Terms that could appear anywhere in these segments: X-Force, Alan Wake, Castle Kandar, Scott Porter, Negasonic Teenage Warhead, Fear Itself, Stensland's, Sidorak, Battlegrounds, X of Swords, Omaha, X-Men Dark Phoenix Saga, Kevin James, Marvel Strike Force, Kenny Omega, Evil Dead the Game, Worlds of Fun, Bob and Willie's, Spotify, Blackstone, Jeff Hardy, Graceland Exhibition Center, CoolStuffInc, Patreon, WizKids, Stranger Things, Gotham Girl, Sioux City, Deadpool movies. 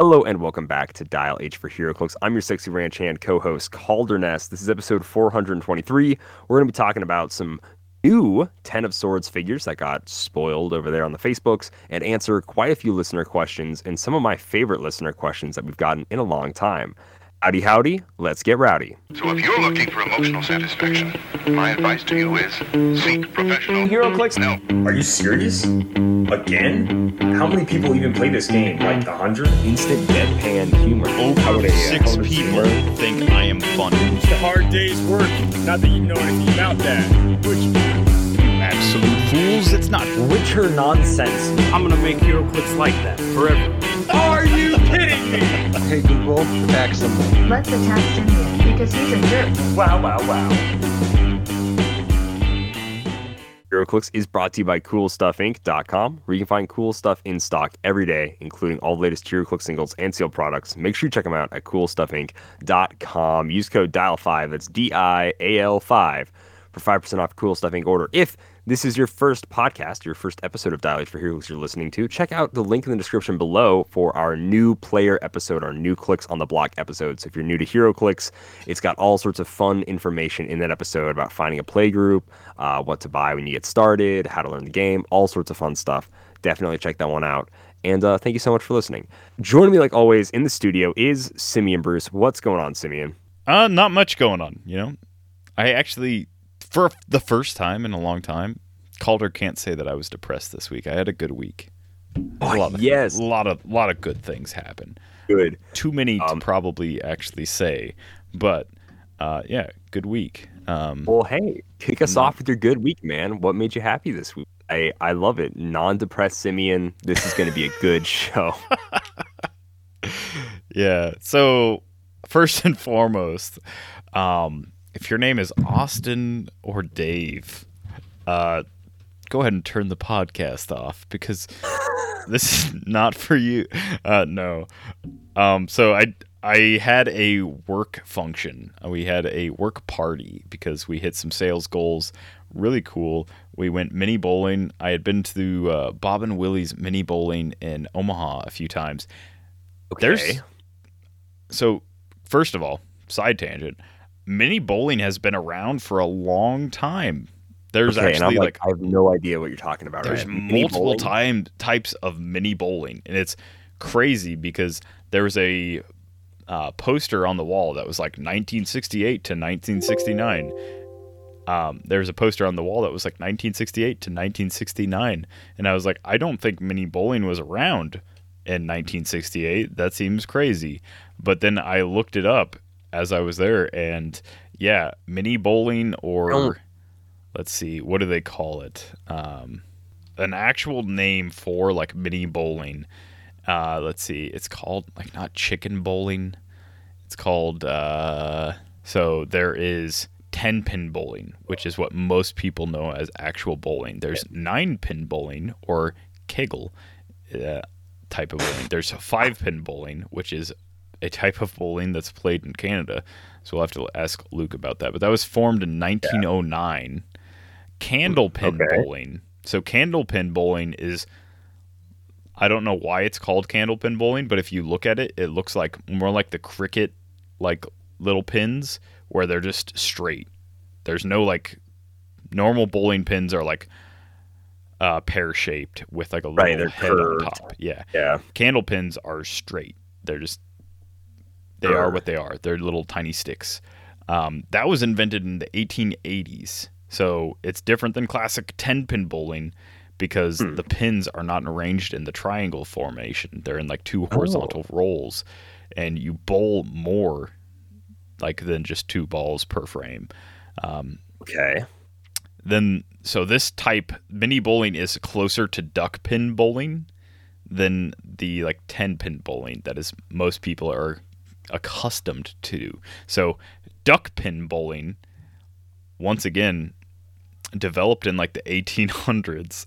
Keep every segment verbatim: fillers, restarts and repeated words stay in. Hello and welcome back to Dial H for HeroClix. I'm your sexy ranch hand co-host Calderness. This is episode four hundred twenty-three. We're going to be talking about some new Ten of Swords figures that got spoiled over there on the Facebooks and answer quite a few listener questions and some of my favorite listener questions that we've gotten in a long time. Howdy howdy, let's get rowdy. So if you're looking for emotional satisfaction, my advice to you is seek professional HeroClix. No. Are you serious? Again? How many people even play this game? Like a hundred? Instant deadpan humor. Over six people humor. Think I am funny. It's a hard day's work. Not that you know anything about that. Which you absolute fools, it's not witcher nonsense. I'm gonna make HeroClix like that forever. Are you kidding me? Hey Google, attack someone. Let's attack Simeon because he's a jerk. Wow, wow, wow. HeroClix is brought to you by cool stuff inc dot com, where you can find cool stuff in stock every day, including all the latest HeroClix singles and sealed products. Make sure you check them out at cool stuff inc dot com. Use code dial five, that's D I A L five, for five percent off Cool Stuff Inc order. If this is your first podcast, your first episode of Dial H for HeroClix you're listening to, check out the link in the description below for our new player episode, our new Clicks on the Block episode. So if you're new to HeroClix, it's got all sorts of fun information in that episode about finding a play group, uh, what to buy when you get started, how to learn the game, all sorts of fun stuff. Definitely check that one out. And uh, thank you so much for listening. Joining me, like always, in the studio is Simeon Bruce. What's going on, Simeon? Uh, not much going on, you know? I actually... For the first time in a long time, Calder can't say that I was depressed this week. I had a good week. Oh, a lot of, yes. A lot of, lot of good things happen. Good. Too many um, to probably actually say, but uh, yeah, good week. Um, well, hey, kick us off with your good week, man. What made you happy this week? I, I love it. Non-depressed Simeon. This is going to be a good show. Yeah. So first and foremost, um, if your name is Austin or Dave, uh, go ahead and turn the podcast off because this is not for you. Uh, no. Um, so I I had a work function. We had a work party because we hit some sales goals. Really cool. We went mini bowling. I had been to uh, Bob and Willie's mini bowling in Omaha a few times. Okay. There's, so first of all, side tangent. Mini bowling has been around for a long time. There's okay, actually like, like I have no idea what you're talking about. There's right? multiple time types of mini bowling, and it's crazy because there was a uh, poster on the wall that was like nineteen sixty-eight to nineteen sixty-nine. Um, there was a poster on the wall that was like nineteen sixty-eight to nineteen sixty-nine, and I was like, I don't think mini bowling was around in nineteen sixty-eight. That seems crazy. But then I looked it up as I was there, and yeah, mini bowling, or oh. let's see, what do they call it? Um, an actual name for like mini bowling. Uh, let's see, it's called like not chicken bowling. It's called uh, so there is ten pin bowling, which is what most people know as actual bowling. There's nine pin bowling or Kegel uh, type of bowling. There's five pin bowling, which is a type of bowling that's played in Canada. So we'll have to ask Luke about that. But that was formed in nineteen oh nine. Yeah. Candlepin okay. bowling. So candlepin bowling is... I don't know why it's called candlepin bowling, but if you look at it, it looks like more like the cricket, like little pins, where they're just straight. There's no like... Normal bowling pins are like uh, pear-shaped with like a little right, head curved. On top. Yeah. yeah. Candlepins are straight. They're just... They are what they are. They're little tiny sticks. Um, that was invented in the eighteen eighties. So it's different than classic ten-pin bowling because mm. the pins are not arranged in the triangle formation. They're in like two horizontal oh. rolls. And you bowl more like than just two balls per frame. Um, okay. Then, so this type, mini bowling is closer to duck pin bowling than the like ten-pin bowling that is most people are... accustomed to. So duck pin bowling, once again, developed in like the eighteen hundreds.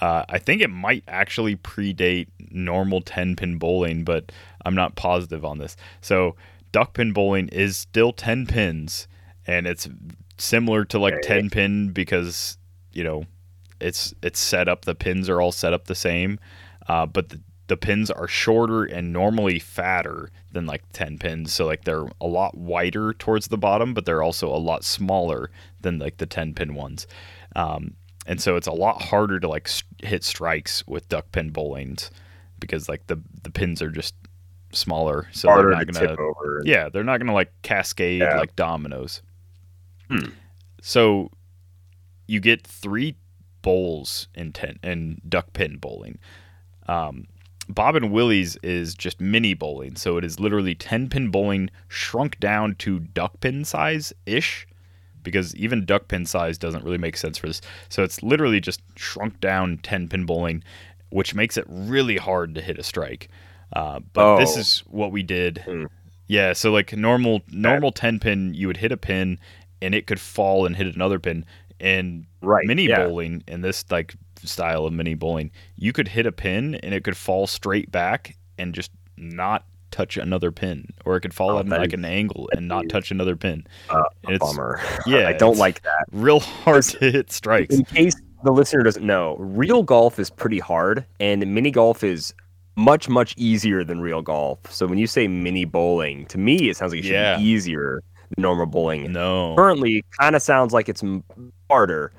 Uh, I think it might actually predate normal ten-pin bowling, but I'm not positive on this. So duck pin bowling is still ten pins, and it's similar to like ten-pin because, you know, it's it's set up. The pins are all set up the same, uh, but the the pins are shorter and normally fatter than like ten pins. So like they're a lot wider towards the bottom, but they're also a lot smaller than like the ten pin ones. Um, and so it's a lot harder to like st- hit strikes with duck pin bowlings because like the, the pins are just smaller. So harder they're not going to, tip over. Yeah, they're not going to like cascade yeah. like dominoes. Hmm. So you get three bowls in ten in duck pin bowling. Um, Bob and Willie's is just mini bowling, so it is literally ten pin bowling shrunk down to duck pin size ish, because even duck pin size doesn't really make sense for this. So it's literally just shrunk down ten pin bowling, which makes it really hard to hit a strike. Uh, but oh. this is what we did. Mm. Yeah, so like normal normal ten pin, you would hit a pin and it could fall and hit another pin. And right, mini yeah. bowling, in this like style of mini bowling, you could hit a pin and it could fall straight back and just not touch another pin, or it could fall at oh, like an angle and not touch another pin. Uh, a it's, bummer. Yeah, I don't like that. Real hard to hit strikes. In case the listener doesn't know, real golf is pretty hard, and mini golf is much much easier than real golf. So when you say mini bowling, to me it sounds like it should yeah. be easier. Normal bowling no currently kind of sounds like it's harder,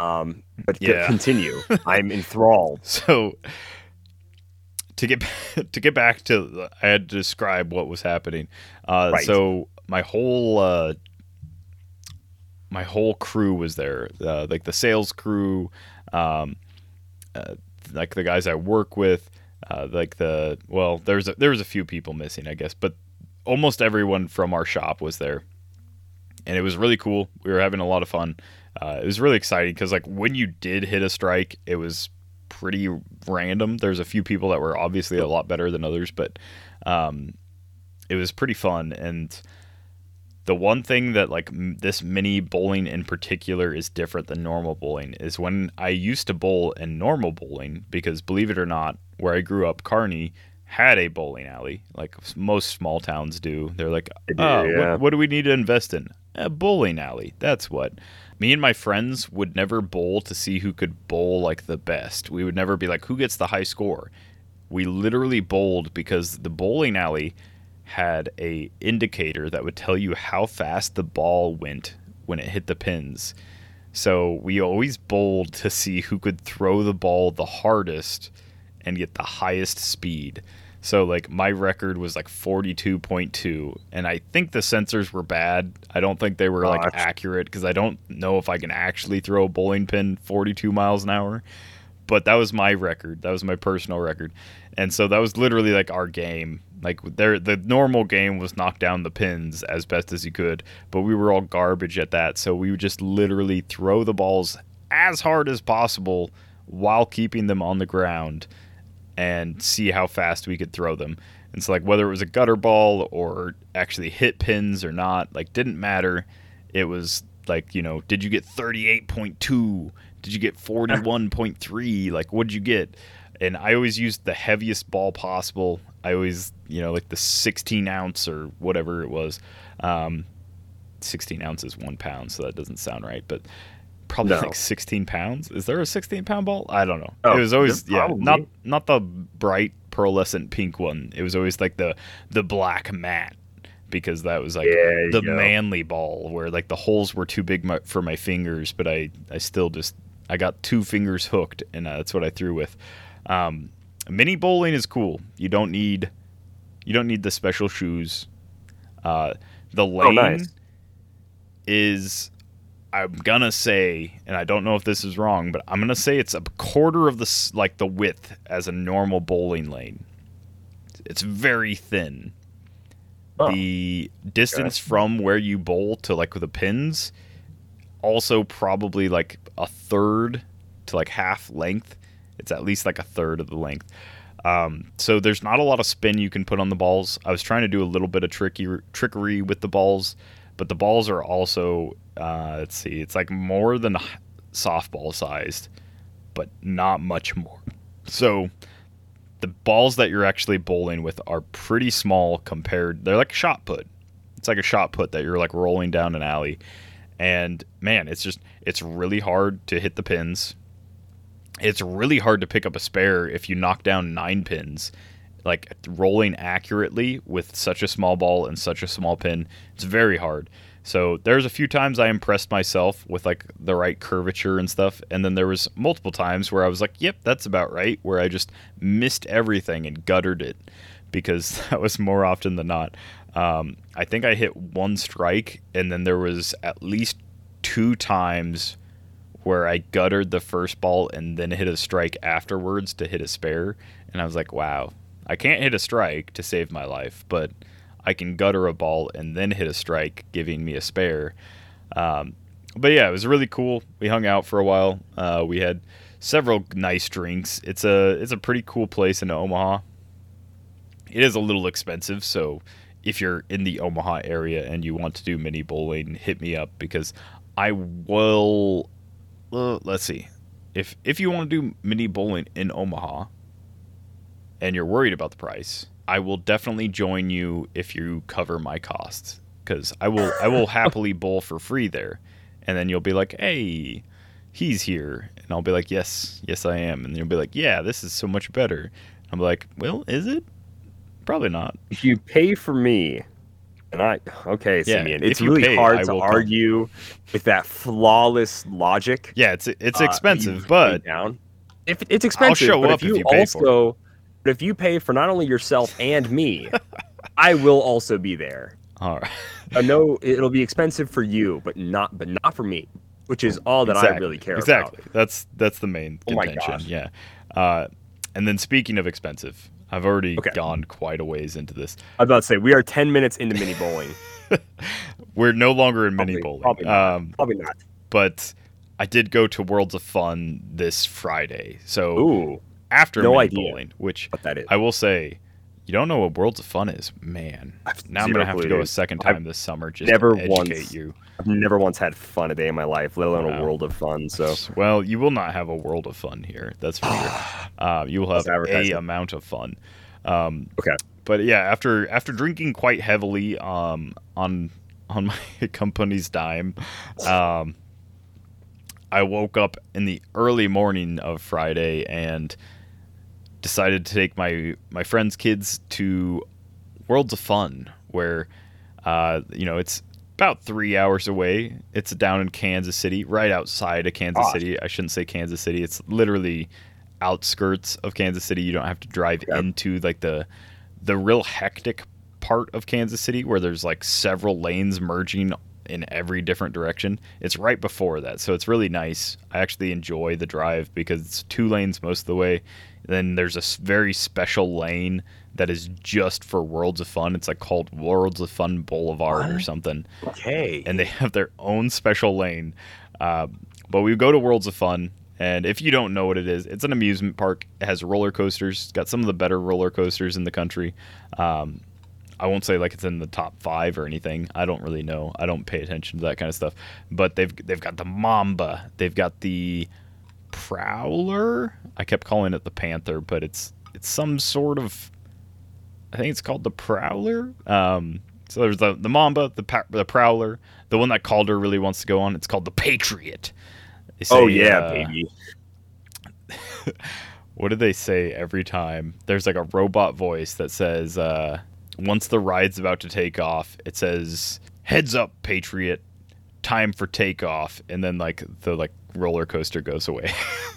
um but yeah. continue. I'm enthralled. So to get to get back to, I had to describe what was happening. uh right. So my whole uh my whole crew was there, uh, like the sales crew, um uh, like the guys I work with, uh like the well there's a, there was a few people missing, I guess, but almost everyone from our shop was there, and it was really cool. We were having a lot of fun. Uh, it was really exciting because like when you did hit a strike, it was pretty random. There's a few people that were obviously a lot better than others, but um, it was pretty fun. And the one thing that like m- this mini bowling in particular is different than normal bowling is when I used to bowl in normal bowling, because believe it or not, where I grew up, Kearney, had a bowling alley, like most small towns do. They're like, oh, yeah. what, what do we need to invest in? A bowling alley. That's what. Me and my friends would never bowl to see who could bowl like the best. We would never be like, who gets the high score? We literally bowled because the bowling alley had a indicator that would tell you how fast the ball went when it hit the pins. So we always bowled to see who could throw the ball the hardest and get the highest speed. So like my record was like forty-two point two, and I think the sensors were bad. I don't think they were Gosh. like accurate, because I don't know if I can actually throw a bowling pin forty-two miles an hour, but that was my record. That was my personal record. And so that was literally like our game. Like there, the normal game was knock down the pins as best as you could, but we were all garbage at that. So we would just literally throw the balls as hard as possible while keeping them on the ground and see how fast we could throw them. And so like whether it was a gutter ball or actually hit pins or not, like didn't matter. It was like, you know, did you get thirty-eight point two? Did you get forty-one point three? Like what'd you get? And I always used the heaviest ball possible. I always, you know, like the sixteen ounce or whatever it was. Um, sixteen ounce is one pound, so that doesn't sound right, but probably no. like sixteen pounds. Is there a sixteen pound ball? I don't know. Oh, it was always yeah not not the bright pearlescent pink one. It was always like the the black matte, because that was like yeah, the manly ball where like the holes were too big my, for my fingers, but I I still just I got two fingers hooked, and uh, that's what I threw with. Um, mini bowling is cool. You don't need you don't need the special shoes. Uh, the lane oh, nice. is. I'm gonna say, and I don't know if this is wrong, but I'm gonna say it's a quarter of the like the width as a normal bowling lane. It's very thin. Oh. The distance okay. from where you bowl to like the pins, also probably like a third to like half length. It's at least like a third of the length. Um, so there's not a lot of spin you can put on the balls. I was trying to do a little bit of tricky trickery with the balls, but the balls are also. Uh, let's see. It's like more than softball sized, but not much more. So the balls that you're actually bowling with are pretty small compared. They're like a shot put. It's like a shot put that you're like rolling down an alley. And man, it's just, it's really hard to hit the pins. it's really hard to pick up a spare if you knock down nine pins. Like, rolling accurately with such a small ball and such a small pin, it's very hard. So there's a few times I impressed myself with, like, the right curvature and stuff. And then there was multiple times where I was like, yep, that's about right, where I just missed everything and guttered it, because that was more often than not. Um, I think I hit one strike, and then there was at least two times where I guttered the first ball and then hit a strike afterwards to hit a spare. And I was like, wow, I can't hit a strike to save my life, but I can gutter a ball and then hit a strike, giving me a spare. Um, but yeah, it was really cool. We hung out for a while. Uh, we had several nice drinks. It's a it's a pretty cool place in Omaha. It is a little expensive, so if you're in the Omaha area and you want to do mini bowling, hit me up, because I will. Uh, let's see, if if you want to do mini bowling in Omaha and you're worried about the price, I will definitely join you if you cover my costs, because I will I will happily bowl for free there. And then you'll be like, hey, he's here. And I'll be like, yes, yes, I am. And then you'll be like, yeah, this is so much better. I'm like, well, is it? Probably not. If you pay for me, and I, okay, yeah, Simeon, it's really pay, hard I to argue with that flawless logic. Yeah, it's it's expensive, uh, but down. If it's expensive, I'll show but up if you, if you pay also. For it. But if you pay for not only yourself and me, I will also be there. All right. Uh, no, it'll be expensive for you, but not but not for me, which is all that exactly. I really care exactly. about. Exactly. That's that's the main contention. Oh my gosh. Yeah. Uh, and then speaking of expensive, I've already okay. gone quite a ways into this. I was about to say, we are ten minutes into mini bowling. We're no longer in probably, mini bowling. Probably not. Um, probably not. But I did go to Worlds of Fun this Friday. So. Ooh. After no mini bowling, which that is. I will say, you don't know what Worlds of Fun is, man. I've now I'm gonna have to go a second time I've this summer just never to educate once, you. I've never once had fun a day in my life, let alone wow. a World of Fun. So, well, you will not have a World of Fun here. That's for sure. Uh, you will have a amount of fun. Um, okay, but yeah, after after drinking quite heavily um, on on my company's dime, um, I woke up in the early morning of Friday and decided to take my, my friend's kids to Worlds of Fun, where, uh, you know, it's about three hours away. It's down in Kansas City, right outside of Kansas Gosh. City. I shouldn't say Kansas City. It's literally outskirts of Kansas City. You don't have to drive yep. into, like, the the real hectic part of Kansas City where there's, like, several lanes merging in every different direction. It's right before that, so it's really nice. I actually enjoy the drive because it's two lanes most of the way. Then there's a very special lane that is just for Worlds of Fun. It's like called Worlds of Fun Boulevard what? or something. Okay. And they have their own special lane. Uh, but we go to Worlds of Fun, and if you don't know what it is, it's an amusement park. It has roller coasters. It's got some of the better roller coasters in the country. Um, I won't say like it's in the top five or anything. I don't really know. I don't pay attention to that kind of stuff. But they've they've got the Mamba. They've got the Prowler. I kept calling it the Panther, but it's it's some sort of, I think it's called the Prowler. Um, so there's the, the Mamba, the pa- the Prowler, the one that Calder really wants to go on. It's called the Patriot. They say, oh yeah, uh, baby. What do they say every time? There's like a robot voice that says, uh, once the ride's about to take off, it says, "Heads up, Patriot. Time for takeoff," and then like the like roller coaster goes away.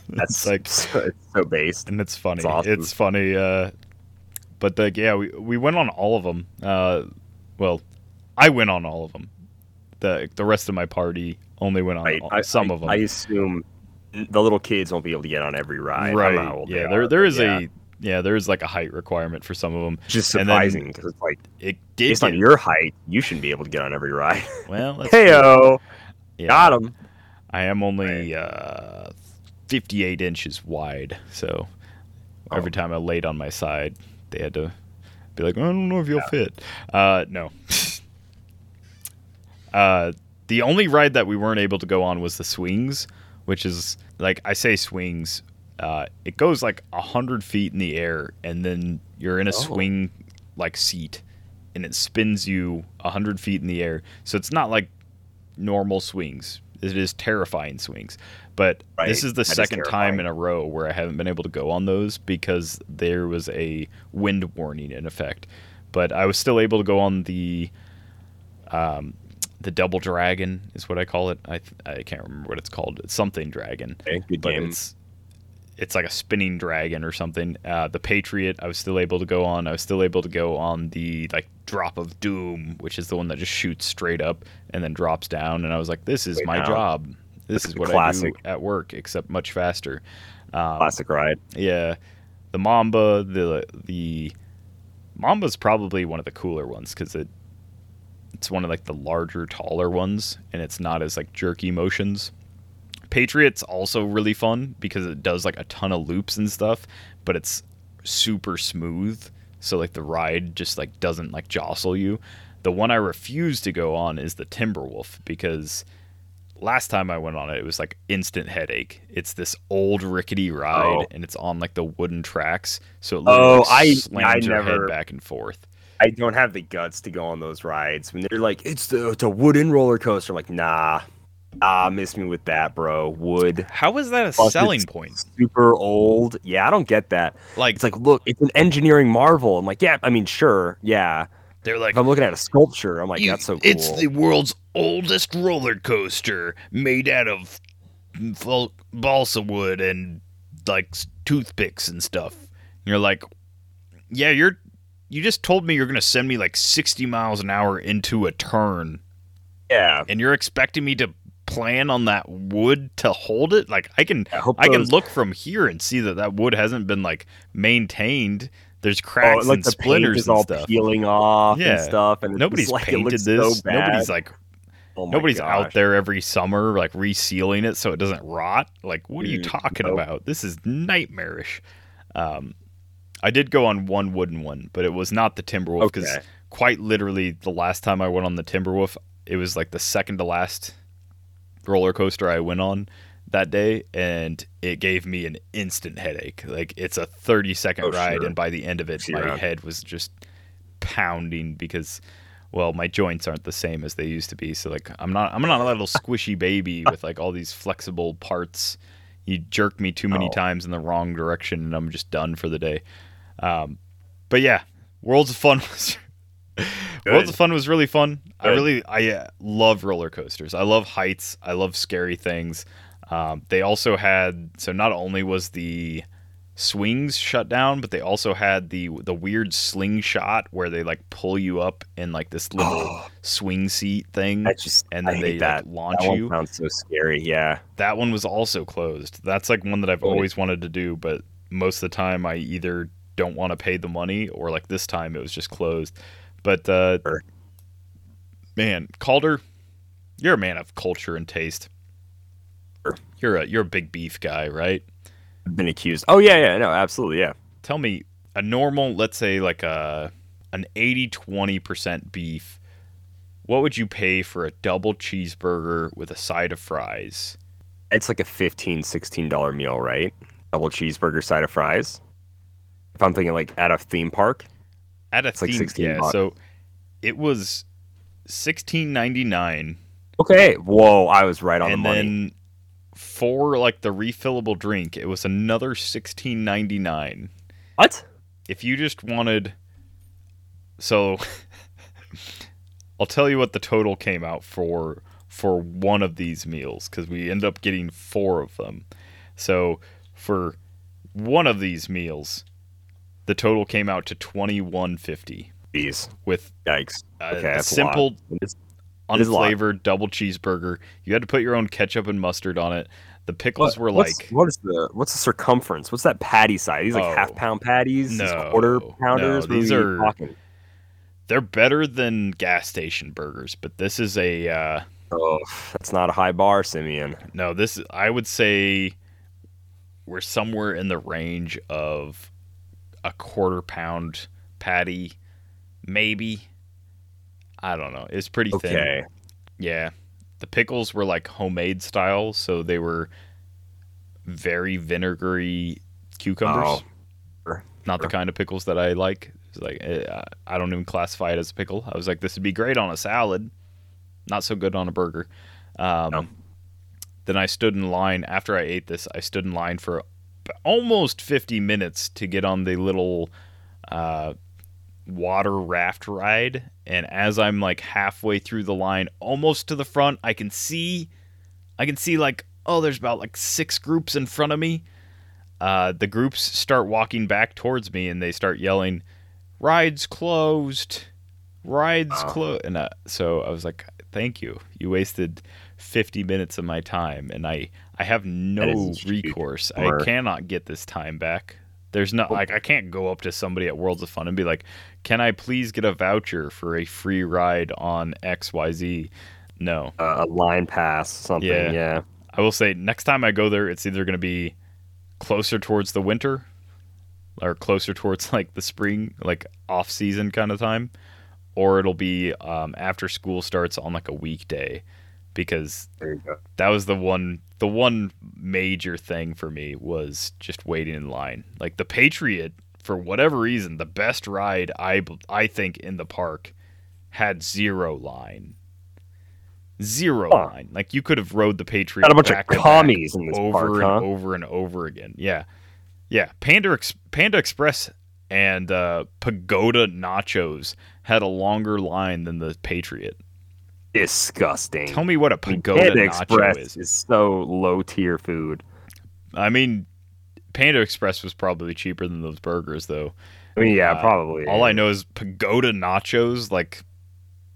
That's like so, so based, and it's funny. It's, awesome. it's funny. Uh, but like yeah, we we went on all of them. Uh, well, I went on all of them. The the rest of my party only went on I, all, I, some I, of them. I assume the little kids won't be able to get on every ride. Right? I don't know how old yeah. They there are, there is yeah. a yeah there is like a height requirement for some of them. Just surprising because it's like it did based on your height, you shouldn't be able to get on every ride. Well, that's heyo, yeah. got him. I am only uh, fifty-eight inches wide, so oh. every time I laid on my side, they had to be like, I don't know if you'll yeah. fit. Uh, no. uh, the only ride that we weren't able to go on was the swings, which is, like, I say swings. Uh, it goes, like, one hundred feet in the air, and then you're in a oh. swing, like, seat, and it spins you one hundred feet in the air. So it's not like normal swings. it is terrifying swings. But right. this is the that second is time in a row where I haven't been able to go on those because there was a wind warning in effect. But I was still able to go on the um, the Double Dragon is what I call it. I th- I can't remember what it's called. It's something dragon. Okay, good but game. It's it's like a spinning dragon or something. Uh, the Patriot, I was still able to go on. I was still able to go on the like Drop of Doom, which is the one that just shoots straight up and then drops down. And I was like, this is Wait, my no. job. This That's is what classic. I do at work, except much faster. Um, classic ride. Yeah. The Mamba, the the Mamba's probably one of the cooler ones because it it's one of like the larger, taller ones, and it's not as like jerky motions. Patriot's also really fun because it does like a ton of loops and stuff, but it's super smooth. So like the ride just like doesn't like jostle you. The one I refuse to go on is the Timberwolf because last time I went on it, it was like instant headache. It's this old rickety ride, oh. and it's on like the wooden tracks, so it literally oh, I, slams I your never... head back and forth. I don't have the guts to go on those rides. When they're like, it's the it's a wooden roller coaster. I'm like, nah, nah, miss me with that, bro. Wood. How is that a Plus, selling point? Super old. Yeah, I don't get that. Like, it's like, look, it's an engineering marvel. I'm like, yeah, I mean, sure, yeah. They're like, if I'm looking at a sculpture, I'm like, you, that's so cool. It's the world's oldest roller coaster made out of balsa wood and like toothpicks and stuff. And you're like, yeah, you're. You just told me you're going to send me like sixty miles an hour into a turn. Yeah. And you're expecting me to plan on that wood to hold it? Like I can I, I can look from here and see that that wood hasn't been like maintained. There's cracks oh, like and the splinters paint is and all stuff. Peeling off yeah. and stuff and nobody's it's like, painted it this. So bad. Nobody's like oh Nobody's gosh. out there every summer like resealing it so it doesn't rot. Like what Dude, are you talking nope. about? This is nightmarish. Um I did go on one wooden one, but it was not the Timberwolf because okay. quite literally the last time I went on the Timberwolf, it was like the second to last roller coaster I went on that day, and it gave me an instant headache. Like it's a thirty second oh, ride, sure. and by the end of it, sure. my head was just pounding because, well, my joints aren't the same as they used to be. So like I'm not I'm not a little squishy baby with like all these flexible parts. You jerk me too many oh. times in the wrong direction, and I'm just done for the day. Um, but yeah, Worlds of Fun was Worlds of Fun was really fun. Good. I really I uh, love roller coasters. I love heights. I love scary things. Um, they also had so not only was the swings shut down, but they also had the the weird slingshot where they like pull you up in like this little oh, swing seat thing, just, and then they like, launch that one you. That sounds so scary. Yeah, that one was also closed. That's like one that I've oh, always yeah. wanted to do, but most of the time I either don't want to pay the money or like this time it was just closed. But uh sure. man, Calder, you're a man of culture and taste. Sure. You're a you're a big beef guy, right? I've been accused. Oh yeah, yeah, no, absolutely, yeah. Tell me a normal, let's say like a an eighty twenty percent beef, what would you pay for a double cheeseburger with a side of fries? It's like a fifteen, sixteen dollar meal, right? Double cheeseburger, side of fries. If I'm thinking like at a theme park, at a it's theme, like sixteen yeah. Bucks. So it was sixteen ninety-nine. Okay, whoa, I was right on and the money. And then for like the refillable drink, it was another sixteen ninety-nine. What? If you just wanted, so I'll tell you what the total came out for for one of these meals because we end up getting four of them. So for one of these meals, the total came out to twenty-one fifty. Jeez. With Yikes. A okay, simple, a unflavored double cheeseburger. You had to put your own ketchup and mustard on it. The pickles what, were what's, like... What is the, what's the circumference? What's that patty size? These like oh, half-pound patties? No, these quarter-pounders? No, these are... Talking? They're better than gas station burgers, but this is a... Uh, oh, that's not a high bar, Simeon. No, this is... I would say we're somewhere in the range of a quarter pound patty, maybe. I don't know. It's pretty okay. thin. Yeah. The pickles were like homemade style, so they were very vinegary cucumbers. Oh. Sure. Not sure. the kind of pickles that I like. It's like I don't even classify it as a pickle. I was like, this would be great on a salad. Not so good on a burger. Um, no. Then I stood in line, after I ate this, I stood in line for almost fifty minutes to get on the little uh, water raft ride. And as I'm like halfway through the line, almost to the front, I can see, I can see like, oh, there's about like six groups in front of me. Uh, the groups start walking back towards me and they start yelling, rides closed, rides oh. closed. And uh, so I was like, thank you. You wasted fifty minutes of my time, and I, I have no recourse. Or... I cannot get this time back. There's not like I can't go up to somebody at Worlds of Fun and be like, "Can I please get a voucher for a free ride on X Y Z?" No, uh, a line pass, something. Yeah. yeah, I will say next time I go there, it's either going to be closer towards the winter, or closer towards like the spring, like off season kind of time, or it'll be um, after school starts on like a weekday. Because that was the one the one major thing for me was just waiting in line. Like the Patriot, for whatever reason, the best ride I I think in the park had zero line. Zero huh. line. Like you could have rode the Patriot Got a bunch back of commies in this over park, huh? and over and over again. Yeah. Yeah, Panda Ex- Panda Express and uh, Pagoda Nachos had a longer line than the Patriot. Disgusting. Tell me what a Pagoda Panda Nacho Express is. is so low tier food. I mean, Panda Express was probably cheaper than those burgers, though. I mean, yeah, uh, probably. All I know is Pagoda Nachos like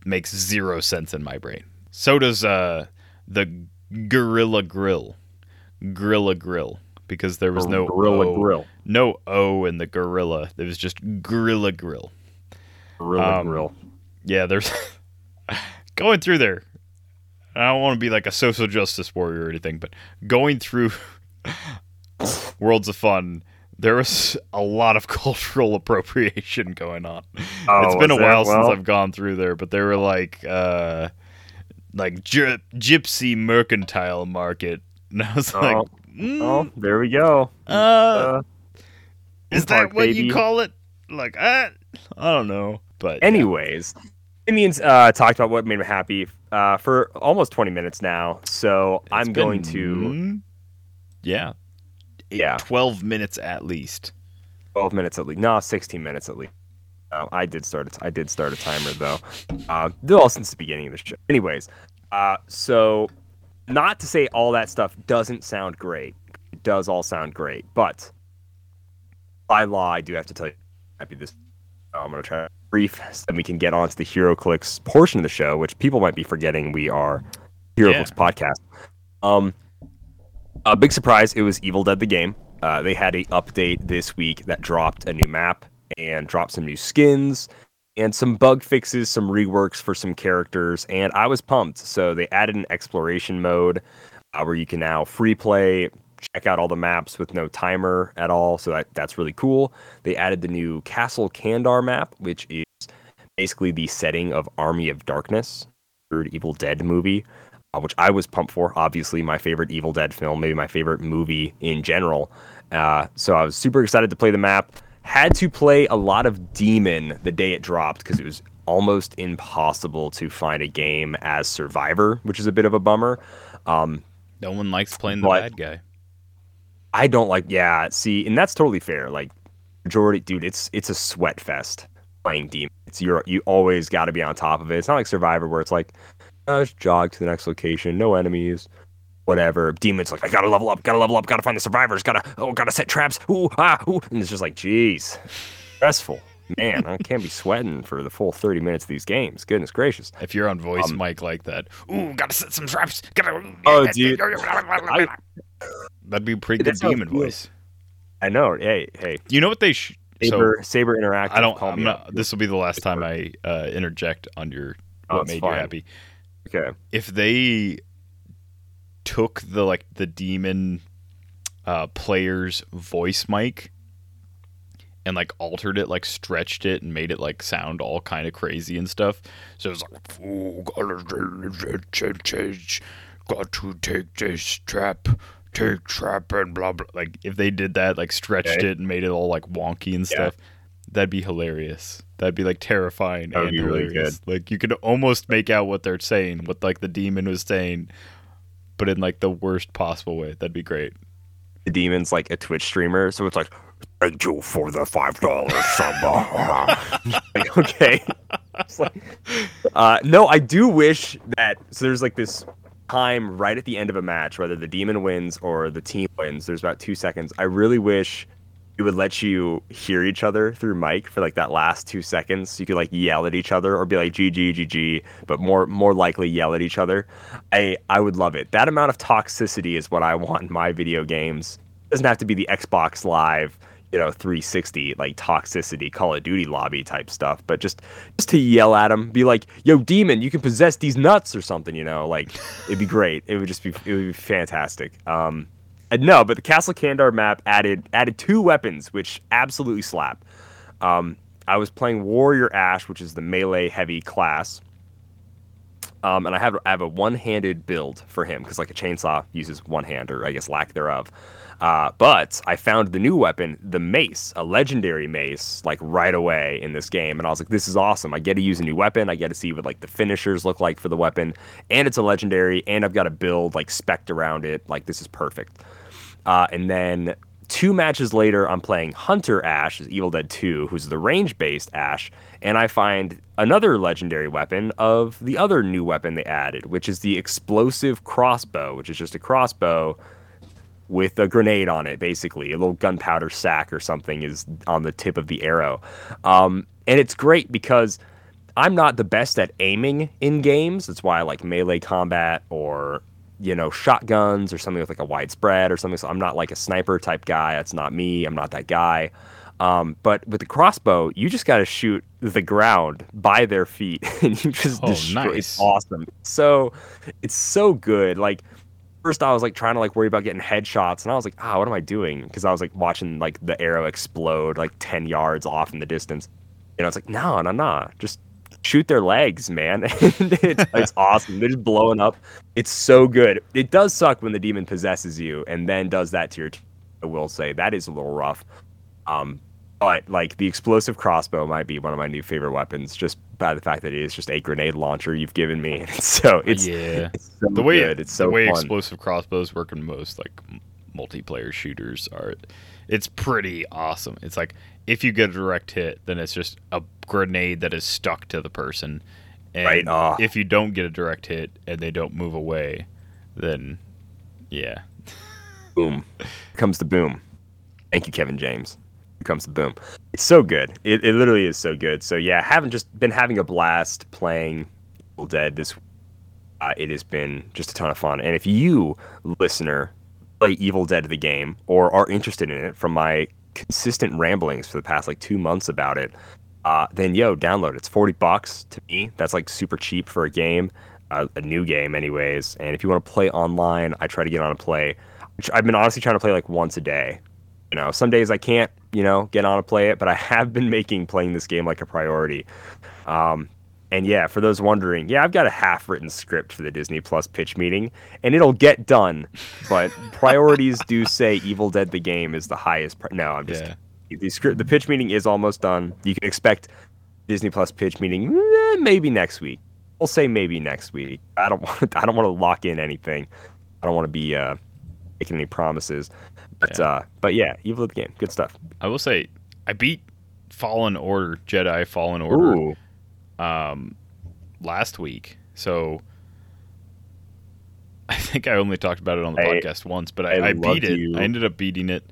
makes zero sense in my brain. So does uh, the Gorilla Grill, Gorilla Grill, because there was no Gorilla o, Grill, no O in the Gorilla. It was just Gorilla Grill. Gorilla um, Grill. Yeah, there's. Going through there, I don't want to be like a social justice warrior or anything, but going through Worlds of Fun, there was a lot of cultural appropriation going on. Oh, it's been a while well? since I've gone through there, but they were like, uh, like gy- gypsy mercantile market, and I was oh, like, mm, "Oh, there we go." Uh, uh, is that park, what baby. you call it? Like, I, I don't know, but anyways. Yeah. Simeon's uh, talked about what made him happy uh, for almost twenty minutes now, so it's I'm going to... Yeah. Eight, yeah. twelve minutes at least. twelve minutes at least. No, sixteen minutes at least. Oh, I did start a t- I did start a timer, though. Uh, all since the beginning of the show. Anyways, uh, so not to say all that stuff doesn't sound great. It does all sound great, but by law, I do have to tell you I'm happy this... Oh, I'm going to try... brief so then we can get on to the HeroClix portion of the show, which people might be forgetting we are HeroClix yeah. podcast. Um, a big surprise, it was Evil Dead the Game. Uh, they had an update this week that dropped a new map and dropped some new skins and some bug fixes, some reworks for some characters, and I was pumped. So they added an exploration mode uh, where you can now free play, check out all the maps with no timer at all, so that, that's really cool. They added the new Castle Kandar map, which is basically the setting of Army of Darkness, third Evil Dead movie, uh, which I was pumped for. Obviously, my favorite Evil Dead film, maybe my favorite movie in general. Uh, so I was super excited to play the map. Had to play a lot of Demon the day it dropped, because it was almost impossible to find a game as Survivor, which is a bit of a bummer. Um, no one likes playing the but, bad guy. I don't like, yeah, see, and that's totally fair. Like, majority, dude, it's it's a sweat fest playing Demon. It's you're, you always got to be on top of it. It's not like Survivor where it's like, oh, just jog to the next location, no enemies, whatever. Demon's like, I gotta level up, gotta level up, gotta find the survivors, gotta, oh, gotta set traps, ooh, ah, ooh. And it's just like, geez, stressful. Man, I can't be sweating for the full thirty minutes of these games. Goodness gracious. If you're on voice um, mic like that, ooh, gotta set some traps, gotta. Oh, dude. I, That'd be a pretty good Demon voice. I know. Hey, hey. You know what they should... Saber, so, Saber Interactive. I don't... Call me not, this will be the last time I uh, interject on your... What oh, made fine. you happy. Okay. If they took the, like, the Demon uh, player's voice mic and, like, altered it, like, stretched it and made it, like, sound all kind of crazy and stuff. So it was like... Oh, got to take this trap... Take trap and blah blah. Like if they did that, like stretched okay. it and made it all like wonky and stuff, yeah. that'd be hilarious. That'd be like terrifying that'd and hilarious. Really good. Like you could almost make out what they're saying, what like the demon was saying, but in like the worst possible way. That'd be great. The demon's like a Twitch streamer, so it's like, thank you for the five dollars, Samba. Like, okay. It's like, uh, no, I do wish that. So there's like this time right at the end of a match, whether the demon wins or the team wins. There's about two seconds. I really wish it would let you hear each other through mic for like that last two seconds. So you could like yell at each other or be like G G G G, but more more likely yell at each other. I I would love it. That amount of toxicity is what I want in my video games. It doesn't have to be the Xbox Live, you know, three sixty like toxicity, Call of Duty lobby type stuff, but just just to yell at them, be like, "Yo, demon, you can possess these nuts" or something. You know, like it'd be great. It would just be it would be fantastic. Um. No, but the Castle Kandar map added added two weapons, which absolutely slap. Um, I was playing Warrior Ashe, which is the melee heavy class, um, and I have I have a one-handed build for him because like a chainsaw uses one hand, or I guess lack thereof. Uh, but I found the new weapon, the mace, a legendary mace, like right away in this game, and I was like, "This is awesome! I get to use a new weapon. I get to see what like the finishers look like for the weapon, and it's a legendary, and I've got a build like spec'd around it. Like this is perfect." Uh, and then two matches later, I'm playing Hunter Ashe, Evil Dead two, who's the range-based Ashe, and I find another legendary weapon of the other new weapon they added, which is the explosive crossbow, which is just a crossbow with a grenade on it, basically. A little gunpowder sack or something is on the tip of the arrow. Um, and it's great because I'm not the best at aiming in games. That's why I like melee combat or, you know, shotguns or something with like a widespread or something. So I'm not like a sniper type guy. That's not me. I'm not that guy. Um, but with the crossbow, you just got to shoot the ground by their feet and you just oh, destroy. Nice. It's awesome. So it's so good. Like first I was like trying to like worry about getting headshots and I was like, ah, oh, what am I doing? Cause I was like watching like the arrow explode like ten yards off in the distance. You know, it's like, no, no, no, just shoot their legs, man. it's, it's awesome. They're just blowing up. It's so good. It does suck when the demon possesses you and then does that to your team. I will say that is a little rough. Um, but like the explosive crossbow might be one of my new favorite weapons, just by the fact that it is just a grenade launcher you've given me. So it's yeah, it's so the way good. It's so the way fun. Explosive crossbows work in most like multiplayer shooters are. It's pretty awesome. It's like if you get a direct hit, then it's just a grenade that is stuck to the person. And right. Oh. If you don't get a direct hit and they don't move away, then yeah. Boom. Here comes the boom. Thank you, Kevin James. Here comes the boom. It's so good. It it literally is so good. So yeah, haven't just been having a blast playing Evil Dead this week. Uh, it has been just a ton of fun. And if you, listener, play Evil Dead the game or are interested in it from my consistent ramblings for the past like two months about it, uh then yo, download it. It's forty bucks to me. That's like super cheap for a game, uh, a new game anyways. And if you want to play online, I try to get on a play, which I've been honestly trying to play like once a day. You know, some days I can't, you know, get on to play it, but I have been making playing this game like a priority. Um, and yeah, for those wondering, yeah, I've got a half-written script for the Disney Plus pitch meeting, and it'll get done. But priorities do say Evil Dead the game is the highest. Pri- no, I'm just yeah. kidding. The script, the pitch meeting is almost done. You can expect Disney Plus pitch meeting eh, maybe next week. We'll say maybe next week. I don't want. To, I don't want to lock in anything. I don't want to be uh, making any promises. But yeah. Uh, but yeah, Evil Dead the game, good stuff. I will say, I beat Fallen Order, Jedi Fallen Order. Ooh. Um, last week, so I think I only talked about it on the I, podcast once, but I, I, I beat it. You. I ended up beating it.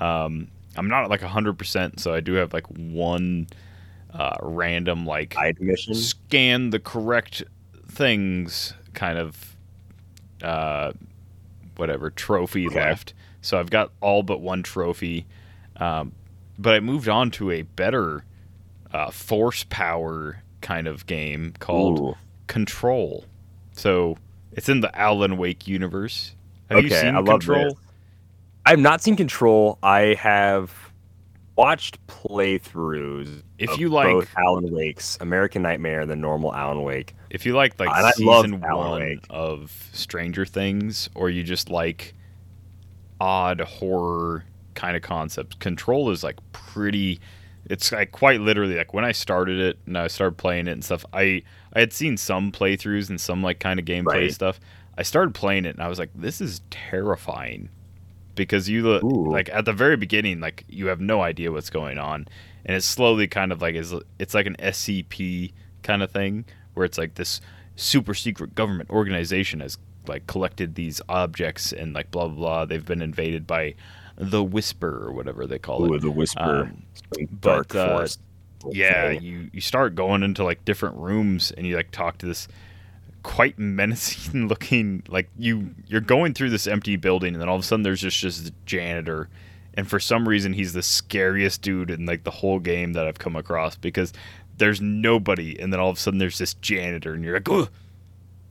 Um, I'm not at like one hundred percent, so I do have like one uh, random like scan the correct things kind of uh, whatever trophy okay. left. So I've got all but one trophy, um, but I moved on to a better uh, force power kind of game called Ooh. Control. So it's in the Alan Wake universe. Have okay, you seen I Control? Love I have not seen Control. I have watched playthroughs if of you like both Alan Wake's American Nightmare and the normal Alan Wake. If you like like uh, season one Wake. Of Stranger Things, or you just like odd horror kind of concepts, Control is like pretty. It's like quite literally like when I started it and I started playing it and stuff, I, I had seen some playthroughs and some like kind of gameplay right. stuff. I started playing it and I was like, this is terrifying, because you look Ooh. like at the very beginning, like you have no idea what's going on, and it's slowly kind of like it's, it's like an S C P kind of thing where it's like this super secret government organization has like collected these objects and like blah blah blah. They've been invaded by the Whisper or whatever they call Ooh, it. The Whisper, um, dark but, uh, force. Yeah, you, you start going into like different rooms and you like talk to this quite menacing looking, like you you're going through this empty building and then all of a sudden there's just just the janitor, and for some reason he's the scariest dude in like the whole game that I've come across, because there's nobody and then all of a sudden there's this janitor and you're like, oh,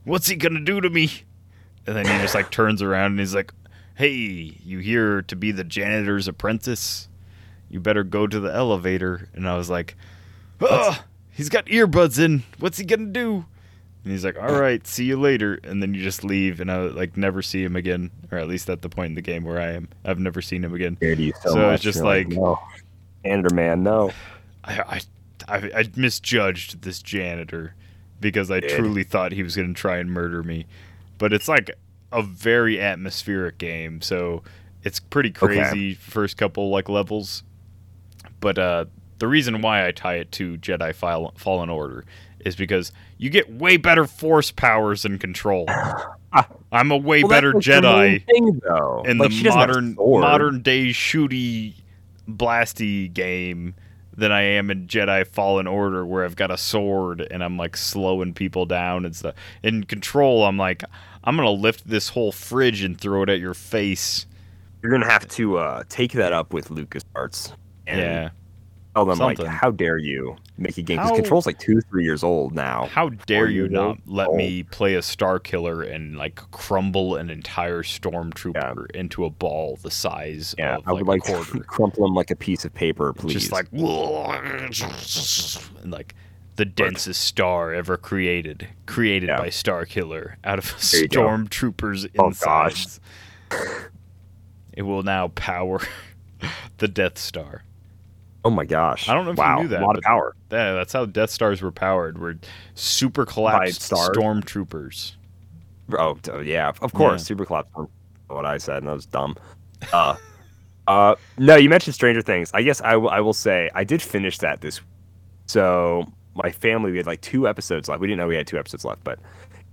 what's he gonna do to me? And then he just like turns around and he's like, hey, you here to be the janitor's apprentice? You better go to the elevator. And I was like, oh, he's got earbuds in. What's he going to do? And he's like, all right, see you later. And then you just leave, and I like never see him again, or at least at the point in the game where I am. I've never seen him again. So, so it's just You're like, like no. Enderman, no. I, I, I, I misjudged this janitor because I Dude. truly thought he was going to try and murder me. But it's like a very atmospheric game, so it's pretty crazy okay. first couple like levels. But uh, the reason why I tie it to Jedi Fall- Fallen Order is because you get way better force powers and Control. I'm a way well, better Jedi thing, in like, the modern modern day shooty, blasty game than I am in Jedi Fallen Order, where I've got a sword and I'm like slowing people down and stuff. In Control, I'm like, I'm going to lift this whole fridge and throw it at your face. You're going to have to uh, take that up with LucasArts. And yeah. Tell them, Something. like, how dare you make a game? Because Control's like two, three years old now. How dare you not let old. me play a Star Killer and, like, crumble an entire Stormtrooper yeah. into a ball the size yeah, of, like, I would like a quarter. To crumple them like a piece of paper, please. Just like, and like the densest star ever created, created yeah. by Star Killer out of Stormtrooper's oh, insides. Gosh. It will now power the Death Star. Oh my gosh. I don't know if wow. you knew that. A lot of power. Yeah, that's how Death Stars were powered. Were super collapsed Stormtroopers. Oh, yeah. Of course. Yeah. Super collapsed. What I said, and that was dumb. Uh, uh, no, you mentioned Stranger Things. I guess I, w- I will say I did finish that this week. So my family, we had like two episodes left. We didn't know we had two episodes left, but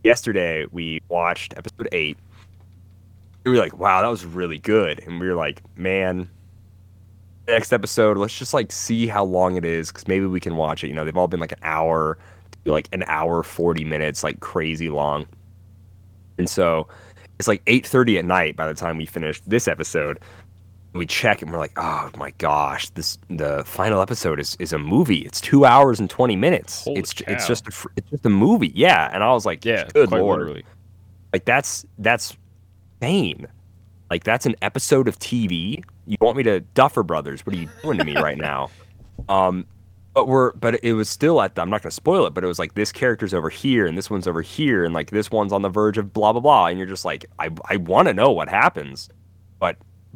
yesterday we watched episode eight. We were like, wow, that was really good. And we were like, man, next episode, let's just like see how long it is, because maybe we can watch it. You know, they've all been like an hour, like an hour forty minutes, like crazy long. And so it's like eight thirty at night by the time we finish this episode. We check and we're like, oh my gosh, this the final episode is, is a movie. It's two hours and twenty minutes. Holy it's cow. it's just a, it's just a movie, yeah. And I was like, yeah, good lord, literally. like that's that's insane. Like that's an episode of T V. You want me to Duffer Brothers? What are you doing to me right now? Um, but we're but it was still at the, I'm not going to spoil it, but it was like this character's over here and this one's over here and like this one's on the verge of blah blah blah, and you're just like, I I want to know what happens, but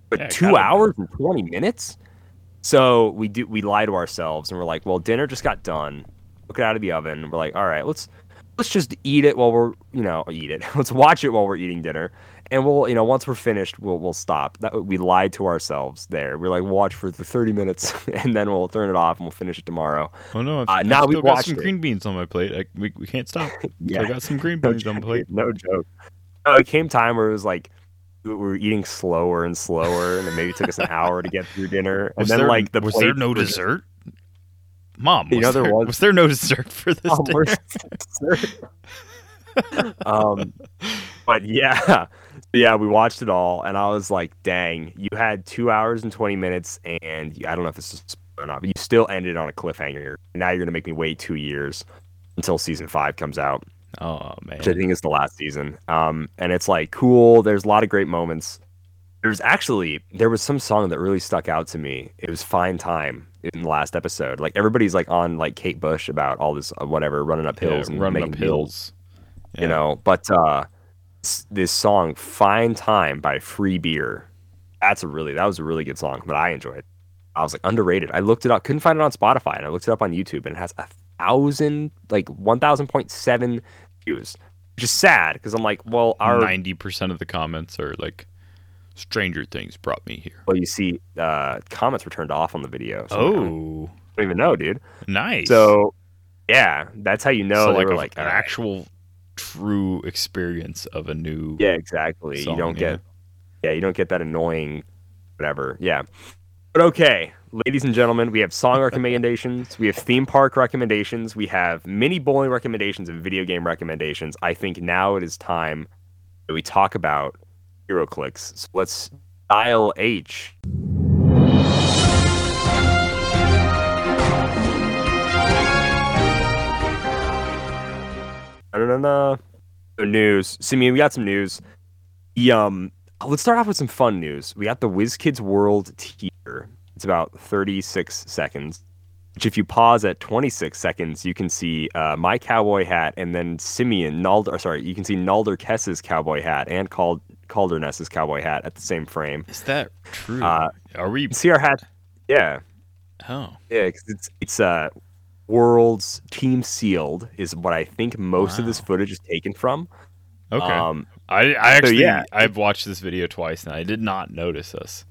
but yeah, two hours and twenty minutes. So we do we lie to ourselves and we're like, well, dinner just got done. Took it out of the oven. We're like, all right, let's let's just eat it while we're you know eat it. Let's watch it while we're eating dinner. And we'll, you know, once we're finished, we'll we'll stop. That, we lied to ourselves there. We're like, we'll watch for the thirty minutes, and then we'll turn it off, and we'll finish it tomorrow. Oh no! I've, uh, I've now we got some it. green beans on my plate. I, we we can't stop. yeah. I got some green beans no on my plate. No joke. Uh, it came time where it was like we were eating slower and slower, and it maybe took us an hour to get through dinner. And was then there, like the was there no dessert? Just, Mom, was, you know, there there, was, was there no dessert for this Mom, dinner? Dessert? um, but yeah. Yeah, we watched it all, and I was like, dang, you had two hours and twenty minutes, and I don't know if this is or not, but you still ended on a cliffhanger. Now you're going to make me wait two years until season five comes out. Oh, man. Which I think is the last season. Um, and it's like, cool, there's a lot of great moments. There's actually, there was some song that really stuck out to me. It was Fine Time in the last episode. Like, everybody's like on like Kate Bush about all this uh, whatever, running up hills. Yeah, and running up hills. Yeah. You know, but... uh this song Fine Time by Free Beer, that's a really that was a really good song, but I enjoyed it. I was like, underrated. I looked it up, couldn't find it on Spotify, and I looked it up on YouTube, and it has a thousand like one thousand point seven views, which is sad because I'm like, well, our ninety percent of the comments are like, Stranger Things brought me here. Well, you see, uh, comments were turned off on the video. So oh, I don't even know, dude. Nice. So, yeah, that's how you know. So like, a, like an right. actual true experience of a new. Yeah, exactly. Song, you don't yeah. get. Yeah, you don't get that annoying, whatever. Yeah, but okay, ladies and gentlemen, we have song recommendations, we have theme park recommendations, we have mini bowling recommendations, and video game recommendations. I think now it is time that we talk about Hero Clicks. So let's dial H. I don't know. So news. Simeon, we got some news. Yum. Let's start off with some fun news. We got the WizKids World teaser. It's about thirty-six seconds, which if you pause at twenty-six seconds, you can see uh, my cowboy hat, and then Simeon, Nalder, sorry, you can see Nalder Kess's cowboy hat and Cal- Calderness's cowboy hat at the same frame. Is that true? Uh, Are we... You can see our hat? Yeah. Oh. Yeah, because it's, it's uh, World's Team Sealed is what I think most wow. of this footage is taken from. Okay. Um, I, I actually, so yeah. I've watched this video twice and I did not notice this,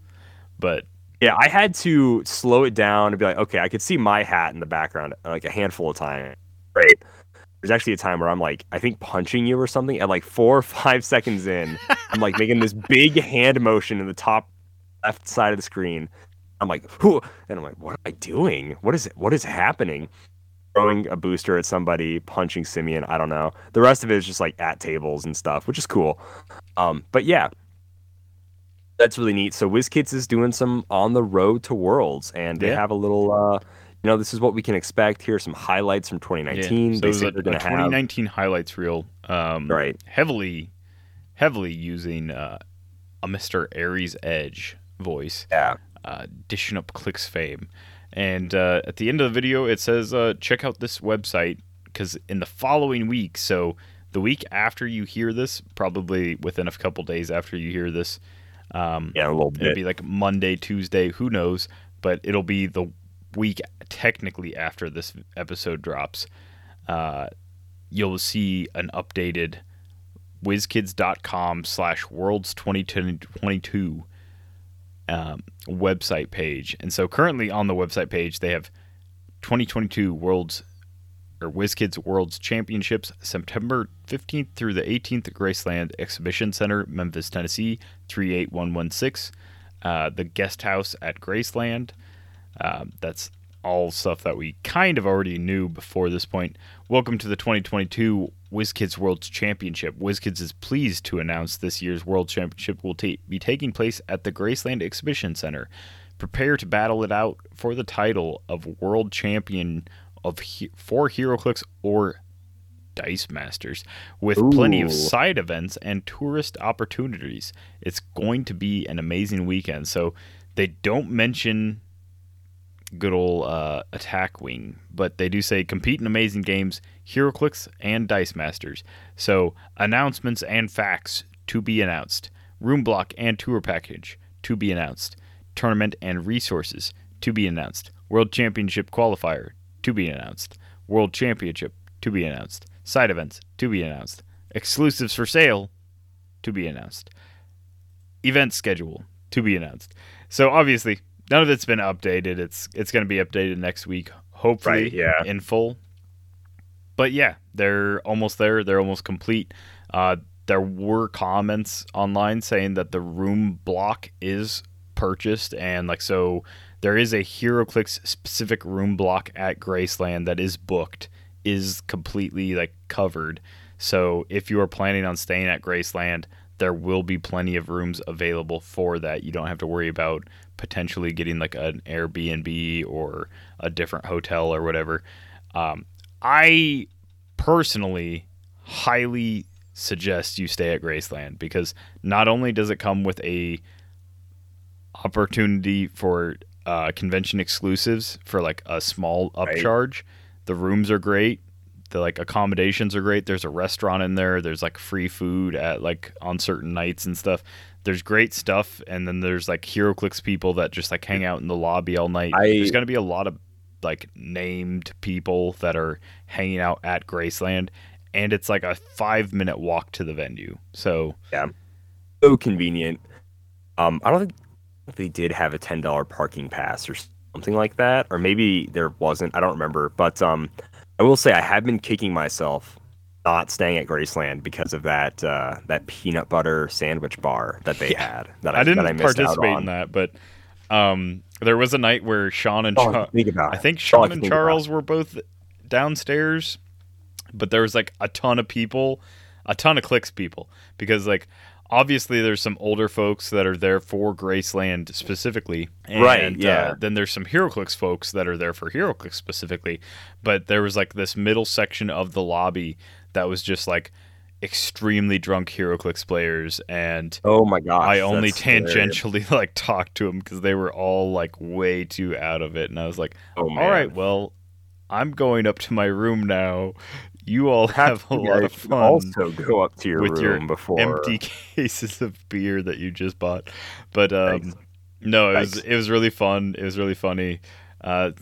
but yeah, I had to slow it down and be like, okay, I could see my hat in the background like a handful of times. Right. There's actually a time where I'm like, I think punching you or something at like four or five seconds in, I'm like making this big hand motion in the top left side of the screen. I'm like, whoo, and I'm like, what am I doing? What is it? What is happening? Throwing a booster at somebody, punching Simeon, I don't know. The rest of it is just like at tables and stuff, which is cool. Um, but yeah, that's really neat. So WizKids is doing some on the road to Worlds, and they yeah. have a little, uh, you know, this is what we can expect. Here are some highlights from twenty nineteen. Yeah. So they say a, they're going to have twenty nineteen highlights reel. Um, right. Heavily, heavily using uh, a Mister Aries Edge voice. Yeah. Uh, dishing up clicks fame. And uh, at the end of the video, it says, uh, check out this website, because in the following week, so the week after you hear this, probably within a couple days after you hear this, um, yeah, a little bit. It'll be like Monday, Tuesday, who knows, but it'll be the week technically after this episode drops. Uh, you'll see an updated WizKids.com slash Worlds twenty twenty-two Um, website page. And so currently on the website page, they have twenty twenty-two Worlds or WizKids Worlds Championships, September fifteenth through the eighteenth, Graceland Exhibition Center, Memphis, Tennessee, three eight one one six, uh, the guest house at Graceland. Uh, that's all stuff that we kind of already knew before this point. Welcome to the twenty twenty-two WizKids World Championship. WizKids is pleased to announce this year's World Championship will ta- be taking place at the Graceland Exhibition Center. Prepare to battle it out for the title of World Champion of he- for HeroClix or Dice Masters, with Ooh. plenty of side events and tourist opportunities. It's going to be an amazing weekend. So they don't mention good old uh, Attack Wing, but they do say compete in amazing games, HeroClix and Dice Masters. So announcements and facts to be announced, room block and tour package to be announced, tournament and resources to be announced, World Championship qualifier to be announced, World Championship to be announced, side events to be announced, exclusives for sale to be announced, event schedule to be announced. So obviously none of it's been updated. It's it's going to be updated next week, hopefully right, yeah. in full. But yeah, they're almost there. They're almost complete. Uh, there were comments online saying that the room block is purchased, and like so, there is a HeroClix specific room block at Graceland that is booked, is completely like covered. So if you are planning on staying at Graceland, there will be plenty of rooms available for that. You don't have to worry about potentially getting like an Airbnb or a different hotel or whatever. Um, I personally highly suggest you stay at Graceland, because not only does it come with a opportunity for uh, convention exclusives for like a small upcharge, right. the rooms are great. The like accommodations are great. There's a restaurant in there. There's like free food at like on certain nights and stuff. There's great stuff. And then there's like HeroClix people that just like hang out in the lobby all night. I, there's going to be a lot of like named people that are hanging out at Graceland. and it's like a five minute walk to the venue. So yeah, so convenient. Um, I don't think they did have a ten dollar parking pass or something like that, or maybe there wasn't. I don't remember, but um, I will say I have been kicking myself not staying at Graceland because of that uh, that peanut butter sandwich bar that they yeah. had. That I, I didn't that I missed participate out on. in that, but. Um, there was a night where Sean and Char- think about it. I think Sean think and Charles were both downstairs, but there was like a ton of people, a ton of Clicks people, because like obviously there's some older folks that are there for Graceland specifically, and, right? Yeah. Uh, then there's some HeroClix folks that are there for HeroClix specifically, but there was like this middle section of the lobby that was just like extremely drunk HeroClix players, and oh my gosh, I only tangentially hilarious. like talked to them because they were all like way too out of it, and I was like, oh, all man. right, well, I'm going up to my room now. You all have, have a lot of fun. Also, go up to your with room your before empty cases of beer that you just bought. But um, Thanks. no, it Thanks. was it was really fun. It was really funny. Uh,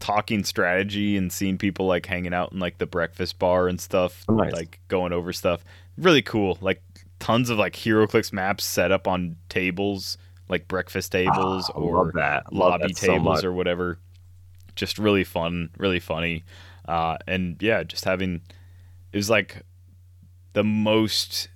talking strategy and seeing people like hanging out in like the breakfast bar and stuff, oh, nice. like going over stuff. Really cool. Like tons of like HeroClix maps set up on tables, like breakfast tables ah, or lobby tables so or whatever. Just really fun, really funny. Uh, and yeah, just having, it was like the most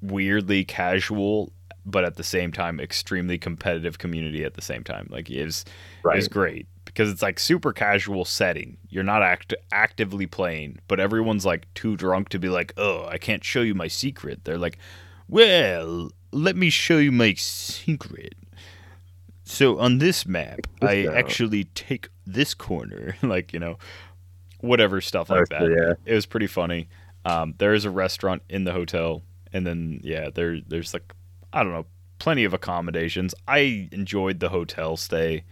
weirdly casual, but at the same time, extremely competitive community at the same time. Like it was, right. it was great. Because it's like super casual setting. You're not act- actively playing, but everyone's like too drunk to be like, oh, I can't show you my secret. They're like, well, let me show you my secret. So on this map, I yeah. actually take this corner, like, you know, whatever stuff like that. Yeah. It was pretty funny. Um, there is a restaurant in the hotel. And then, yeah, there, there's like, I don't know, plenty of accommodations. I enjoyed the hotel stay.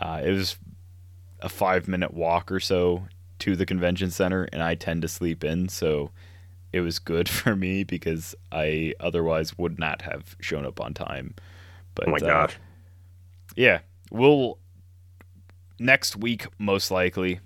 Uh, it was a five-minute walk or so to the convention center, and I tend to sleep in, so it was good for me because I otherwise would not have shown up on time. But, oh, my uh, gosh. Yeah, we'll next week, most likely,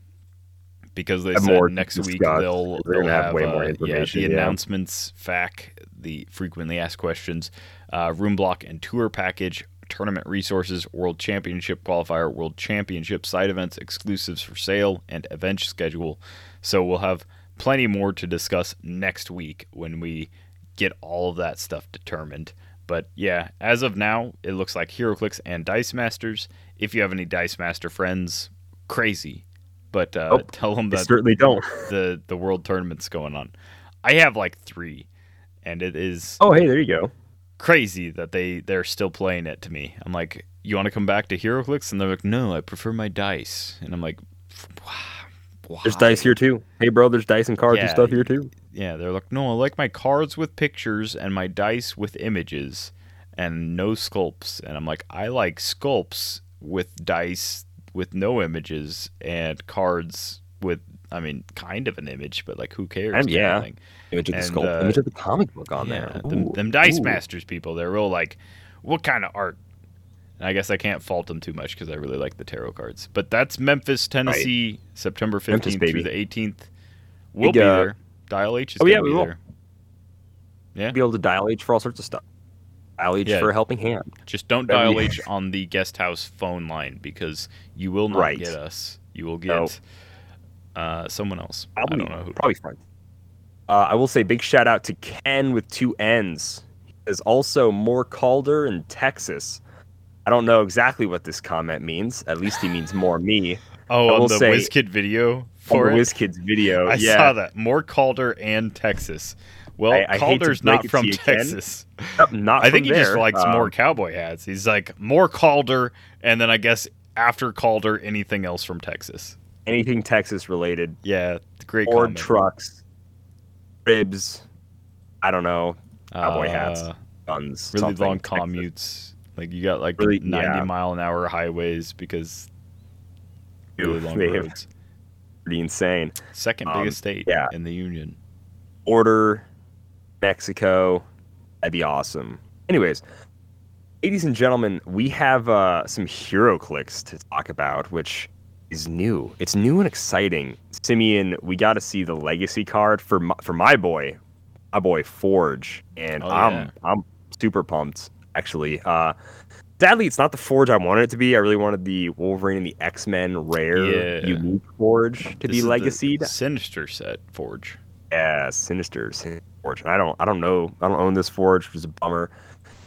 because they have said next week they'll, they'll have, have way uh, more information. Yeah, the yeah. announcements, F A Q, the frequently asked questions, uh, room block and tour package, tournament resources, world championship qualifier, world championship side events, exclusives for sale, and event schedule. So we'll have plenty more to discuss next week when we get all of that stuff determined. But yeah, as of now, it looks like HeroClix and Dice Masters. If you have any Dice Master friends, crazy, but uh, nope, tell them that I certainly don't. the the world tournament's going on. I have like three, and it is oh hey there you go. Crazy that they they're still playing it to me. I'm like, you want to come back to HeroClix? And they're like, no, I prefer my dice. And I'm like, why? There's dice here too. Hey, bro, there's dice and cards yeah, and stuff here too. Yeah, they're like, no, I like my cards with pictures and my dice with images and no sculpts. And I'm like, I like sculpts with dice with no images and cards with, I mean, kind of an image, but like, who cares? Um, yeah, kind of image of the and, sculpt, uh, image of the comic book on yeah, there. Ooh, them, them Dice ooh. Masters people, they're real like, what kind of art? And I guess I can't fault them too much because I really like the tarot cards. But that's Memphis, Tennessee, right. September fifteenth through the eighteenth. We'll Big, be uh, there. Dial H is oh, yeah, be we will. there. Yeah, be able to dial H for all sorts of stuff. Dial H yeah. for a helping hand. Just don't That'd dial be... H on the guest house phone line because you will not right. get us. You will get. No. Uh, someone else. Probably, I don't know who. Probably fine. Uh, I will say big shout out to Ken with two N's. There's also Moore Calder in Texas. I don't know exactly what this comment means. At least he means more me. oh, on the say, WizKid video for on the WizKids video. I yeah. saw that. Moore Calder and Texas. Well, I, I Calder's not from Texas. Nope, not I from think there. He just likes um, more cowboy hats. He's like Moore Calder, and then I guess after Calder, anything else from Texas. Anything Texas related. Yeah, great Ford comment. Trucks, ribs, I don't know, cowboy uh, hats, guns. Really long Texas. commutes. Like you got like really, ninety yeah. mile an hour highways because Dude, really long roads. Pretty insane. Second biggest um, state yeah. in the union. Border, Mexico, that'd be awesome. Anyways, ladies and gentlemen, we have uh, some HeroClix to talk about, which is new. It's new and exciting. Simeon, we got to see the legacy card for my, for my boy, my boy Forge, and oh, I'm yeah. I'm super pumped actually. Uh, sadly, it's not the Forge I wanted it to be. I really wanted the Wolverine and the X-Men rare yeah. unique Forge to this be legacied. Sinister set Forge. Yeah, Sinister, Sinister Forge. I don't I don't know. I don't own this Forge, which is a bummer.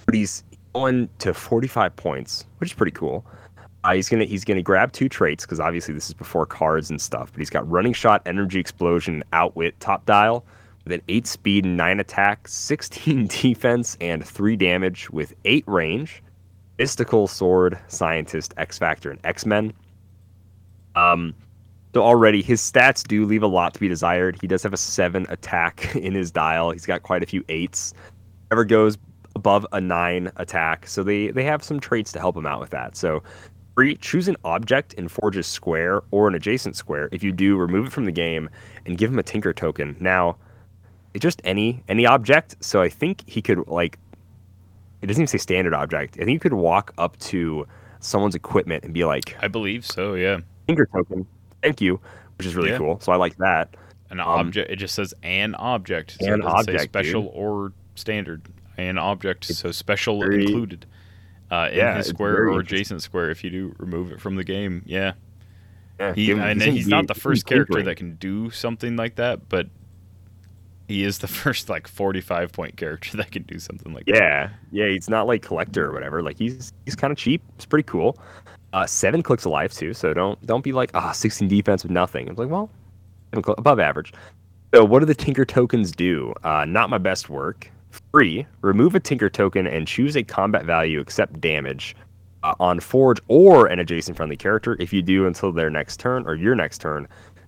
But he's going to forty-five points, which is pretty cool. Uh, he's gonna he's gonna grab two traits because obviously this is before cards and stuff. But he's got Running Shot, Energy Explosion, Outwit, Top Dial, with an eight speed, nine attack, sixteen defense, and three damage with eight range. Mystical Sword, Scientist, X Factor, and X Men. Um, so already his stats do leave a lot to be desired. He does have a seven attack in his dial. He's got quite a few eights. Never goes above a nine attack. So they they have some traits to help him out with that. So. Choose an object in Forge's square or an adjacent square. If you do, remove it from the game and give him a Tinker token. Now, it's just any any object. So I think he could, like, it doesn't even say standard object. I think you could walk up to someone's equipment and be like, I believe so, yeah. Tinker token. Thank you, which is really yeah. cool. So I like that. An um, object. It just says an object. So an it object. Say special dude. Or standard. An object. It's so special very, included. Uh, in yeah, his square or adjacent square, if you do remove it from the game, yeah. yeah he, him, and he's, he's not the first character tinkering. That can do something like that, but he is the first like forty-five point character that can do something like yeah. that. Yeah, yeah, he's not like Collector or whatever. Like he's he's kind of cheap. It's pretty cool. Uh, seven clicks of life too, so don't don't be like ah oh, sixteen defense with nothing. I'm like well, cl- above average. So what do the Tinker tokens do? Uh, not my best work. Free, remove a Tinker token and choose a combat value except damage uh, on Forge or an adjacent friendly character. If you do until their next turn or your next turn,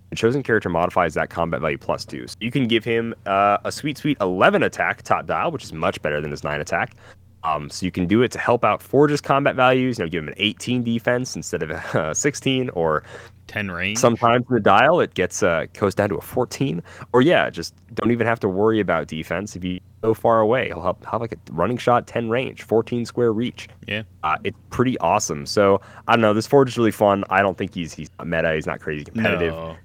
the chosen character modifies that combat value plus two. So you can give him uh, a sweet, sweet eleven attack top dial, which is much better than his nine attack. Um, so you can do it to help out Forge's combat values. You know, give him an eighteen defense instead of a uh, sixteen or ten range. Sometimes in the dial, it gets uh, goes down to a fourteen. Or yeah, just don't even have to worry about defense. If you go far away, he'll have, have like a running shot, ten range, fourteen square reach. Yeah, uh, it's pretty awesome. So I don't know. This Forge is really fun. I don't think he's he's not meta. He's not crazy competitive. No.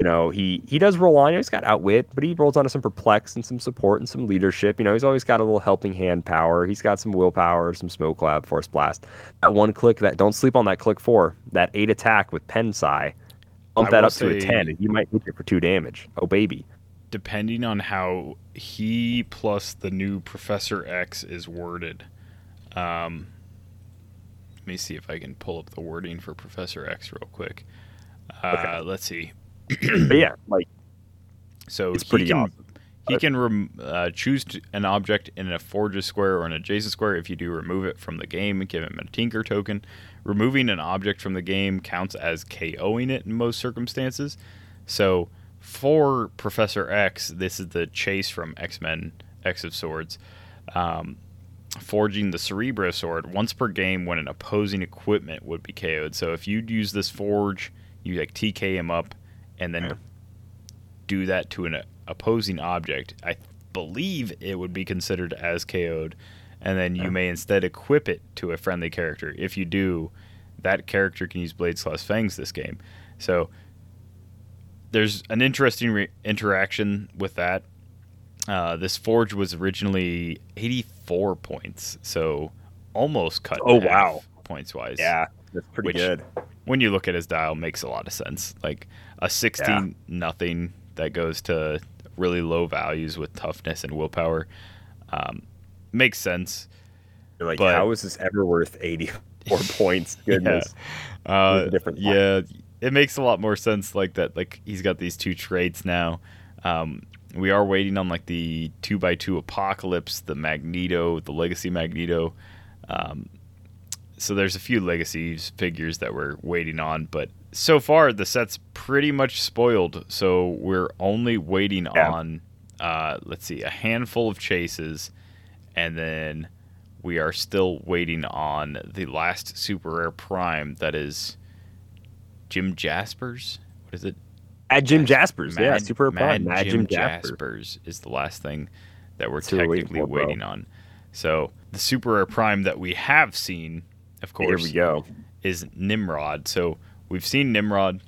You know, he, he does roll on. He's got Outwit, but he rolls onto some Perplex and some support and some leadership. You know, he's always got a little helping hand power. He's got some willpower, some Smoke Cloud, Force Blast. That one click, that don't sleep on that click four. That eight attack with Pensai. Bump I that up to a ten, and you might hit it for two damage. Oh, baby. Depending on how he plus the new Professor X is worded. Um, let me see if I can pull up the wording for Professor X real quick. Uh, okay. Let's see. But yeah, like so it's he pretty can, awesome. He can rem, uh, choose to, an object in a Forge's square or an adjacent square. If you do, remove it from the game and give him a Tinker token. Removing an object from the game counts as KOing it in most circumstances. So for Professor X, this is the chase from X-Men, X of Swords. Um, forging the Cerebro Sword once per game when an opposing equipment would be K O'd. So if you'd use this Forge, you like T K him up. And then yeah. do that to an opposing object. I believe it would be considered as K O'd, and then you yeah. may instead equip it to a friendly character. If you do, that character can use Blade Slash Fangs this game. So there's an interesting re- interaction with that. Uh, this Forge was originally eighty-four points, so almost cut oh, in half wow. points-wise. Yeah, that's pretty which, good. When you look at his dial, makes a lot of sense. Like a sixteen yeah. nothing that goes to really low values with toughness and willpower um, makes sense. You're like, but, how is this ever worth eighty-four points? Goodness, yeah. Uh, yeah, it makes a lot more sense. Like that, like he's got these two traits now. Um, we are waiting on like the two by two Apocalypse, the Magneto, the Legacy Magneto. Um, So there's a few legacy figures that we're waiting on, but so far the set's pretty much spoiled. So we're only waiting yeah. on, uh, let's see, a handful of chases, and then we are still waiting on the last super rare prime that is Jim Jaspers. What is it? At Jim Jaspers, Mad, yeah, super rare prime. Mad Jim, Jim Jaspers is the last thing that we're so technically we're waiting, waiting on. So the super rare prime that we have seen. Of course, here we go. Is Nimrod. So We've seen Nimrod.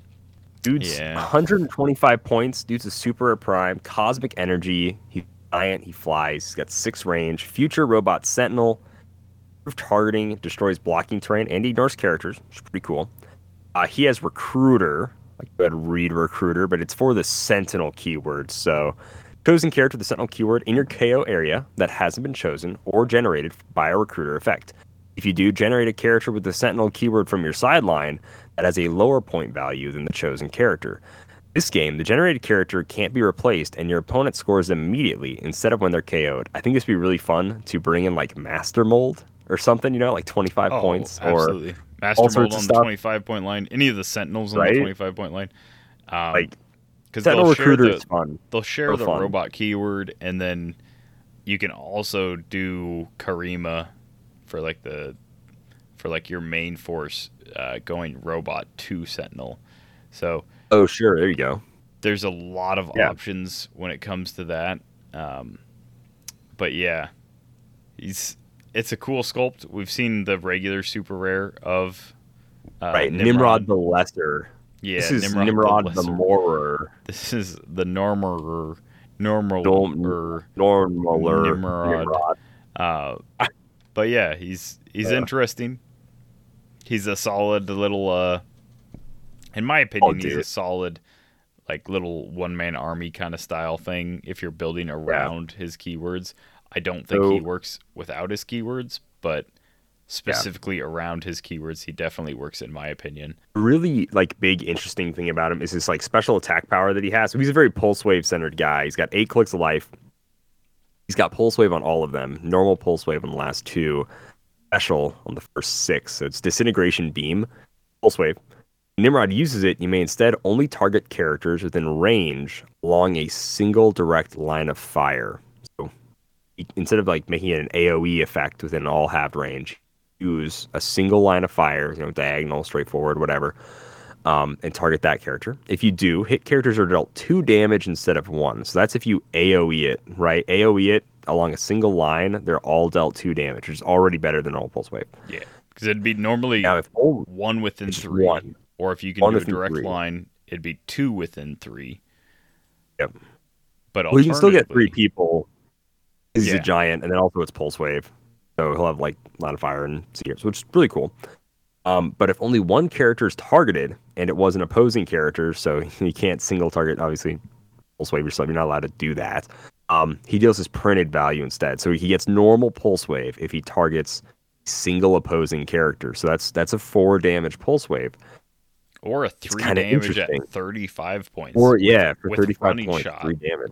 Dude's yeah. one hundred twenty-five points. Dude's a super prime. Cosmic energy. He's giant. He flies. He's got six range. Future robot sentinel. Targeting. Destroys blocking terrain. And ignores characters, which is pretty cool. Uh, he has recruiter. I could read recruiter, but it's for the sentinel keyword. So chosen character with the sentinel keyword in your K O area that hasn't been chosen or generated by a recruiter effect. If you do generate a character with the sentinel keyword from your sideline, that has a lower point value than the chosen character. This game, the generated character can't be replaced, and your opponent scores immediately instead of when they're K O'd. I think this would be really fun to bring in like Master Mold or something, you know, like twenty-five oh, points. Absolutely. Or Master Mold on the twenty-five-point line. Any of the Sentinels on right? the twenty-five-point line. Um, like, because they'll share the, fun. They'll share the fun. robot keyword, and then you can also do Karima for like the for like your main force. Uh, going robot to sentinel. So oh sure, there you go. There's a lot of yeah. options when it comes to that. Um, but yeah, he's it's a cool sculpt. We've seen the regular super rare of uh, right Nimrod. Nimrod the Lesser. Yeah, this is Nimrod, Nimrod the, the Morer. This is the Normerer, Normaler, Normaler Nimrod. Nimrod. Uh, but yeah, he's he's yeah. interesting. He's a solid little, uh, in my opinion, oh, he's a solid, like, little one-man army kind of style thing if you're building around yeah. his keywords. I don't think so, he works without his keywords, but specifically yeah. around his keywords, he definitely works, in my opinion. Really, like, big, interesting thing about him is his, like, special attack power that he has. So he's a very pulse wave-centered guy. He's got eight clicks of life. He's got pulse wave on all of them. Normal pulse wave on the last two. Special on the first six, so it's disintegration beam, pulse wave. Nimrod uses it. You may instead only target characters within range along a single direct line of fire. So instead of like making it an A O E effect within all halved range, use a single line of fire, you know, diagonal, straightforward, whatever, um, and target that character. If you do, hit characters are dealt two damage instead of one. So that's if you A O E it, right? A O E it. Along a single line, they're all dealt two damage, which is already better than normal pulse wave. Yeah, because it'd be normally now, if, oh, one within three, one. Or if you can one do a direct three. line, it'd be two within three. Yep. But well, you can still get three people. He's yeah. a giant, and then also it's pulse wave, so he'll have like line of fire and seers, which is really cool. Um, but if only one character is targeted, and it was an opposing character, so you can't single target. Obviously, pulse wave yourself, you're not allowed to do that. Um, he deals his printed value instead, so he gets normal pulse wave if he targets single opposing character. So that's that's a four damage pulse wave, or a three damage at thirty-five points. Or yeah, for thirty-five points, three damage.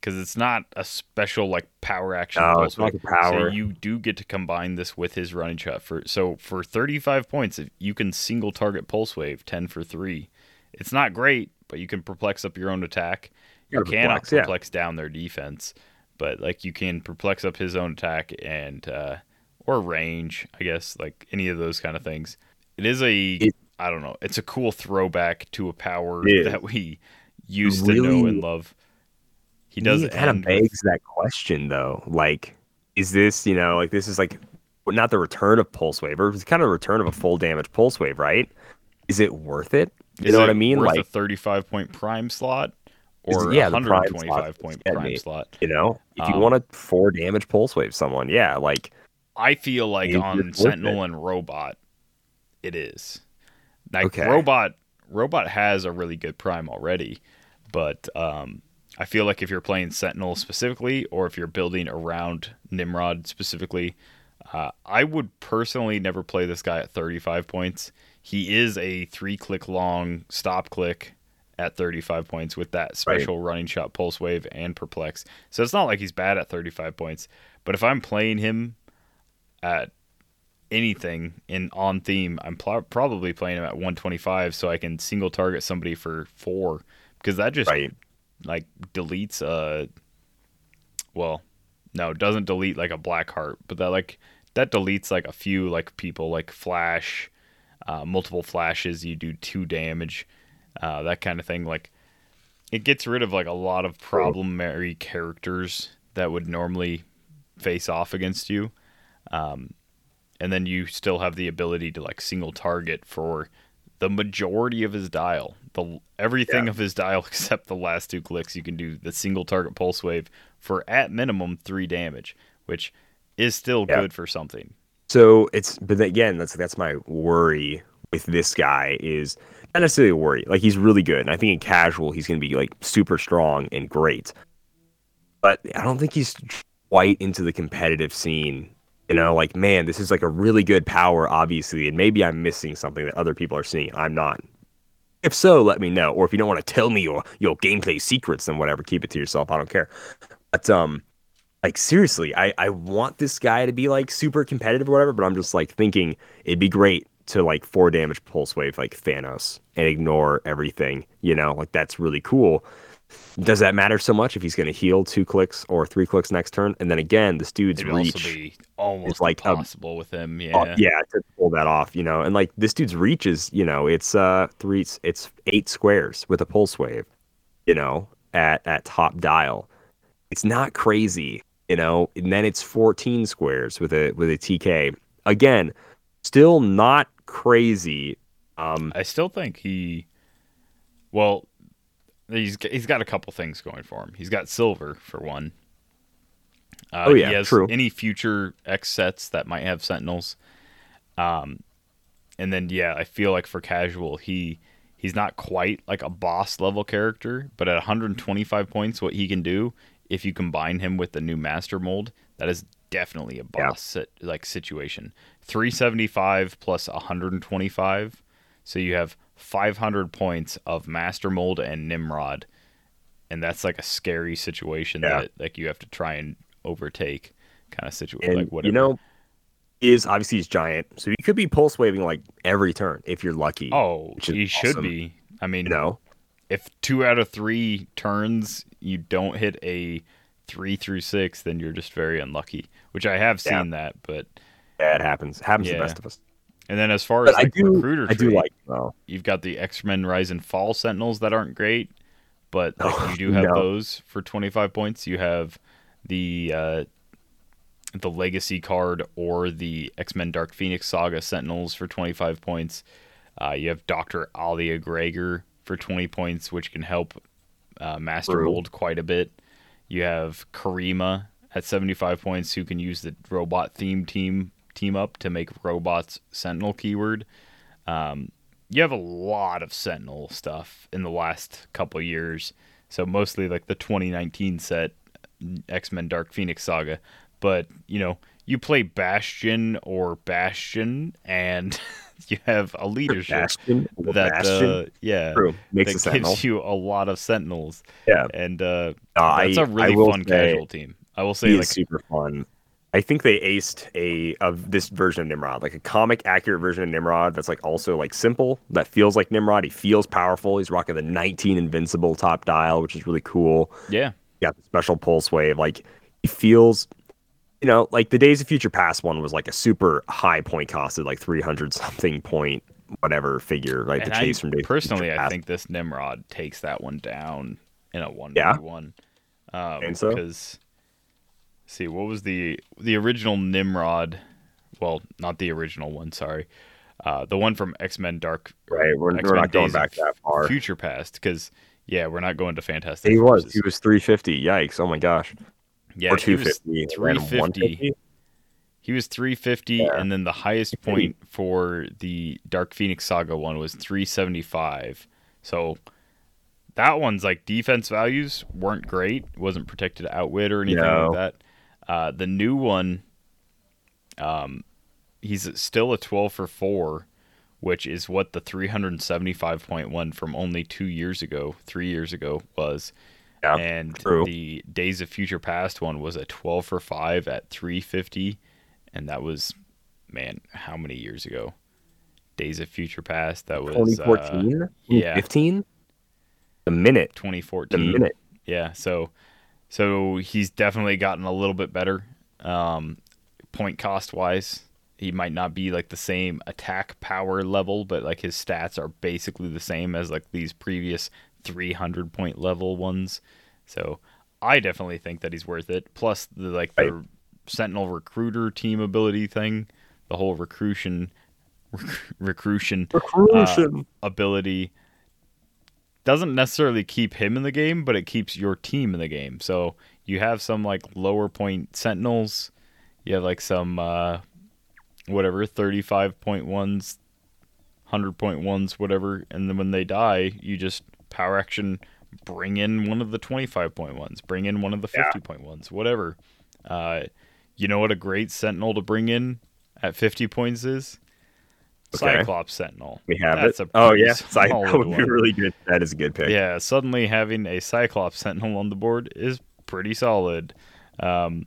Because it's not a special like power action. No, pulse wave. It's not power. So you do get to combine this with his running shot. For so for thirty-five points, if you can single target pulse wave ten for three. It's not great, but you can perplex up your own attack. You cannot perplex, perplex yeah. down their defense, but like you can perplex up his own attack and uh, or range, I guess, like any of those kind of things. It is a it, I don't know. It's a cool throwback to a power that we used really, to know and love. He does it kind of begs that question though. Like, is this you know like this is like not the return of pulse wave, or it's kind of the return of a full damage pulse wave, right? Is it worth it? You is know it what I mean? Worth like a thirty-five point prime slot. Or yeah, one hundred twenty-five point prime slot. You know, if you um, want to four damage pulse wave someone, yeah, like I feel like on Sentinel and Robot, it is. Like okay. Robot, Robot has a really good prime already, but um, I feel like if you're playing Sentinel specifically, or if you're building around Nimrod specifically, uh, I would personally never play this guy at thirty-five points. He is a three-click long stop click. At thirty-five points with that special right. running shot, pulse wave, and perplex. So it's not like he's bad at thirty-five points. But if I'm playing him at anything in on theme, I'm pl- probably playing him at one twenty-five so I can single target somebody for four. Because that just right. like deletes a... Well, no, it doesn't delete like a black heart. But that like that deletes like a few like people like flash, uh, multiple flashes. You do two damage. Uh, that kind of thing. Like, it gets rid of like a lot of problematic characters that would normally face off against you, um, and then you still have the ability to like single target for the majority of his dial, the everything yeah. of his dial except the last two clicks, you can do the single target pulse wave for at minimum three damage, which is still yeah. good for something. So it's, but again, that's that's my worry with this guy is not necessarily a worry. Like, he's really good, and I think in casual he's going to be like super strong and great. But I don't think he's quite into the competitive scene. You know, like, man, this is like a really good power, obviously, and maybe I'm missing something that other people are seeing. I'm not. If so, let me know. Or if you don't want to tell me your your gameplay secrets, then whatever, keep it to yourself. I don't care. But um, like seriously, I I want this guy to be like super competitive or whatever. But I'm just like thinking it'd be great to like four damage pulse wave like Thanos and ignore everything. You know, like that's really cool. Does that matter so much if he's going to heal two clicks or three clicks next turn? And then again, this dude's It'd reach also be almost is like impossible um, with him. Yeah, uh, yeah, to pull that off, you know. And like this dude's reach is, you know, it's uh three, it's eight squares with a pulse wave, you know, at at top dial. It's not crazy, you know. And then it's fourteen squares with a with a T K. Again, still not crazy. Um, I still think he, well. He's he's got a couple things going for him. He's got silver for one. Uh, oh yeah, he has true. Any future X sets that might have Sentinels, um, and then yeah, I feel like for casual, he he's not quite like a boss level character, but at one hundred twenty-five points, what he can do if you combine him with the new Master Mold, that is definitely a boss yeah. si- like situation. three seventy-five plus one hundred twenty-five, so you have five hundred points of Master Mold and Nimrod, and that's like a scary situation yeah. that like you have to try and overtake kind of situation, like whatever. You know, is obviously he's giant, so he could be pulse waving like every turn if you're lucky. Oh, he should awesome. be. I mean, you know, if two out of three turns you don't hit a three through six, then you're just very unlucky, which I have seen yeah. that, but yeah, it happens. It happens yeah. to the best of us. And then as far but as like do, recruiter tree, I do like, no. you've got the X-Men Rise and Fall Sentinels that aren't great, but like, oh, you do have no. those for twenty-five points. You have the uh, the Legacy card or the X-Men Dark Phoenix Saga Sentinels for twenty-five points. Uh, you have Doctor Alia Gregor for twenty points, which can help uh, Master True. Mold quite a bit. You have Karima at seventy-five points, who can use the robot theme team team up to make robots Sentinel keyword. Um, you have a lot of Sentinel stuff in the last couple years. So mostly like the twenty nineteen set X-Men Dark Phoenix Saga, but you know, you play Bastion or Bastion and you have a leadership Bastion, that, Bastion. Uh, yeah, True. Makes that gives Sentinel. You a lot of Sentinels. Yeah. And, uh, uh that's I, a really fun say, casual team. I will say like super fun. I think they aced a of this version of Nimrod, like a comic accurate version of Nimrod that's like also like simple, that feels like Nimrod. He feels powerful. He's rocking the nineteen invincible top dial, which is really cool. Yeah. Yeah, the special pulse wave. Like he feels, you know, like the Days of Future Past one was like a super high point costed, like three hundred something point whatever figure, like and the chase I, from Days personally of Future Past. I think this Nimrod takes that one down in a one v one. Um and so? because see, what was the the original Nimrod? Well, not the original one, sorry. Uh, the one from X-Men Dark. Right, we're, we're not going Days back that far. Future Past, because, yeah, we're not going to Fantastic Four. He Forces. was. He was three fifty. Yikes. Oh, my gosh. Yeah, or two fifty. He was three fifty. He was three fifty, yeah. And then the highest point for the Dark Phoenix Saga one was three seventy-five. So that one's, like, defense values weren't great. Wasn't protected outwit or anything no. like that. Uh, the new one, um, he's still a twelve for four, which is what the three seventy-five point one from only two years ago, three years ago was. Yeah, and true. The Days of Future Past one was a twelve for five at three fifty, and that was, man, how many years ago? Days of Future Past, that was... twenty fourteen? Uh, yeah. twenty fifteen? The minute. twenty fourteen. The minute. Yeah, so... So he's definitely gotten a little bit better, um, point cost wise. He might not be like the same attack power level, but like his stats are basically the same as like these previous three hundred point level ones. So I definitely think that he's worth it. Plus the like the right. Sentinel recruiter team ability thing, the whole recruition rec- recruition, recruition. Uh, ability doesn't necessarily keep him in the game, but it keeps your team in the game. So you have some like lower point sentinels. You have like some uh, whatever thirty-five point ones, one hundred point ones, whatever. And then when they die, you just power action bring in one of the twenty-five point ones, bring in one of the fifty point ones, whatever. Uh, you know what a great sentinel to bring in at fifty points is? Okay. Cyclops Sentinel. We have That's it. A oh, yeah. Cyclops would be really good. That is a good pick. Yeah, suddenly having a Cyclops Sentinel on the board is pretty solid. Um,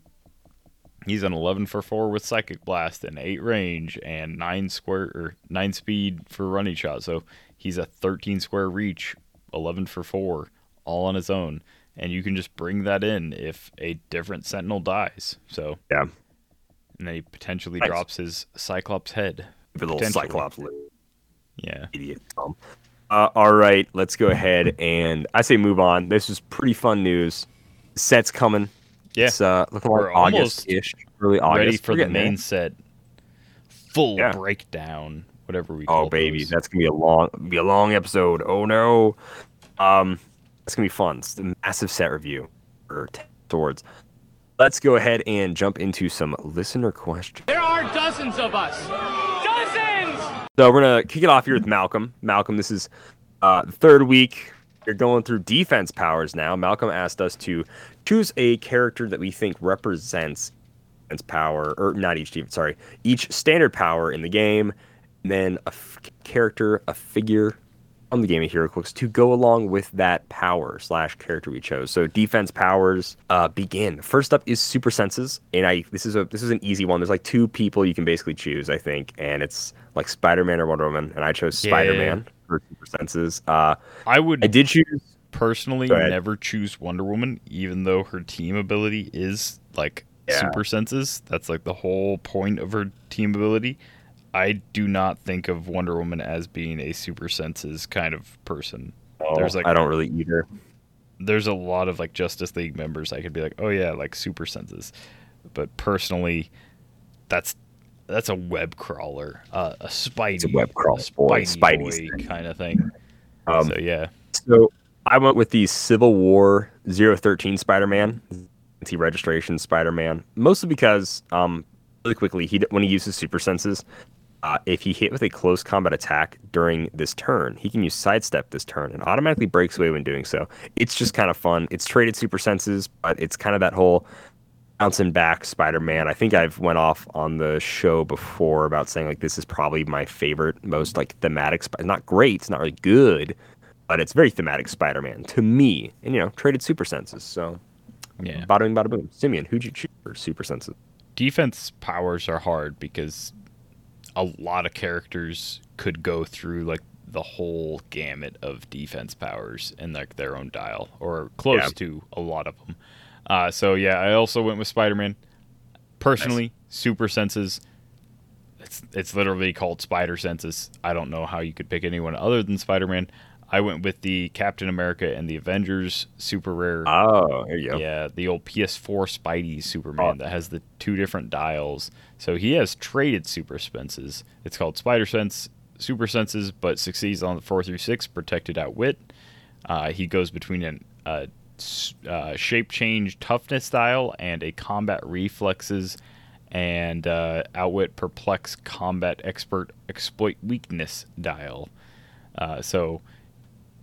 he's an eleven for four with Psychic Blast and eight range and nine square or nine speed for running shot. So he's a thirteen square reach, eleven for four, all on his own. And you can just bring that in if a different Sentinel dies. So yeah. And then he potentially nice. drops his Cyclops head. The little Cyclops. Yeah. Idiot. Um, uh, all right, let's go ahead and I say move on. This is pretty fun news. Set's coming. Yeah. It's uh, looking like August-ish. Early August. Ready for We're the main there. set. Full yeah. breakdown, whatever we call it. Oh, baby. Those. That's going to be a long be a long episode. Oh, no. Um, It's going to be fun. It's a massive set review for Ten of Swords. Let's go ahead and jump into some listener questions. There are dozens of us. Dozens! So we're going to kick it off here with Malcolm. Malcolm, this is uh, the third week. You're going through defense powers now. Malcolm asked us to choose a character that we think represents defense power, or not each defense, sorry, each standard power in the game, and then a f- character, a figure on the Game of HeroClix to go along with that power slash character we chose. So defense powers uh, begin. First up is super senses, and I this is a this is an easy one. There's like two people you can basically choose, I think, and it's like Spider-Man or Wonder Woman, and I chose yeah. Spider-Man for super senses. Uh, I would I did choose personally never choose Wonder Woman, even though her team ability is like yeah. super senses. That's like the whole point of her team ability. I do not think of Wonder Woman as being a super senses kind of person. Oh, there's like I don't really either. There's a lot of like Justice League members I could be like, oh yeah, like super senses. But personally, that's that's a web crawler, uh, a Spidey, it's a web crawler, Spidey, Spidey kind of thing. Um, so yeah. So I went with the Civil War zero thirteen Spider-Man, anti-registration Spider-Man, mostly because um, really quickly he when he uses super senses. Uh, if he hit with a close combat attack during this turn, he can use sidestep this turn and automatically breaks away when doing so. It's just kind of fun. It's traded super senses, but it's kind of that whole bouncing back Spider-Man. I think I've went off on the show before about saying like this is probably my favorite, most like thematic. Sp- not great. It's not really good, but it's very thematic Spider-Man to me. And you know, traded super senses. So yeah, bada bing, bada boom. Simeon, who'd you choose for super senses? Defense powers are hard because a lot of characters could go through like the whole gamut of defense powers in like their own dial or close yeah. to a lot of them. Uh, so yeah, I also went with Spider-Man personally. Nice. Super senses. It's, it's literally called Spider Senses. I don't know how you could pick anyone other than Spider-Man. I went with the Captain America and the Avengers super rare. Oh, there you go. Yeah, the old P S four Spidey Superman oh. that has the two different dials. So he has traded super senses. It's called Spider Sense, super senses, but succeeds on the four through six, protected at wit. Uh, he goes between an uh, uh, shape change toughness dial and a combat reflexes and uh, outwit perplex combat expert exploit weakness dial. Uh, so.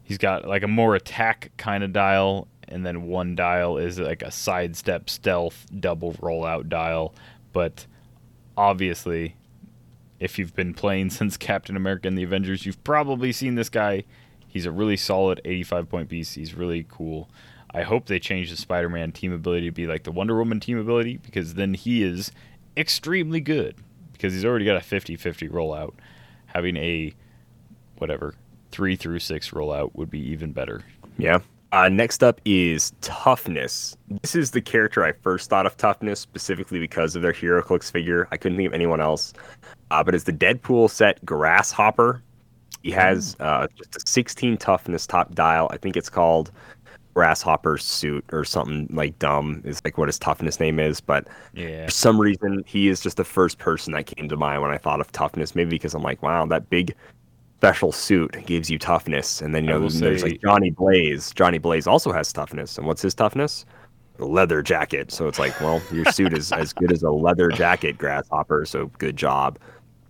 He's got like a more attack kind of dial, and then one dial is like a sidestep, stealth, double rollout dial. But obviously, if you've been playing since Captain America and the Avengers, you've probably seen this guy. He's a really solid eighty-five point piece. He's really cool. I hope they change the Spider-Man team ability to be like the Wonder Woman team ability, because then he is extremely good because he's already got a fifty-fifty rollout. Having a whatever three through six rollout would be even better. Yeah. Uh, next up is Toughness. This is the character I first thought of Toughness, specifically because of their HeroClix figure. I couldn't think of anyone else. Uh, but it's the Deadpool set Grasshopper. He has uh, just a sixteen toughness top dial. I think it's called Grasshopper suit or something like dumb is like what his toughness name is, but yeah. for some reason he is just the first person that came to mind when I thought of toughness. Maybe because I'm like, wow, that big special suit gives you toughness, and then you know say, there's like Johnny Blaze. Johnny Blaze also has toughness, and what's his toughness? A leather jacket. So it's like, well, your suit is as good as a leather jacket, Grasshopper. So good job.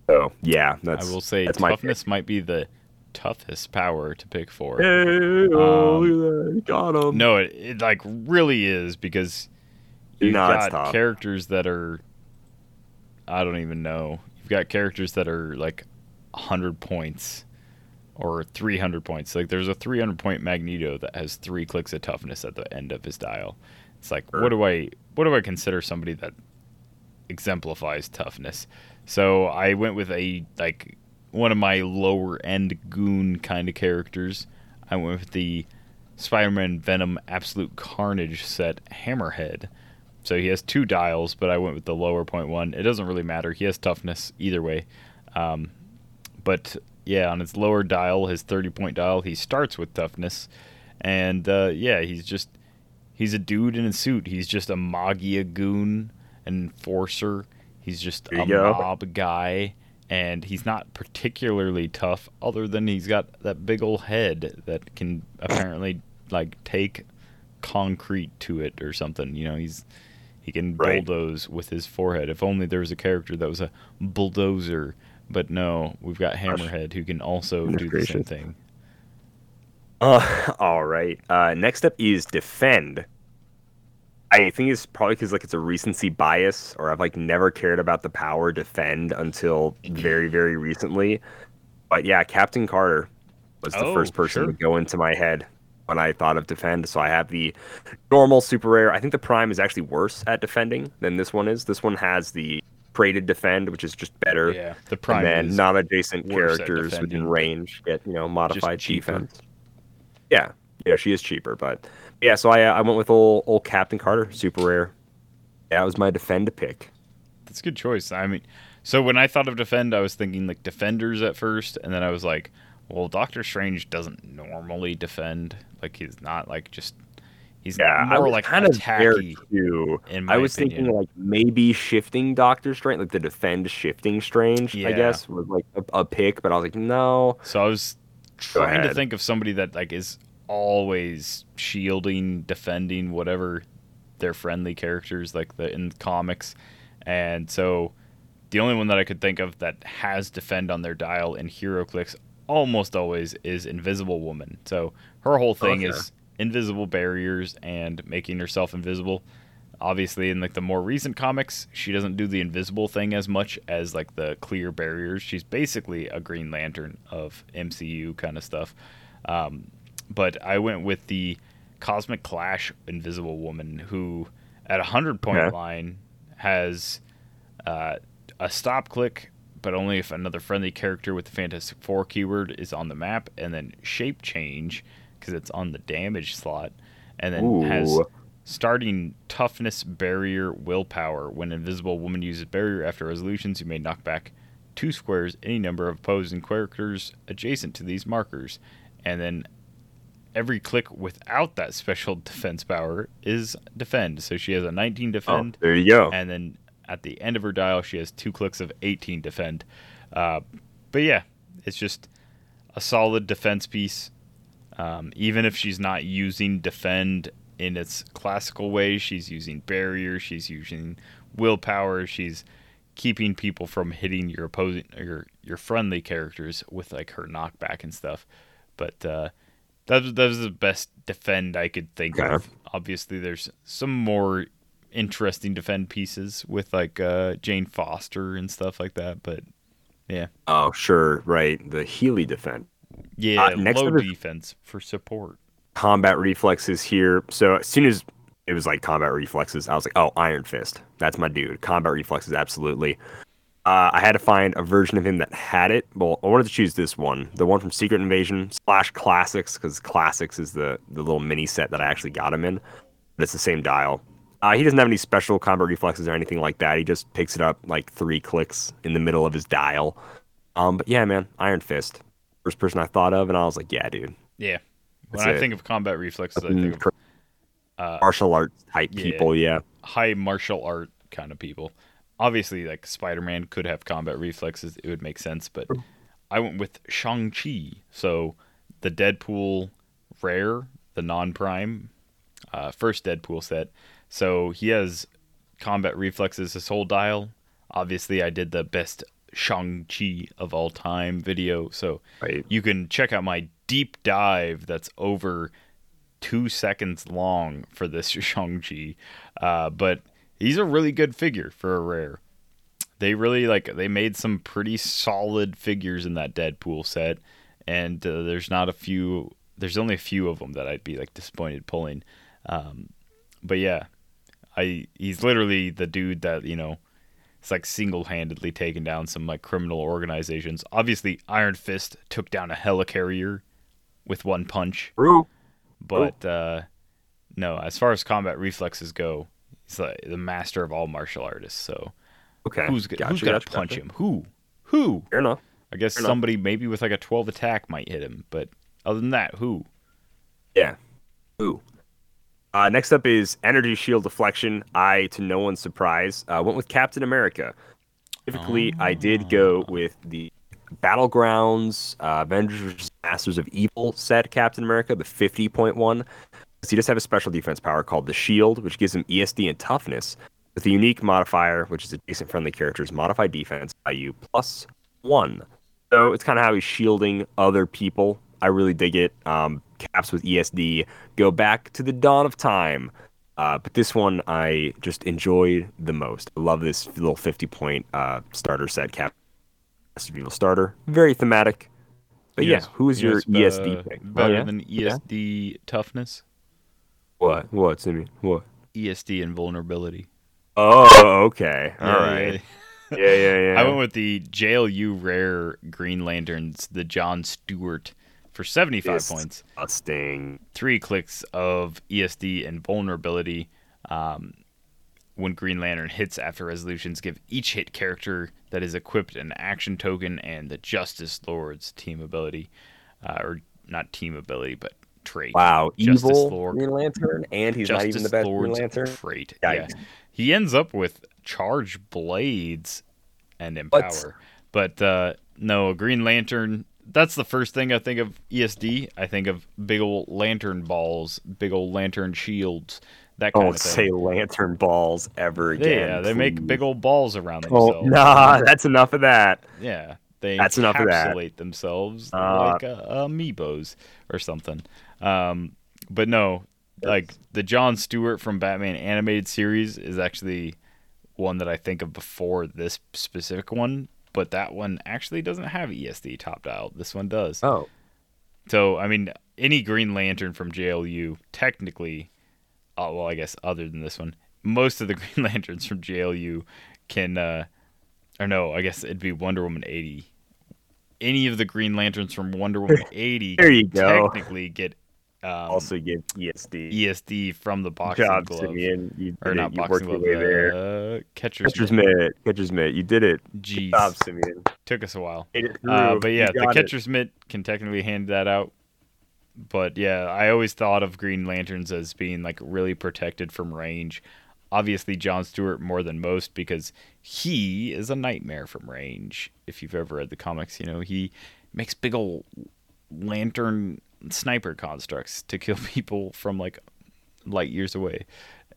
So yeah, that's I will say that's toughness might be the toughest power to pick for. Hey, oh, um, look at that. Got him. No, it, it like really is, because you've no, got characters that are I don't even know. You've got characters that are like one hundred points or three hundred points. Like there's a three hundred point Magneto that has three clicks of toughness at the end of his dial. It's like sure. what do I what do I consider somebody that exemplifies toughness? So I went with a like one of my lower-end goon kind of characters. I went with the Spider-Man Venom Absolute Carnage set Hammerhead. So he has two dials, but I went with the lower point one. It doesn't really matter. He has toughness either way. Um, but, yeah, on his lower dial, his thirty-point dial, he starts with toughness. And, uh, yeah, he's just... He's a dude in a suit. He's just a Magia goon, an enforcer. He's just a yeah. mob guy. And he's not particularly tough, other than he's got that big old head that can apparently like take concrete to it or something. You know, he's he can right. bulldoze with his forehead. If only there was a character that was a bulldozer, but no, we've got Hammerhead who can also do the same thing. Uh, all right. Uh, next up is Defend. I think it's probably because like it's a recency bias, or I've like never cared about the power Defend until very, very recently. But yeah, Captain Carter was the oh, first person sure. to go into my head when I thought of Defend. So I have the normal, super rare. I think the Prime is actually worse at defending than this one is. This one has the traded Defend, which is just better. Yeah, the Prime and then non-adjacent characters within range get you know modified defense. Yeah, yeah, she is cheaper, but. Yeah, so I I went with old old Captain Carter, super rare. That was my Defend pick. That's a good choice. I mean, so when I thought of Defend, I was thinking like Defenders at first, and then I was like, well, Doctor Strange doesn't normally defend. Like he's not like just he's yeah, more like kind of attacky. Too. In my I was opinion. thinking like maybe shifting Doctor Strange, like the Defend shifting Strange, yeah. I guess was like a, a pick, but I was like no. So I was trying to think of somebody that like is. Always shielding, defending, whatever their friendly characters like the in the comics, and so the only one that I could think of that has Defend on their dial in HeroClix almost always is Invisible Woman. So her whole thing okay. is invisible barriers and making herself invisible. Obviously, in like the more recent comics, she doesn't do the invisible thing as much as like the clear barriers. She's basically a Green Lantern of M C U kind of stuff. Um, But I went with the Cosmic Clash Invisible Woman, who at a hundred-point yeah. line has uh, a stop click, but only if another friendly character with the Fantastic Four keyword is on the map, and then shape change, because it's on the damage slot, and then Ooh. has starting toughness, barrier, willpower. When Invisible Woman uses barrier after resolutions, you may knock back two squares any number of opposing characters adjacent to these markers, and then... Every click without that special defense power is Defend. So she has a nineteen Defend. Oh, there you go. And then at the end of her dial, she has two clicks of eighteen Defend. Uh, but yeah, it's just a solid defense piece. Um, even if she's not using Defend in its classical way, she's using barrier, she's using willpower, she's keeping people from hitting your opposing your your friendly characters with like her knockback and stuff. But uh That was, that was the best Defend I could think okay. of. Obviously, there's some more interesting Defend pieces with like uh, Jane Foster and stuff like that, but yeah. Oh, sure, right. The Healy Defend. Yeah, uh, next low defense for support. Combat reflexes here. So as soon as it was like combat reflexes, I was like, oh, Iron Fist. That's my dude. Combat reflexes, absolutely. Uh, I had to find a version of him that had it. Well, I wanted to choose this one, the one from Secret Invasion slash Classics, because Classics is the, the little mini set that I actually got him in. But it's the same dial. Uh, he doesn't have any special combat reflexes or anything like that. He just picks it up like three clicks in the middle of his dial. Um, but yeah, man, Iron Fist. First person I thought of, and I was like, yeah, dude. Yeah, When I think of combat reflexes, I think of uh, martial arts type yeah, people, yeah. High martial art kind of people. Obviously, like, Spider-Man could have combat reflexes. It would make sense, but I went with Shang-Chi. So, the Deadpool Rare, the non-prime, uh, first Deadpool set. So, he has combat reflexes his whole dial. Obviously, I did the best Shang-Chi of all time video. So, right. You can check out my deep dive that's over two seconds long for this Shang-Chi. Uh, but... He's a really good figure for a rare. They really, like, they made some pretty solid figures in that Deadpool set, and uh, there's not a few, there's only a few of them that I'd be, like, disappointed pulling. Um, but, yeah, I he's literally the dude that, you know, it's, like, single-handedly taking down some, like, criminal organizations. Obviously, Iron Fist took down a helicarrier with one punch. Ooh. But, uh, no, as far as combat reflexes go, he's like the master of all martial artists, so okay. who's, gotcha, who's gonna gotcha, punch gotcha. him? Who? Who? Fair enough. I guess Fair somebody enough. maybe with like a twelve attack might hit him, but other than that, who? Yeah, who? Uh, next up is energy shield deflection. I, to no one's surprise, uh, went with Captain America. Specifically, oh. I did go with the Battlegrounds uh, Avengers Masters of Evil set Captain America, the fifty point one. So he does have a special defense power called the Shield, which gives him E S D and toughness, with a unique modifier, which is adjacent friendly character's modified defense value plus one. So it's kind of how he's shielding other people. I really dig it. Um, caps with E S D go back to the dawn of time. Uh, but this one I just enjoyed the most. I love this little fifty point uh, starter set, Captain Evil starter. Very thematic. But yes, yeah, who is yes, your uh, E S D pick? Better oh, yeah? than E S D yeah. toughness? What? What, Simeon? What? E S D and vulnerability. Oh, okay. All yeah, right. Yeah. yeah, yeah, yeah. I went with the J L U Rare Green Lanterns, the John Stewart, for seventy-five it's points. Disgusting. Three clicks of E S D and vulnerability. Um, when Green Lantern hits after resolutions, give each hit character that is equipped an action token and the Justice Lord's team ability. Uh, or not team ability, but trait. Wow, Justice evil Lord. Green Lantern, and he's Justice not even the best Lord's Green Lantern. Trait. Yeah. He ends up with charge blades and empower. But, but uh, no, Green Lantern, that's the first thing I think of E S D. I think of big old lantern balls, big old lantern shields, that kind Don't of thing. Don't say lantern balls ever again. Yeah, please. They make big old balls around themselves. Oh, nah, that's enough of that. Yeah, they that's encapsulate that. themselves uh, like uh, amiibos or something. Um, but no, like the John Stewart from Batman animated series is actually one that I think of before this specific one, but that one actually doesn't have E S D top dial. This one does. Oh, so, I mean, any Green Lantern from J L U technically, uh, well, I guess other than this one, most of the Green Lanterns from J L U can, uh, or no, I guess it'd be Wonder Woman eighty. Any of the Green Lanterns from Wonder Woman eighty there you can go. technically get Um, also get E S D. E S D from the boxing Job, glove. Simeon, you did or not it. You boxing glove. There. Uh, catcher's, catcher's mitt. mitt. Catcher's mitt. You did it. Jeez. Job, Simeon. Took us a while. Uh, but yeah, the catcher's it. mitt can technically hand that out. But yeah, I always thought of Green Lanterns as being like really protected from range. Obviously, John Stewart more than most because he is a nightmare from range. If you've ever read the comics, you know, he makes big old lantern sniper constructs to kill people from like light years away,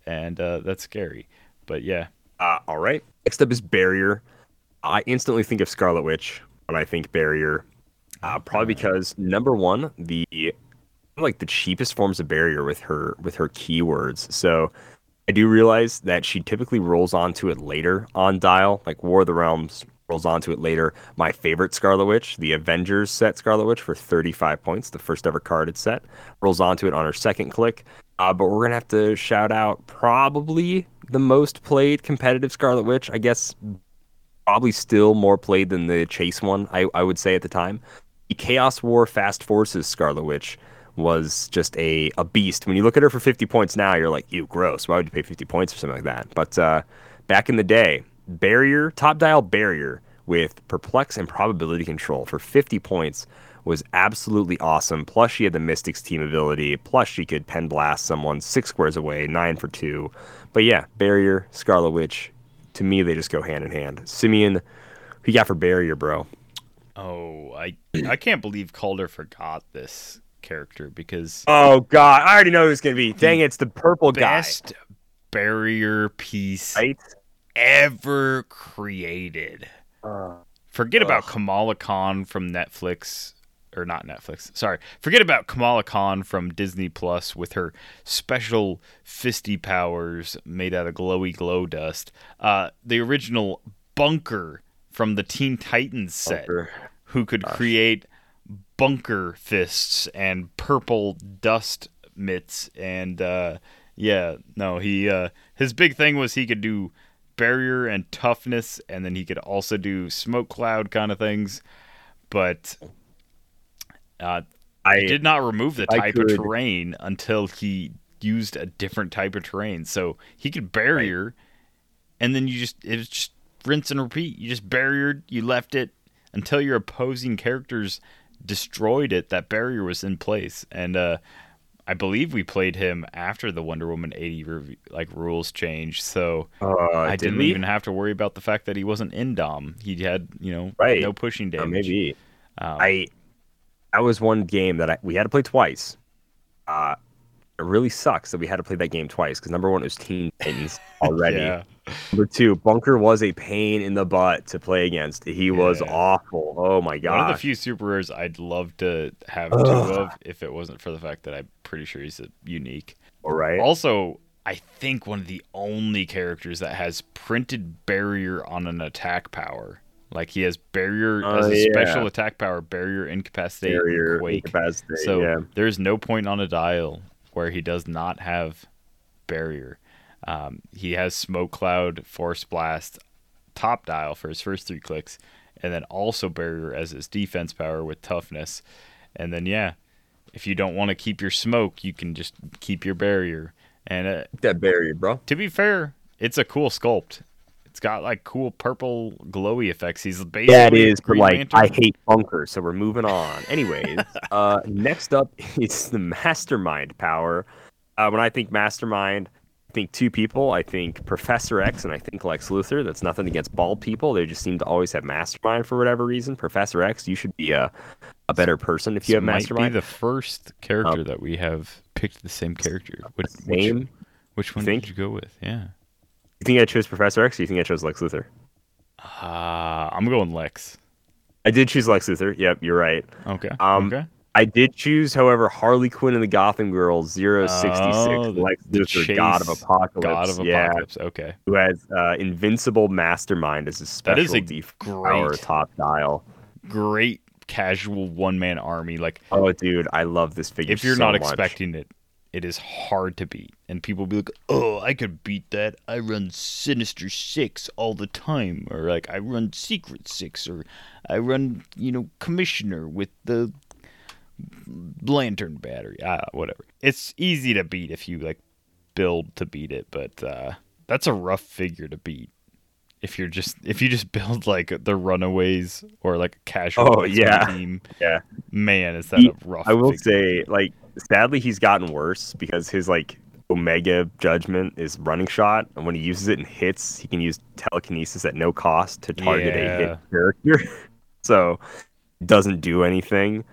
and uh that's scary. But yeah, uh all right, next up is barrier. I instantly think of Scarlet Witch when I think barrier, uh probably because number one, the like the cheapest forms of barrier with her with her keywords. So I do realize that she typically rolls onto it later on dial, like War of the Realms rolls onto it later. My favorite Scarlet Witch, the Avengers set Scarlet Witch for thirty-five points, the first ever carded set, rolls onto it on her second click. Uh, but we're gonna have to shout out probably the most played competitive Scarlet Witch. I guess probably still more played than the Chase one. I, I would say at the time, the Chaos War Fast Forces Scarlet Witch was just a a beast. When you look at her for fifty points now, you're like, ew, gross. Why would you pay fifty points for something like that? But uh, back in the day. Barrier, top dial barrier with perplex and probability control for fifty points was absolutely awesome. Plus, she had the Mystics team ability. Plus, she could pen blast someone six squares away, nine for two. But yeah, Barrier, Scarlet Witch, to me, they just go hand in hand. Simeon, who you got for Barrier, bro? Oh, I I can't believe Calder forgot this character because... Oh, God. I already know who's going to be. Dang it, it's the purple guy. Best Barrier piece right? ever created. Uh, forget ugh. about Kamala Khan from Netflix. Or not Netflix. Sorry. Forget about Kamala Khan from Disney Plus with her special fisty powers made out of glowy glow dust. Uh, the original Bunker from the Teen Titans set, Bunker. who could Gosh. create bunker fists and purple dust mitts, and uh, yeah, no, he uh, his big thing was he could do barrier and toughness, and then he could also do smoke cloud kind of things. But uh, I did not remove the type of terrain until he used a different type of terrain, so he could barrier, right. and then you just it was just. rinse and repeat. You just barriered, you left it until your opposing characters destroyed it. That barrier was in place, and uh, I believe we played him after the Wonder Woman eighty re- like rules change. So uh, I didn't we? even have to worry about the fact that he wasn't in Dom. He had you know right. no pushing damage. Uh, maybe um, I that was one game that I, we had to play twice. Uh, it really sucks that we had to play that game twice because number one it was Teen Titans already. yeah. Number two, Bunker was a pain in the butt to play against. He was yeah. awful. Oh, my gosh. One of the few super rares I'd love to have Ugh. two of if it wasn't for the fact that I'm pretty sure he's a unique. All right. Also, I think one of the only characters that has printed barrier on an attack power. Like, he has barrier uh, as a yeah. special attack power, barrier incapacitate, barrier, quake. Incapacitate, so yeah. there's no point on a dial where he does not have barrier. Um, he has Smoke Cloud, Force Blast, Top Dial for his first three clicks, and then also Barrier as his defense power with Toughness. And then, yeah, if you don't want to keep your Smoke, you can just keep your Barrier. And uh, that Barrier, bro. To be fair, it's a cool sculpt. It's got, like, cool purple glowy effects. He's basically That is, Green like, Lantern. I hate Bunker, so we're moving on. Anyways, uh, next up is the Mastermind power. Uh, when I think Mastermind... I think two people. I think Professor X and I think Lex Luthor. That's nothing against bald people. They just seem to always have Mastermind for whatever reason. Professor X, you should be a, a better person if you so have Mastermind. Might be the first character um, that we have picked the same character. Which, same. Which, which one think? did you go with? Yeah. You think I chose Professor X or you think I chose Lex Luthor? Uh, I'm going Lex. I did choose Lex Luthor. Yep, you're right. Okay. Um, okay. I did choose, however, Harley Quinn and the Gotham Girl, zero sixty-six, oh, Lex Luthor, God of Apocalypse. God of yeah, Apocalypse, okay. Who has uh, Invincible Mastermind as a special that is a great, top dial. Great casual one-man army. Like, oh, dude, I love this figure If you're so not much. expecting it, it is hard to beat. And people will be like, oh, I could beat that. I run Sinister Six all the time. Or, like, I run Secret Six. Or I run, you know, Commissioner with the... lantern battery, uh, whatever. It's easy to beat if you like build to beat it, but uh, that's a rough figure to beat. If you're just if you just build like the Runaways or like a casual oh, yeah. team, yeah, man, is that he, a rough? I will figure. say, like, sadly, he's gotten worse because his like Omega Judgment is running shot, and when he uses it and hits, he can use telekinesis at no cost to target yeah. a hit character, so doesn't do anything.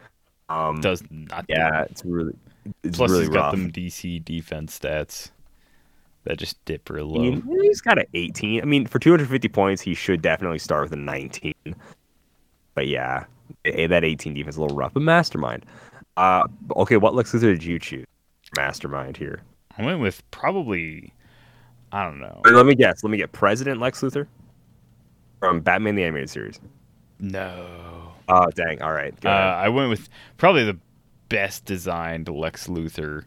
Um, Does not. Yeah, do it's really. It's Plus, really he's got rough. them D C defense stats that just dip real low. I mean, he's got an eighteen. I mean, for two hundred fifty points, he should definitely start with a nineteen. But yeah, that eighteen defense is a little rough. But Mastermind. Uh, okay, what Lex Luthor did you choose? Mastermind here. I went with probably. I don't know. Let me guess. Let me get President Lex Luthor from Batman the Animated Series. No. Oh, dang. All right. Uh, I went with probably the best designed Lex Luthor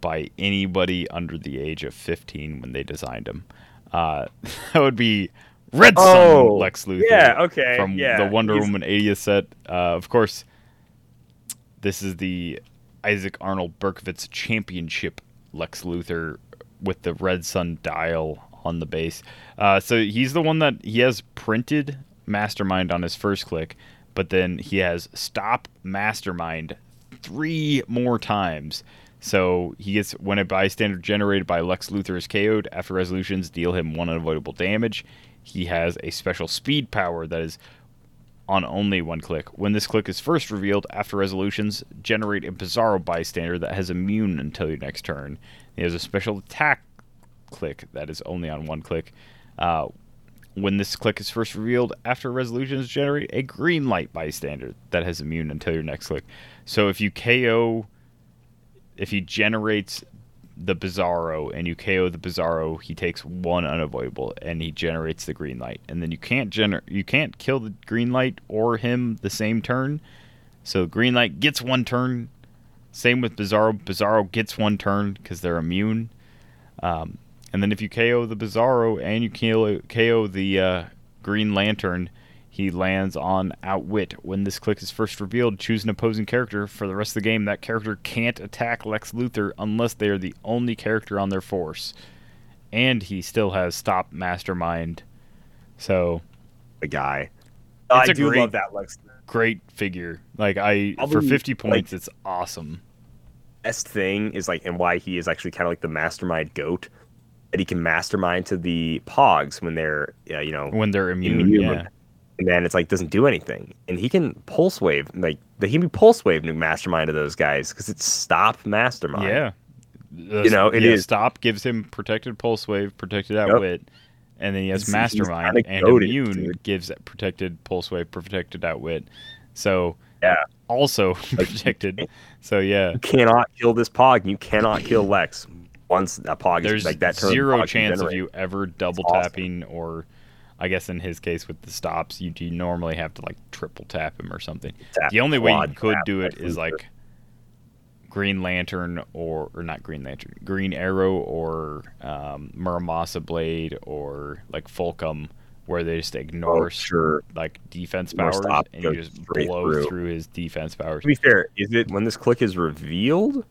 by anybody under the age of fifteen when they designed him. Uh, that would be Red Son oh, Lex Luthor yeah, okay, from yeah. the Wonder He's... Woman eightieth set. Uh, of course, this is the Isaac Arnold Berkowitz Championship Lex Luthor with the Red Son dial on the base. Uh, so he's the one that he has printed Mastermind on his first click. but then he has stop mastermind three more times. So he gets, when a bystander generated by Lex Luthor is K O'd, after resolutions deal him one unavoidable damage. He has a special speed power that is on only one click. When this click is first revealed, after resolutions, generate a Bizarro bystander that has immune until your next turn. He has a special attack click that is only on one click. Uh, when this click is first revealed, after resolutions, generate a green light bystander that has immune until your next click. So if you K O, if he generates the Bizarro and you K O the Bizarro, he takes one unavoidable and he generates the green light. And then you can't gener- you can't kill the green light or him the same turn. So green light gets one turn. Same with Bizarro. Bizarro gets one turn because they're immune. Um, and then if you K O the Bizarro and you kill, K O the uh, Green Lantern, he lands on Outwit. When this click is first revealed, choose an opposing character. For the rest of the game, that character can't attack Lex Luthor unless they are the only character on their force. And he still has Stop Mastermind. So, the guy. Uh, I do great, love that Lex Luthor. Great figure. Like I Probably, for fifty points, like, it's awesome. Best thing is like, and why he is actually kind of like the mastermind goat, that he can mastermind to the Pogs when they're uh, you know when they're immune. immune yeah. Like, and then it's like doesn't do anything, and he can pulse wave like he can be pulse wave new mastermind of those guys because it's stop mastermind. Yeah, the, you know it yeah, is stop gives him protected pulse wave, protected outwit, yep. And then he has it's, mastermind and goated, immune dude. Gives protected pulse wave, protected outwit. So yeah, also protected. So yeah, you cannot kill this Pog. You cannot kill Lex once a Pog. There's is like that turn zero Pog chance of you ever double it's tapping awesome. Or. I guess in his case with the stops, you do normally have to like triple tap him or something. Tap, the only way you could do it is like Green Lantern or, or not Green Lantern, Green Arrow or um, Muramasa Blade or like Fulcrum, where they just ignore oh, sure. like defense powers stop, and you just blow through. through his defense powers. To be fair, is it when this click is revealed?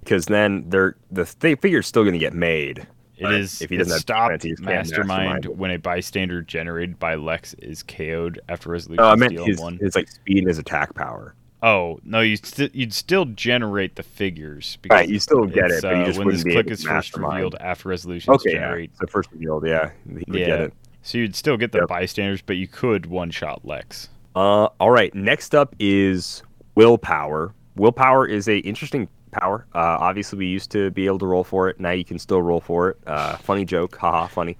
Because then they're the they figure is still going to get made. It but is if he doesn't stop mastermind, mastermind when a bystander generated by Lex is K O'd after resolution. Oh, I meant his, one. his like speed and his attack power. Oh no, you st- you'd still generate the figures. Because right, you still get it. But you just uh, when this click is first revealed after resolution, okay, generate yeah. the first revealed. Yeah, you yeah. get it. So you'd still get the yep. bystanders, but you could one shot Lex. Uh, all right. Next up is willpower. Willpower is a interesting. Power. Uh, obviously, we used to be able to roll for it. Now you can still roll for it. Uh, funny joke, haha, funny.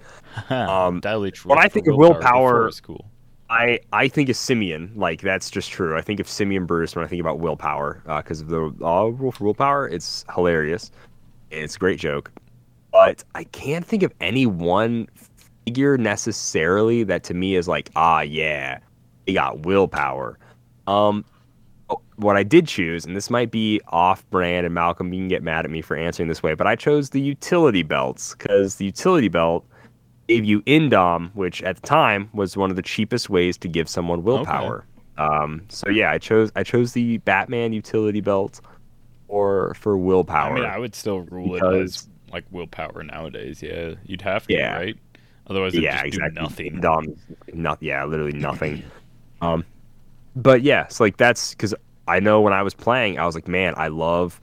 Um, when I think of willpower, cool. I I think of Simeon. Like that's just true. I think of Simeon Bruce when I think about willpower because uh, of the uh, rule for willpower. It's hilarious. It's a great joke, but I can't think of any one figure necessarily that to me is like ah yeah, they got willpower. Um. What I did choose, and this might be off-brand, and Malcolm, you can get mad at me for answering this way, but I chose the utility belts, because the utility belt gave you Indom, which at the time was one of the cheapest ways to give someone willpower. Okay. Um, so yeah, I chose I chose the Batman utility belt or for willpower. I mean, I would still rule because, it as like willpower nowadays, yeah. You'd have to, yeah. right? Otherwise, it'd yeah, just exactly. do nothing. Indom, not, yeah, literally nothing. um, But yeah, it's like that's because I know when I was playing, I was like, man, I love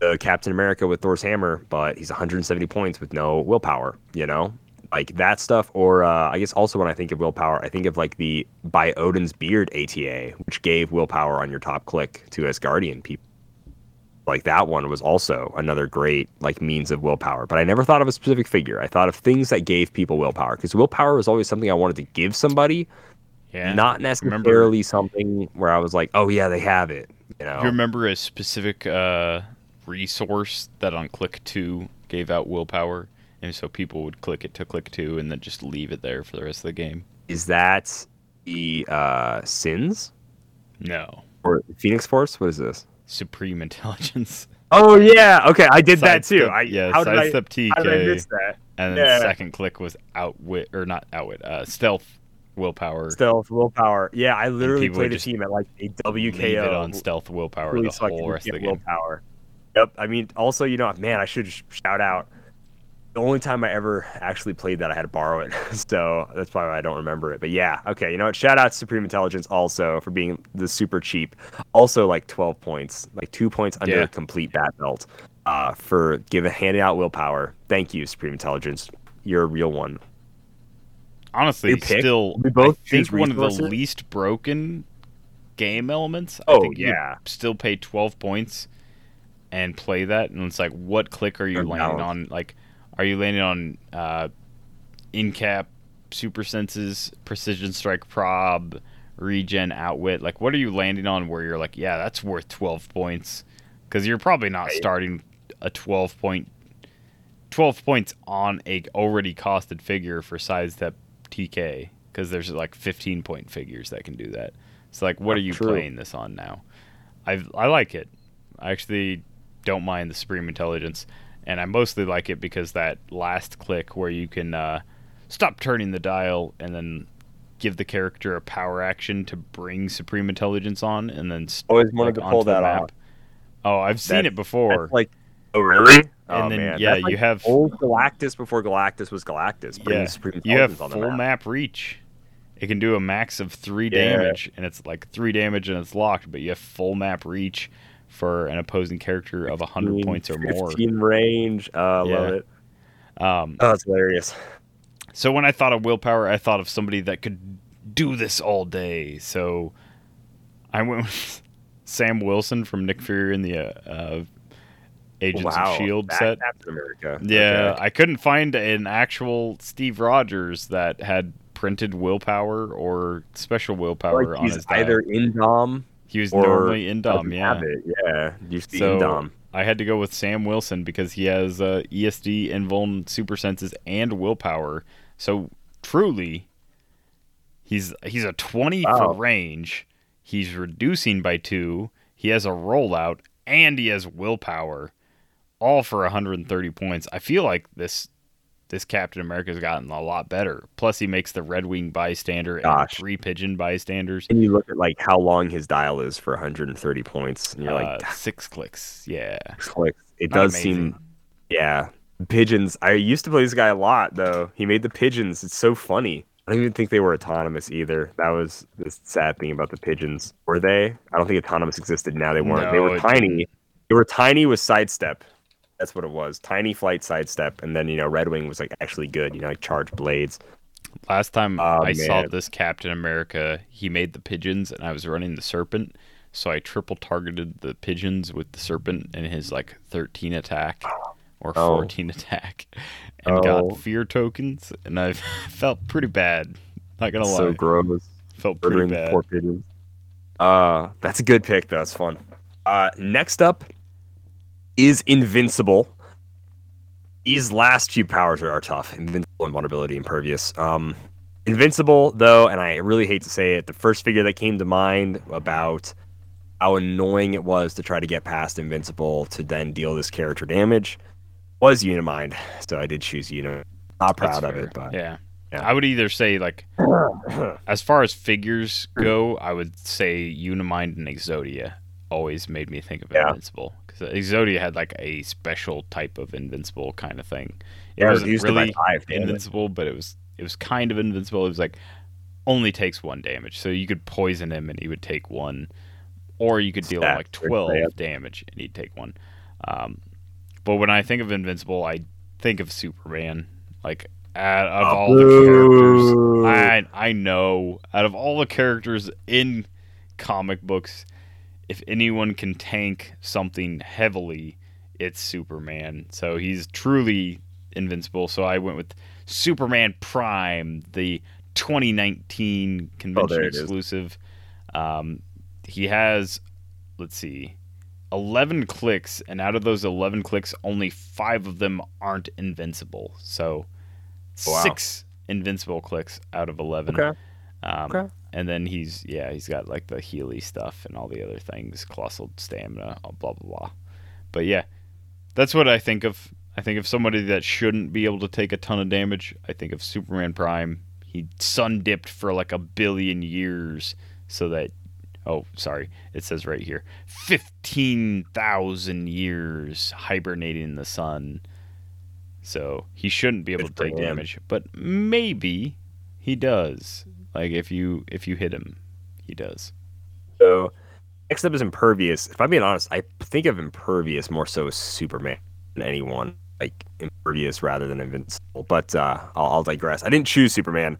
the Captain America with Thor's hammer, but he's one hundred seventy points with no willpower, you know, like that stuff. Or uh, I guess also when I think of willpower, I think of like the By Odin's Beard A T A, which gave willpower on your top click to Asgardian people. Like that one was also another great like means of willpower, but I never thought of a specific figure. I thought of things that gave people willpower because willpower was always something I wanted to give somebody. Yeah. Not necessarily remember, something where I was like, oh, yeah, they have it. You know? You remember a specific uh, resource that on click two gave out willpower? And so people would click it to click two and then just leave it there for the rest of the game. Is that the uh, Sins? No. Or Phoenix Force? What is this? Supreme Intelligence. Oh, yeah. Okay, I did side that too. Step, I, yeah, how did step I, T K. How did I miss that? And then yeah. the second click was Outwit, or not Outwit, uh, Stealth. Willpower, stealth willpower. Yeah, I literally played a team at like a W K O it on stealth willpower really the whole rest of the game. Willpower. Yep. I mean, also you know, man, I should shout out the only time I ever actually played that, I had to borrow it. So that's probably why I don't remember it. But yeah, okay. You know what? Shout out to Supreme Intelligence also for being the super cheap. Also like twelve points, like two points under yeah. a complete bat belt uh, for giving handing out willpower. Thank you, Supreme Intelligence. You're a real one. Honestly, still, we both I think one of the least broken game elements. Oh, I think yeah. Still pay twelve points and play that, and it's like, what click are you landing on? Like, are you landing on uh, in-cap, super senses, precision strike, prob, regen, outwit? Like, what are you landing on where you're like, yeah, that's worth twelve points? Because you're probably not starting a twelve point twelve points on a already costed figure for sidestep T K, because there's like fifteen point figures that can do that. So like, what are you True. playing this on now? I I like it. I actually don't mind the Supreme Intelligence, and I mostly like it because that last click where you can uh, stop turning the dial and then give the character a power action to bring Supreme Intelligence on, and then st- always wanted like, to pull that off. Oh, I've seen that's, it before. Like, oh really? And oh, then, man. yeah, like you have old Galactus before Galactus was Galactus. Yeah, Supreme you have on the full map. map reach. It can do a max of three yeah. damage, and it's like three damage and it's locked. But you have full map reach for an opposing character of one hundred points or more. fifteen range. Uh, I yeah. love it. Um, oh, that's hilarious. So when I thought of willpower, I thought of somebody that could do this all day. So I went with Sam Wilson from Nick Fury in the. Uh, uh, Agents wow. of S H I E L D Back set. Captain America. Yeah, okay. I couldn't find an actual Steve Rogers that had printed willpower or special willpower like on his dial. He was either in Dom. He was normally in Dom, yeah. Yeah, used to so in Dom. I had to go with Sam Wilson because he has uh, E S D, Invuln, Super Senses, and willpower. So truly, he's he's a twenty wow. for range. He's reducing by two. He has a rollout, and he has willpower. All for one hundred thirty points. I feel like this this Captain America's gotten a lot better. Plus, he makes the Red Wing bystander Gosh. and three Pigeon bystanders. And you look at like how long his dial is for one hundred thirty points, and you're uh, like six clicks. Yeah, six clicks. It Not does amazing. seem, yeah. Pigeons. I used to play this guy a lot though. He made the pigeons. It's so funny. I don't even think they were autonomous either. That was the sad thing about the pigeons. Were they? I don't think autonomous existed. Now they weren't. No, they were tiny. Didn't. They were tiny with sidestep. That's what it was. Tiny flight, sidestep, and then, you know, Red Wing was like actually good, you know, like charge blades. Last time oh, I man. saw this Captain America, he made the pigeons and I was running the serpent. So I triple targeted the pigeons with the serpent and his like thirteen attack or oh. fourteen attack and oh. got fear tokens. And I felt pretty bad. Not going to lie. So gross. Felt pretty Murdering bad. Poor pigeons. Uh, that's a good pick, though. It's fun. Uh, next up is Invincible. These last few powers are, are tough. Invincible, Invulnerability, Impervious. Um, Invincible, though, and I really hate to say it, the first figure that came to mind about how annoying it was to try to get past Invincible to then deal this character damage was Unimind. So I did choose Unimind. Not proud That's of fair. it, but... Yeah. yeah. I would either say, like, as far as figures go, I would say Unimind and Exodia always made me think of yeah. Invincible. Exodia had like a special type of invincible kind of thing. It yeah, wasn't it really five, invincible, but it was it was kind of invincible. It was like only takes one damage, so you could poison him and he would take one, or you could deal him like twelve yeah. damage and he'd take one. Um, but when I think of invincible, I think of Superman. Like out of oh, all boo. the characters, I I know out of all the characters in comic books, if anyone can tank something heavily, it's Superman. So he's truly invincible. So I went with Superman Prime, the twenty nineteen convention oh, exclusive. Um, he has, let's see, eleven clicks. And out of those eleven clicks, only five of them aren't invincible. So wow. six invincible clicks out of eleven. Okay. Um, okay. And then he's, yeah, he's got like the Healy stuff and all the other things, colossal stamina, blah, blah, blah. But yeah, that's what I think of. I think of somebody that shouldn't be able to take a ton of damage. I think of Superman Prime. He sun dipped for like a billion years so that, oh, sorry, it says right here, fifteen thousand years hibernating in the sun. So he shouldn't be able Good to take him. damage, but maybe he does. Like if you if you hit him, he does. So next up is Impervious. If I'm being honest, I think of Impervious more so as Superman than anyone, like Impervious rather than Invincible. But uh, I'll, I'll digress. I didn't choose Superman.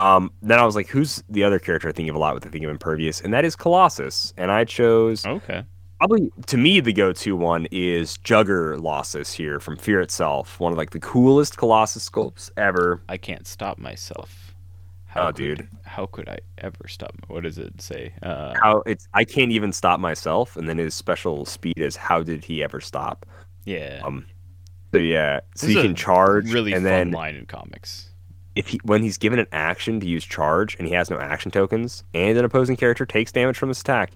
Um, then I was like, who's the other character I think of a lot with the thing of Impervious? And that is Colossus. And I chose... Okay. Probably, to me, the go-to one is Juggerlossus here from Fear Itself. One of, like, the coolest Colossus sculpts ever. I can't stop myself. How oh, could, dude. How could I ever stop? What does it say? Uh, how it's I can't even stop myself. And then his special speed is, how did he ever stop? Yeah. Um. So, yeah. So you can charge. Really and fun then, line in comics. If he, when he's given an action to use charge and he has no action tokens and an opposing character takes damage from his attack,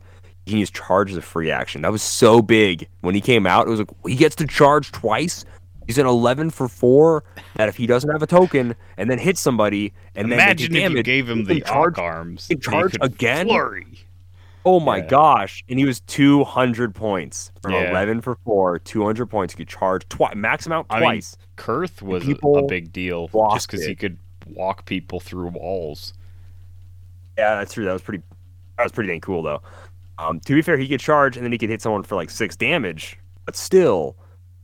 he can use charge as a free action. That was so big. When he came out, it was like, he gets to charge twice. He's an eleven for four that if he doesn't have a token and then hits somebody and Imagine then if damage, you gave him the arc arms. He charge he again. Flurry. Oh my yeah. gosh. And he was two hundred points from yeah. eleven for four, two hundred points. He could charge twice, max amount twice. I mean, Kurth was a big deal just because he could walk people through walls. Yeah, that's true. That was pretty that was pretty dang cool though. Um to be fair, he could charge and then he could hit someone for like six damage, but still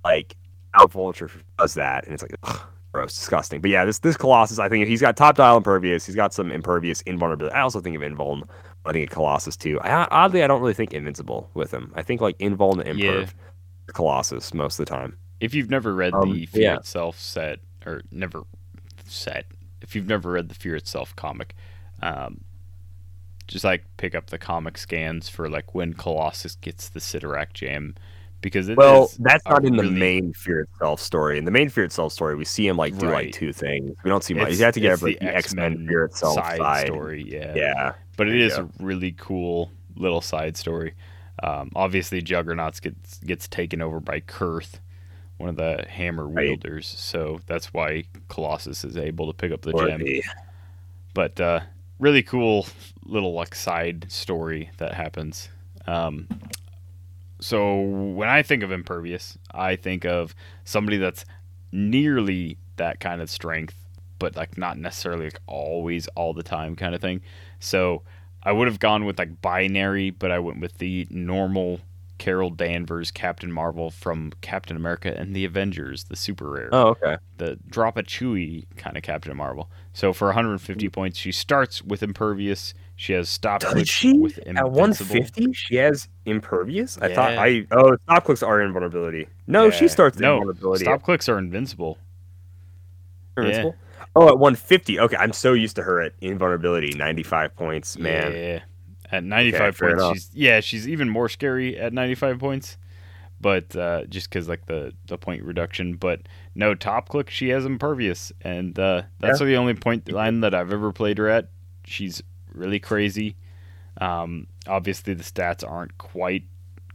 like Out Vulture does that and it's like ugh, gross, disgusting. But yeah, this this Colossus, I think he's got top dial Impervious, he's got some Impervious, Invulnerability. I also think of Invuln. I think of Colossus too. I, oddly I don't really think Invincible with him. I think like Invuln and Imperv yeah. Colossus most of the time. If you've never read um, the Fear yeah. Itself set or never set If you've never read the Fear Itself comic, um, just like pick up the comic scans for like when Colossus gets the Sidorak Gem, because it well, is that's not in really... the main Fear Itself story. In the main Fear Itself story, we see him like do right. like two things. We don't see much. You have to get the, the X-Men Fear Itself side, side story. Yeah, yeah. But it is go. a really cool little side story. Um, obviously, Juggernauts gets gets taken over by Kurth, one of the hammer wielders, right. so that's why Colossus is able to pick up the or gem. Me. But uh, really cool little like side story that happens. Um, so when I think of Impervious, I think of somebody that's nearly that kind of strength, but like not necessarily like always all the time kind of thing. So I would have gone with like binary, but I went with the normal Carol Danvers, Captain Marvel from Captain America and the Avengers, the super rare. Oh, okay. The drop a Chewie kind of Captain Marvel. So for one hundred fifty points, she starts with Impervious. She has Stop Does Click she? with Invincible. At one hundred fifty, she has Impervious? Yeah. I thought I... Oh, Stop Clicks are Invulnerability. No, yeah. she starts no, Invulnerability. Stop Clicks are Invincible. Invincible? Yeah. Oh, at one hundred fifty. Okay, I'm so used to her at Invulnerability. ninety-five points, man. Yeah. At ninety-five okay, points, she's, yeah, she's even more scary at ninety-five points, but uh, just because like the, the point reduction. But no, Top Click, she has Impervious, and uh, that's yeah. the only point line that I've ever played her at. She's really crazy. Um, obviously, the stats aren't quite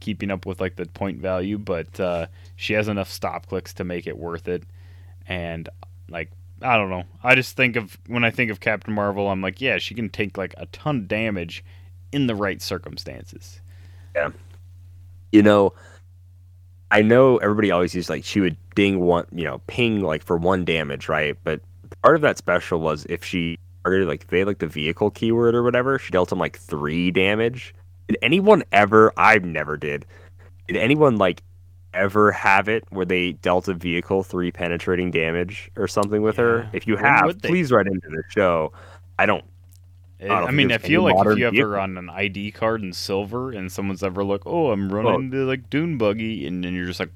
keeping up with like the point value, but uh, she has enough Stop Clicks to make it worth it. And like, I don't know, I just think of when I think of Captain Marvel, I'm like, yeah, she can take like a ton of damage in the right circumstances. Yeah. You know, I know everybody always used like she would ding one, you know, ping like for one damage, right? But part of that special was if she started like they had like the vehicle keyword or whatever, she dealt them like three damage. Did anyone ever, I've never did, did anyone like ever have it where they dealt a vehicle three penetrating damage or something with yeah. her? If you when have, please write into the show. I don't I, I mean, I feel like if you ever vehicle. on an I D card in silver and someone's ever like, oh, I'm running oh. the like dune buggy, and then you're just like,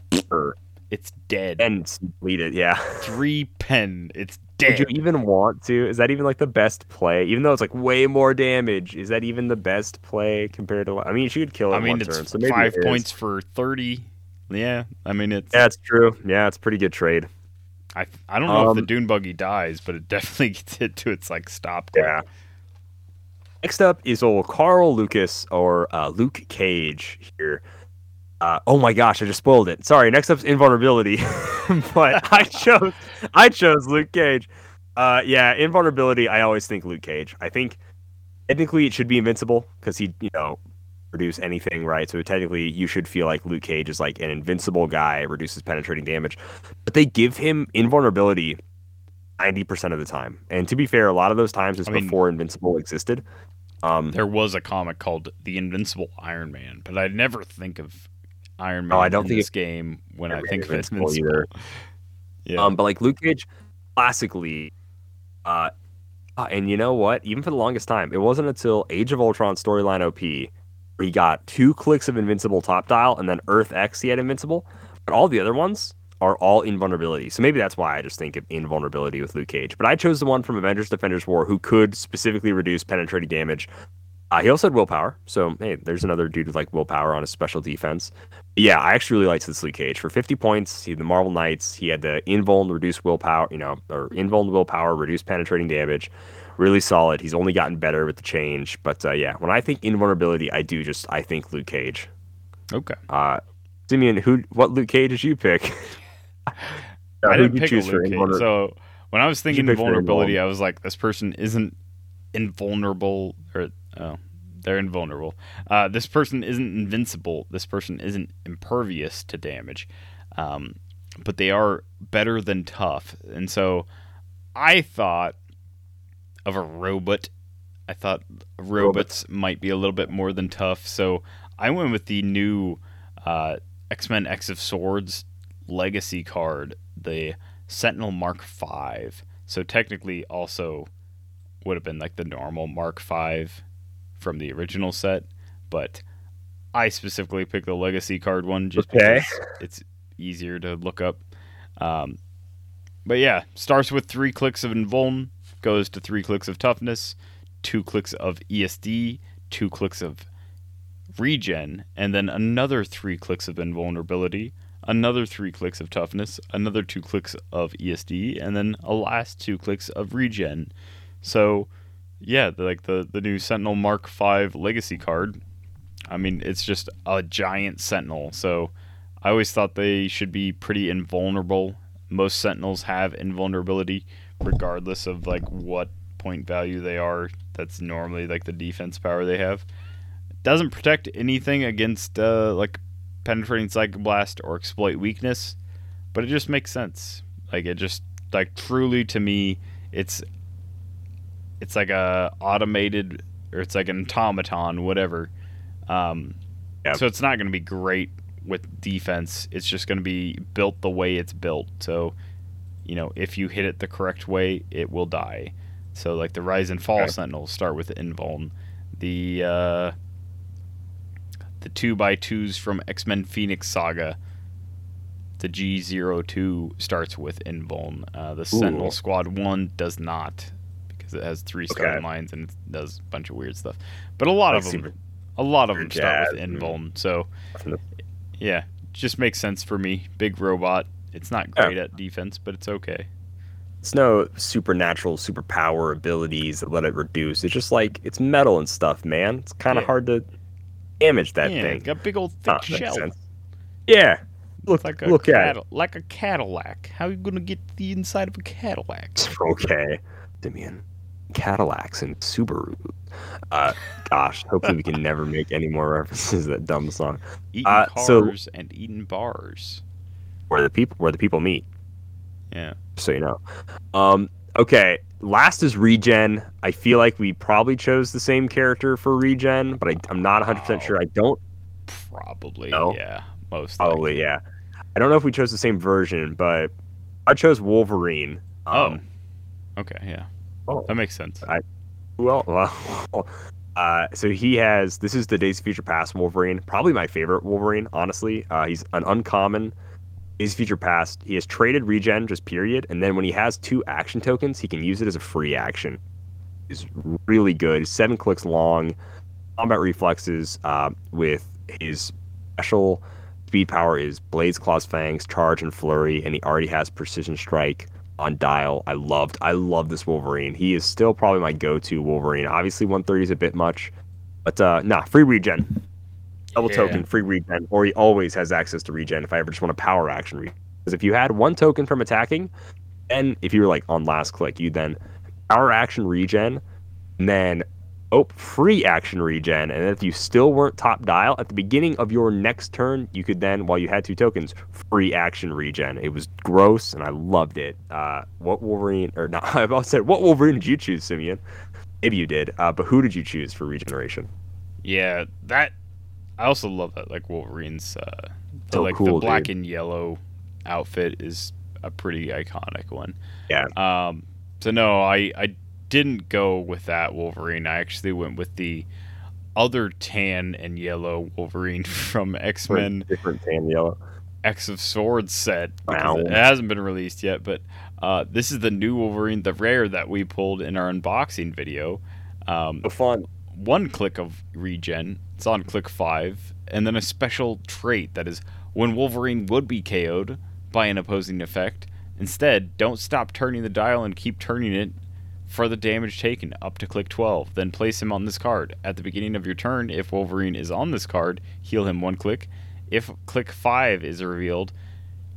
it's dead. And bleed it, yeah. Three pen, it's dead. Would you even want to? Is that even like the best play? Even though it's like way more damage, is that even the best play compared to? I mean, she could kill it. I mean, one it's turn, so five it points for thirty. Yeah, I mean, it's that's yeah, true. Yeah, it's a pretty good trade. I I don't know um, if the dune buggy dies, but it definitely gets hit to its like stop. Yeah. Quick. Next up is old Carl Lucas, or uh, Luke Cage here. Uh, oh my gosh, I just spoiled it. Sorry, next up's Invulnerability. But I chose I chose Luke Cage. Uh, yeah, Invulnerability, I always think Luke Cage. I think technically it should be Invincible because he, you know, reduce anything, right? So technically you should feel like Luke Cage is like an invincible guy, reduces penetrating damage, but they give him invulnerability ninety percent of the time. And to be fair, a lot of those times is I mean, before Invincible existed. Um, there was a comic called The Invincible Iron Man, but I never think of Iron Man no, I don't in think this game when Iron I think of Invincible. Either. Yeah. Um, but like Luke Cage, classically, uh, and you know what? Even for the longest time, it wasn't until Age of Ultron storyline O P where he got two clicks of Invincible top dial, and then Earth X he had Invincible. But all the other ones are all invulnerability. So maybe that's why I just think of invulnerability with Luke Cage. But I chose the one from Avengers Defenders War who could specifically reduce penetrating damage. Uh, he also had willpower. So, hey, there's another dude with, like, willpower on his special defense. Yeah, I actually really liked this Luke Cage. For fifty points, he had the Marvel Knights. He had the invuln, reduce willpower, you know, or invuln willpower, reduce penetrating damage. Really solid. He's only gotten better with the change. But, uh, yeah, when I think invulnerability, I do just, I think Luke Cage. Okay. Uh, Simeon, who, what Luke Cage did you pick? No, I didn't pick a Luke Cage. So when I was thinking vulnerability, I was like, this person isn't invulnerable, or oh, they're invulnerable. Uh, this person isn't invincible. This person isn't impervious to damage, um, but they are better than tough. And so I thought of a robot. I thought robots might be a little bit more than tough. So I went with the new uh, X-Men X of Swords legacy card, the Sentinel Mark five. So technically also would have been like the normal Mark five from the original set, but I specifically picked the legacy card one just okay. because it's easier to look up. Um, but yeah, starts with three clicks of invuln, goes to three clicks of toughness, two clicks of E S D, two clicks of regen, and then another three clicks of invulnerability, another three clicks of toughness, another two clicks of E S D, and then a last two clicks of regen. So, yeah, the, like the, the new Sentinel Mark five Legacy card, I mean, it's just a giant Sentinel. So, I always thought they should be pretty invulnerable. Most Sentinels have invulnerability, regardless of like what point value they are. That's normally like the defense power they have. It doesn't protect anything against uh, like penetrating psychoblast or exploit weakness, but it just makes sense. Like it just like truly to me, it's it's like a automated or it's like an automaton, whatever. Um, yep. So it's not going to be great with defense. It's just going to be built the way it's built. So you know if you hit it the correct way, it will die. So like the Rise and Fall okay. Sentinels start with invuln. The uh, the two by twos from X-Men Phoenix Saga, the G zero two starts with invuln. Uh, the Ooh. Sentinel Squad one does not, because it has three okay. starting lines and it does a bunch of weird stuff. But a lot I of them, a lot of them start with invuln. So, yeah, just makes sense for me. Big robot. It's not great yeah. at defense, but it's okay. It's no supernatural superpower abilities that let it reduce. It's just like it's metal and stuff, man. It's kind of yeah. hard to damage that yeah, thing. Got big old thick oh, shell. Yeah. Look, like a look at it. Like a Cadillac. How are you going to get the inside of a Cadillac? Okay. Simeon, Cadillacs and Subaru. Uh, gosh, hopefully we can never make any more references to that dumb song. Eating uh, cars so, and eating bars. Where the people where the people meet. Yeah. So you know. Um, okay. Last is regen. I feel like we probably chose the same character for regen, but I, I'm not one hundred percent sure. I don't. Probably, know. yeah. Most Probably, likely. yeah. I don't know if we chose the same version, but I chose Wolverine. Um, oh. Okay, yeah. Oh, that makes sense. I, well, well uh, so he has, this is the Days of Future Past Wolverine. Probably my favorite Wolverine, honestly. Uh, he's an uncommon His Future Past. He has traded regen, just period, and then when he has two action tokens, he can use it as a free action. He's really good. Seven clicks long, combat reflexes uh, with his special speed power is Blades, Claws, Fangs, Charge, and Flurry, and he already has Precision Strike on dial. I loved, I love this Wolverine. He is still probably my go-to Wolverine. Obviously, one thirty is a bit much, but uh, nah, free regen. Double yeah. token, free regen, or he always has access to regen if I ever just want a power action regen. Because if you had one token from attacking, and if you were like on last click, you then power action regen, and then oh, free action regen. And if you still weren't top dial, at the beginning of your next turn, you could then, while you had two tokens, free action regen. It was gross, and I loved it. Uh, what Wolverine, or not, I about said, what Wolverine did you choose, Simeon? Maybe you did, uh, but who did you choose for regeneration? Yeah, that, I also love that, like, Wolverine's, uh, the, so like, cool, the black dude. and yellow outfit is a pretty iconic one. Yeah. Um, so, no, I, I didn't go with that Wolverine. I actually went with the other tan and yellow Wolverine from X-Men. Different tan yellow. X of Swords set. Wow. It hasn't been released yet, but uh, this is the new Wolverine, the rare that we pulled in our unboxing video. Um, so fun. One click of regen. It's on click five. And then a special trait that is when Wolverine would be K O'd by an opposing effect. Instead, don't stop turning the dial and keep turning it for the damage taken up to click twelve. Then place him on this card. At the beginning of your turn, if Wolverine is on this card, heal him one click. If click five is revealed,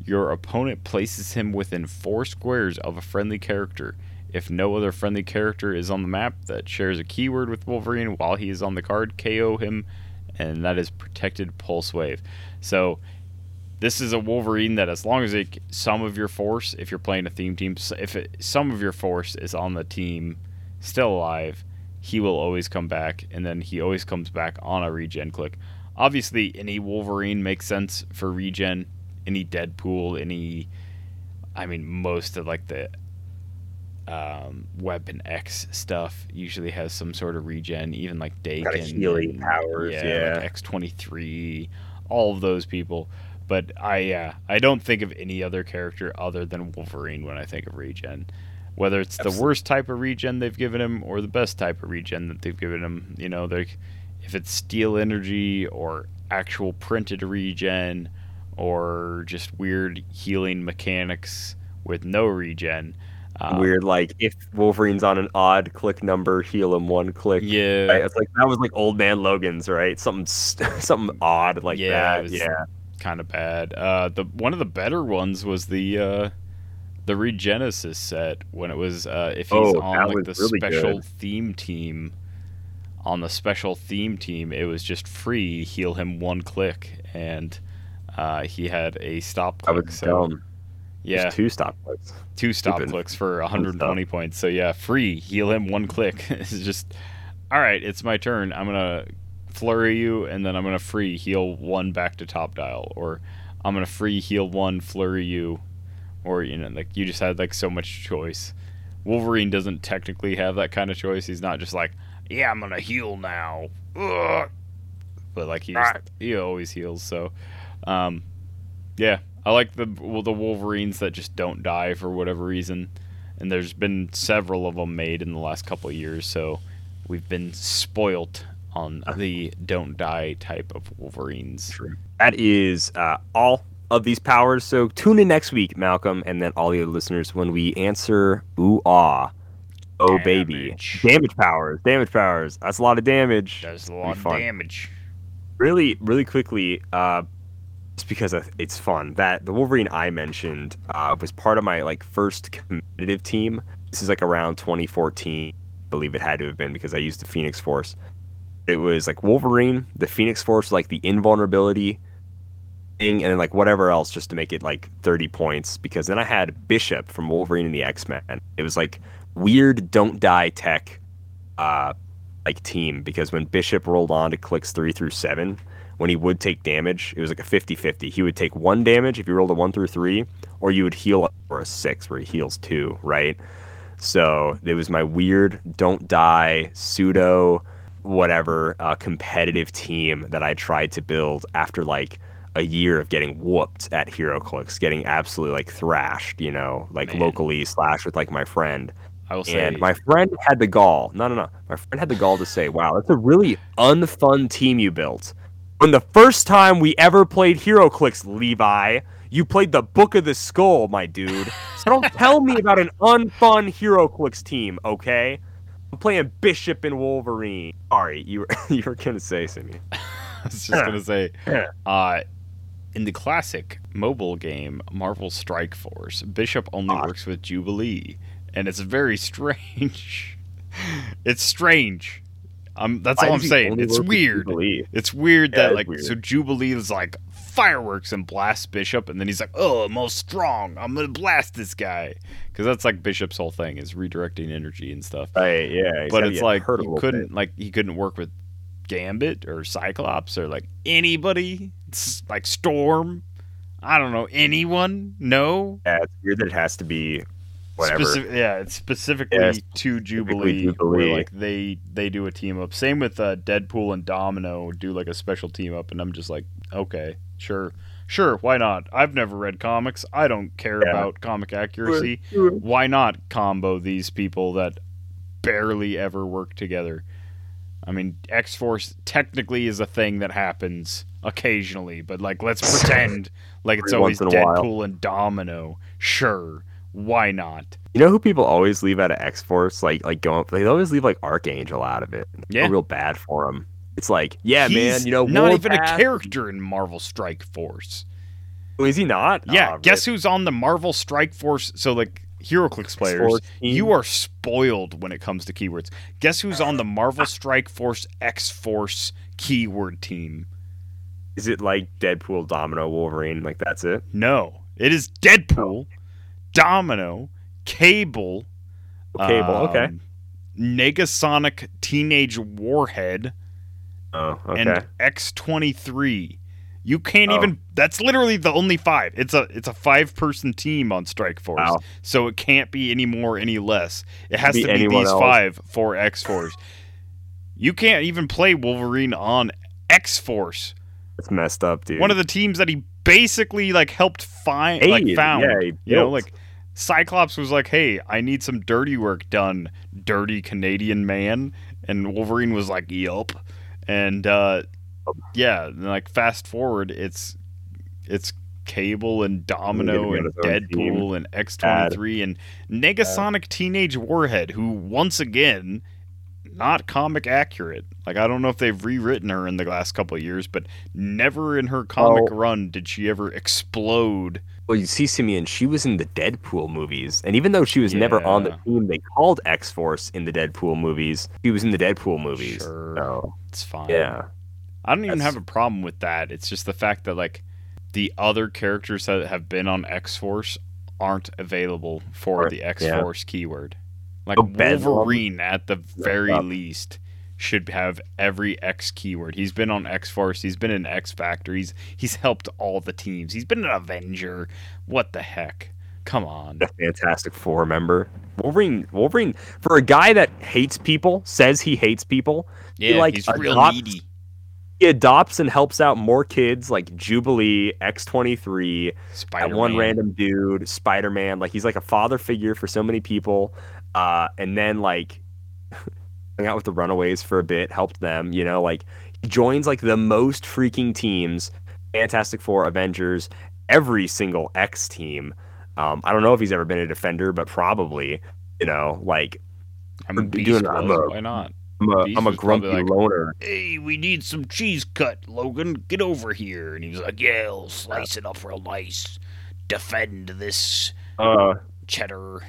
your opponent places him within four squares of a friendly character. If no other friendly character is on the map that shares a keyword with Wolverine while he is on the card, K O him, and that is Protected Pulse Wave. So this is a Wolverine that, as long as it, some of your force, if you're playing a theme team, if it, some of your force is on the team still alive, he will always come back, and then he always comes back on a regen click. Obviously, any Wolverine makes sense for regen, any Deadpool, any, I mean, most of, like, the um, Weapon X stuff usually has some sort of regen, even, like, Daken. Got healing powers, yeah. yeah. Like X twenty-three, all of those people. But I uh, I don't think of any other character other than Wolverine when I think of regen. Whether it's Absolutely. the worst type of regen they've given him or the best type of regen that they've given him. You know, if it's steel energy or actual printed regen or just weird healing mechanics with no regen. Um, weird, like, if Wolverine's on an odd click number, heal him one click. Yeah. Right? It's like, that was like Old Man Logan's, right? Something, something odd like yeah, that. It was, yeah. kind of bad. Uh, the one of the better ones was the uh, the Regenesis set when it was uh, if he's oh, on like the really special good. theme team. On the special theme team, it was just free heal him one click, and uh, he had a stop click. I was so dumb. Yeah, There's two stop clicks, two stop Stupid. clicks for one hundred twenty points. So yeah, free heal him one click. It's just all right. It's my turn. I'm gonna. Flurry you, and then I'm going to free heal one back to top dial, or I'm going to free heal one, flurry you, or, you know, like, you just had, like, so much choice. Wolverine doesn't technically have that kind of choice. He's not just like, yeah, I'm going to heal now. Ugh. But, like, he, just, ah. he always heals, so, um, yeah. I like the, well, the Wolverines that just don't die for whatever reason, and there's been several of them made in the last couple of years, so we've been spoilt on the don't die type of Wolverines. True. That is uh, all of these powers. So tune in next week, Malcolm, and then all the other listeners when we answer ooh ah, oh damage. baby, damage powers, damage powers. That's a lot of damage. That's a lot of fun. damage. Really, really quickly, uh, just because it's fun. That the Wolverine I mentioned uh, was part of my like first competitive team. This is like around twenty fourteen, I believe it had to have been because I used the Phoenix Force. It was like Wolverine, the Phoenix Force, like the invulnerability thing, and then like whatever else just to make it like thirty points. Because then I had Bishop from Wolverine and the X-Men. It was like weird don't die tech uh, like team because when Bishop rolled on to clicks three through seven, when he would take damage, it was like a fifty-fifty. He would take one damage if you rolled a one through three, or you would heal up for a six where he heals two, right? So it was my weird don't die pseudo whatever uh, competitive team that I tried to build after like a year of getting whooped at HeroClix, getting absolutely like thrashed, you know, like Man. locally slash with like my friend. I will say, and my friend had the gall. No, no, no. My friend had the gall to say, "Wow, that's a really unfun team you built." When the first time we ever played HeroClix, Levi, you played the Book of the Skull, my dude. So don't tell me about an unfun HeroClix team, okay? I'm playing Bishop and Wolverine. Sorry, you were, you were going to say, Simeon. I was just going to say, uh, in the classic mobile game, Marvel Strike Force, Bishop only uh, works with Jubilee, and it's very strange. It's strange. I'm, that's all I'm saying. It's weird. It's weird that like so Jubilee is like fireworks and blast Bishop, and then he's like, oh, I'm all strong. I'm gonna blast this guy, because that's like Bishop's whole thing is redirecting energy and stuff. Right? Yeah. But it's like he couldn't like he couldn't work with Gambit or Cyclops or like anybody. It's like Storm. I don't know anyone. No. Yeah, it's weird that it has to be. Specific, yeah, it's specifically yeah, to Jubilee, Jubilee. Where, like they they do a team up. Same with uh, Deadpool and Domino do like a special team up, and I'm just like, okay, sure, sure, why not? I've never read comics. I don't care yeah. about comic accuracy. Sure, sure. Why not combo these people that barely ever work together? I mean, X-Force technically is a thing that happens occasionally, but like let's pretend like it's always Deadpool and Domino. Sure. Why not? You know who people always leave out of X-Force? Like, like going, they always leave like Archangel out of it. Yeah, it's real bad for him. It's like, yeah, he's man, you know, not even a character in Marvel Strike Force. Oh, is he not? Yeah. Oh, guess who's on the Marvel Strike Force? So, like, HeroClix players, you are spoiled when it comes to keywords. Guess who's on the Marvel Strike Force X-Force keyword team? Is it like Deadpool, Domino, Wolverine? Like that's it? No, it is Deadpool. Oh. Domino, Cable, Cable, um, okay, Negasonic Teenage Warhead, oh, okay, and X twenty-three. You can't oh. even. That's literally the only five. It's a it's a five person team on Strike Force, wow. so it can't be any more, any less. It has be to be these else. five for X Force. You can't even play Wolverine on X Force. It's messed up, dude. One of the teams that he basically like helped find, hey, like found, yeah, you built. know, like Cyclops was like, "Hey, I need some dirty work done, dirty Canadian man," and Wolverine was like, "Yup," and uh, yeah, and, like fast forward, it's it's Cable and Domino and Deadpool team. and X twenty-three and Negasonic Bad. Teenage Warhead, who once again. Not comic accurate. Like, I don't know if they've rewritten her in the last couple of years, but never in her comic oh. run did she ever explode. Well, you see, Simeon, she was in the Deadpool movies. And even though she was yeah. never on the team, they called X-Force in the Deadpool movies. She was in the Deadpool movies. Sure. So, it's fine. Yeah. I don't even That's... have a problem with that. It's just the fact that, like, the other characters that have been on X-Force aren't available for sure. the X-Force yeah. keyword. Like, Wolverine, at the very least, should have every X keyword. He's been on X-Force. He's been in X-Factor. He's, he's helped all the teams. He's been an Avenger. What the heck? Come on. A Fantastic Four member. Wolverine, Wolverine, for a guy that hates people, says he hates people. Yeah, he, like, he's adopts, real needy. He adopts and helps out more kids, like Jubilee, X twenty-three, Spider-Man. That one random dude, Spider-Man. Like, he's like a father figure for so many people. Uh, and then, like, hung out with the Runaways for a bit, helped them, you know, like, he joins, like, the most freaking teams, Fantastic Four, Avengers, every single X team. Um, I don't know if he's ever been a Defender, but probably, you know, like, I'm a doing Beast, I'm a, why not? I'm a, I'm a grumpy like, loner. Hey, we need some cheese cut, Logan, get over here. And he was like, yeah, I'll slice it up real nice, defend this uh, cheddar.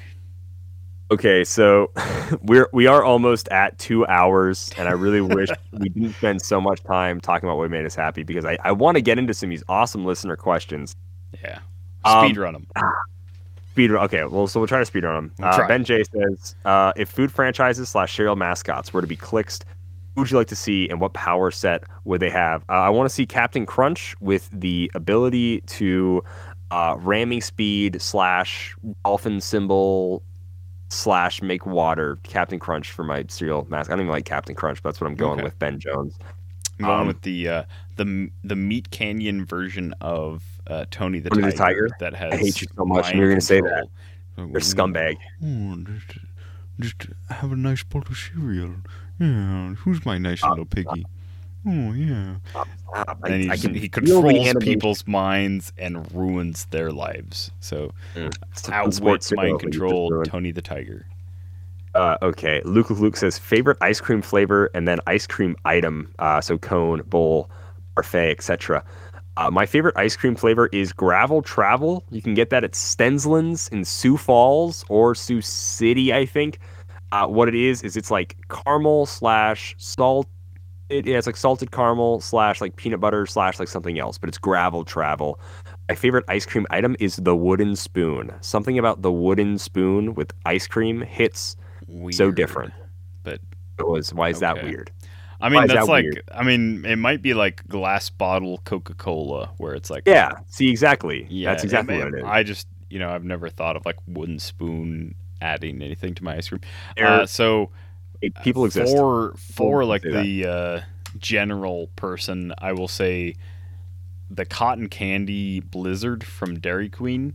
Okay, so we're we are almost at two hours, and I really wish we didn't spend so much time talking about what made us happy, because I, I want to get into some of these awesome listener questions. Yeah, speed um, run them. Speed run. Okay, well, so we'll try to speed run them. Uh, Ben J says, uh, if food franchises slash cereal mascots were to be clixed, who would you like to see, and what power set would they have? Uh, I want to see Captain Crunch with the ability to uh, ramming speed slash dolphin symbol. Slash make water Captain Crunch for my cereal mask. I don't even like Captain Crunch, but that's what I'm going okay. with. Ben Jones. I'm going um, with the uh, the the Meat Canyon version of uh, Tony the Tony Tiger. The Tiger. That has I hate you so much. You're going to say that. You're a scumbag. Oh, just, just have a nice bowl of cereal. Yeah, who's my nice uh, little piggy? Uh, oh yeah. Uh, uh, and I, he, I can, he controls people's minds and ruins their lives. So mm. outwits mind control Tony the Tiger. Uh, okay. Luke Luke says favorite ice cream flavor and then ice cream item. Uh, so cone, bowl, parfait, et cetera. Uh, my favorite ice cream flavor is Gravel Travel. You can get that at Stensland's in Sioux Falls or Sioux City, I think. Uh, what it is is it's like caramel slash salt. It, yeah, it's like salted caramel slash like peanut butter slash like something else, but it's gravel travel. My favorite ice cream item is the wooden spoon. Something about the wooden spoon with ice cream hits weird, so different. But it was why is okay. that weird? I mean, that's that like weird? I mean, it might be like glass bottle Coca-Cola, where it's like yeah, see exactly. Yeah, that's exactly it, what it is. I just you know I've never thought of like wooden spoon adding anything to my ice cream. Uh, so. People exist. For, for like the uh, general person, I will say the cotton candy blizzard from Dairy Queen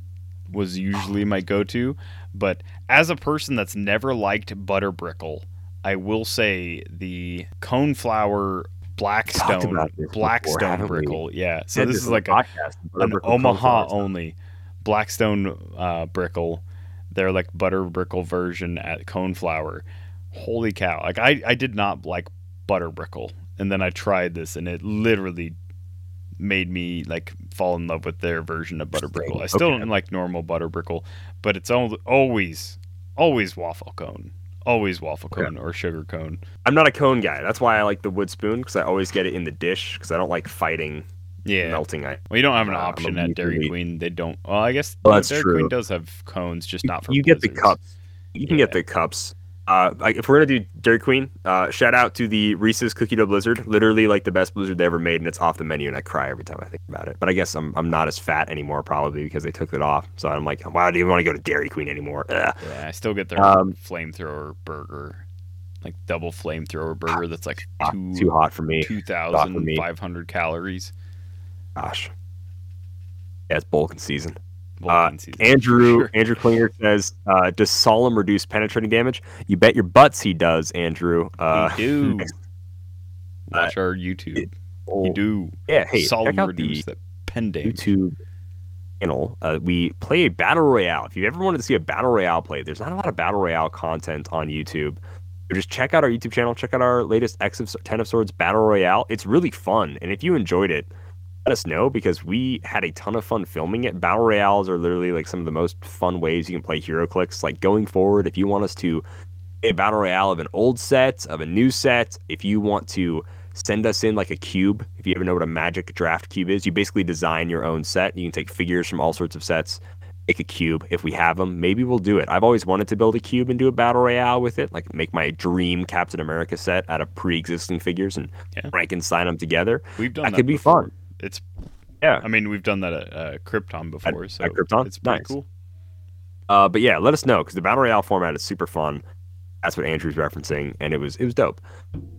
was usually my go-to. But as a person that's never liked butter brickle, I will say the Coneflower Blackstone Blackstone before, brickle. Yeah, so yeah, this, this is like a, an Omaha only Blackstone uh, brickle. They're like butter brickle version at Coneflower. Holy cow. Like I, I did not like butter brickle, and then I tried this and it literally made me like fall in love with their version of butter brickle. I still okay. don't like normal butter brickle, but it's always always waffle cone. Always waffle cone yeah. or sugar cone. I'm not a cone guy. That's why I like the wood spoon, because I always get it in the dish, because I don't like fighting yeah. melting ice. Well, you don't have an option at Dairy Queen. They don't. Well, I guess well, that's Dairy true. Queen does have cones, just not for You blizzards. Get the cups. You can yeah. get the cups. Uh, like if we're gonna do Dairy Queen, uh, shout out to the Reese's Cookie Dough Blizzard. Literally, like the best blizzard they ever made, and it's off the menu, and I cry every time I think about it. But I guess I'm I'm not as fat anymore, probably because they took it off. So I'm like, wow, do you want to go to Dairy Queen anymore? Ugh. Yeah, I still get their um, flamethrower burger, like double flamethrower burger. That's like two, too hot for me. Two thousand five hundred calories. Gosh, yeah, it's bulking season. Uh, Andrew sure. Andrew Klinger says, uh, does Solemn reduce penetrating damage? You bet your butts he does, Andrew. Uh, we do. Watch uh, our YouTube. It, oh, you do. Yeah, hey, Solemn reduce the pen damage. YouTube channel. Uh, we play a battle royale. If you ever wanted to see a battle royale play, there's not a lot of battle royale content on YouTube. So just check out our YouTube channel. Check out our latest X of Ten of Swords battle royale. It's really fun, and if you enjoyed it, let us know, because we had a ton of fun filming it. Battle royales are literally like some of the most fun ways you can play HeroClix. Like going forward, if you want us to play a battle royale of an old set, of a new set, if you want to send us in like a cube, if you ever know what a magic draft cube is, you basically design your own set. You can take figures from all sorts of sets, make a cube. If we have them, maybe we'll do it. I've always wanted to build a cube and do a battle royale with it, like make my dream Captain America set out of pre-existing figures and yeah. Frankenstein them together. We've done that. That could be before. Fun. It's, yeah. I mean, we've done that at uh, Krypton before, at, so at Krypton? It's pretty nice. Cool. Uh, but yeah, let us know, because the battle royale format is super fun. That's what Andrew's referencing, and it was it was dope.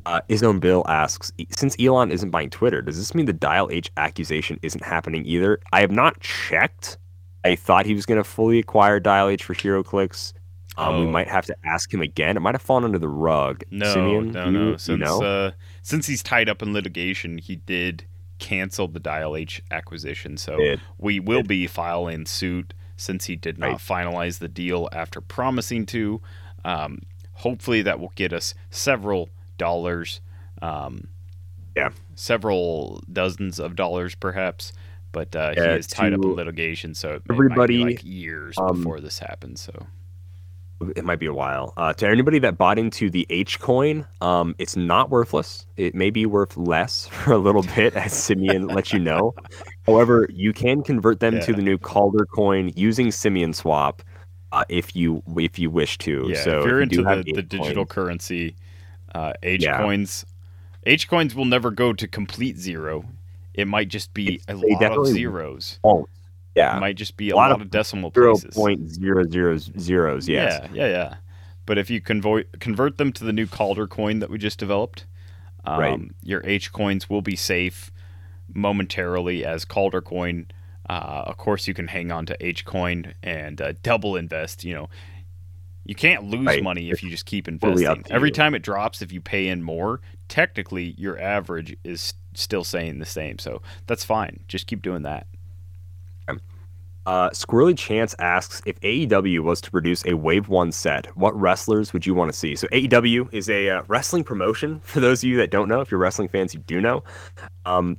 Uh, His Own Bill asks, since Elon isn't buying Twitter, does this mean the Dial H accusation isn't happening either? I have not checked. I thought he was going to fully acquire Dial H for HeroClix. Um, oh. We might have to ask him again. It might have fallen under the rug. No, Simeon, no, you, no. Since you know? uh, since he's tied up in litigation, he did canceled the Dial H acquisition, so it, we will it. be filing suit since he did not right. finalize the deal after promising to. Um, hopefully, that will get us several dollars, um, yeah, several dozens of dollars, perhaps. But uh, yeah, he is tied up in litigation, so everybody it might be like years um, before this happens. So it might be a while. Uh, to anybody that bought into the H coin, um, it's not worthless. It may be worth less for a little bit, as Simeon lets you know. However, you can convert them yeah. to the new Calder coin using Simeon Swap, uh, if you if you wish to. Yeah, so if you're if you into the, the digital coins, currency, uh, H yeah. coins, H coins will never go to complete zero. It might just be it's, a lot of zeros. Won't. Yeah, it might just be a, a lot, lot of decimal places. zero point zero zero zeros, yes. Yeah, yeah, yeah. But if you convert convert them to the new Calder coin that we just developed, um, right. your H coins will be safe momentarily as Calder coin. Uh, of course, you can hang on to H coin and uh, double invest. You know, you can't lose right. money if you just keep investing. Every time it drops, if you pay in more, technically your average is still staying the same. So that's fine. Just keep doing that. Uh, Squirrely Chance asks, if A E W was to produce a Wave one set, what wrestlers would you want to see? So A E W is a uh, wrestling promotion. For those of you that don't know, if you're wrestling fans, you do know. Um,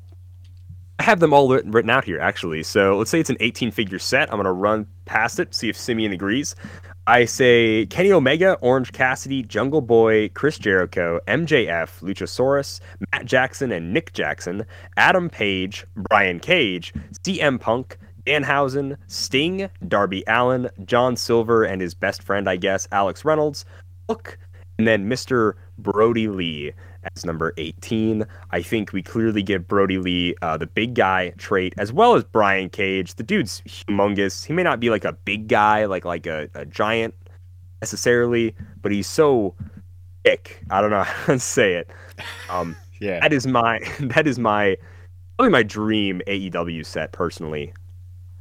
I have them all written out here, actually. So let's say it's an eighteen-figure set. I'm going to run past it, see if Simeon agrees. I say Kenny Omega, Orange Cassidy, Jungle Boy, Chris Jericho, M J F, Luchasaurus, Matt Jackson and Nick Jackson, Adam Page, Brian Cage, C M Punk, Danhausen, Sting, Darby Allin, John Silver and his best friend, I guess, Alex Reynolds, Hook, and then Mister Brody Lee as number eighteen. I think we clearly give Brody Lee uh, the big guy trait, as well as Brian Cage. The dude's humongous. He may not be like a big guy, like like a, a giant necessarily, but he's so thick. I don't know how to say it. Um, yeah. That is my that is my probably my dream A E W set personally.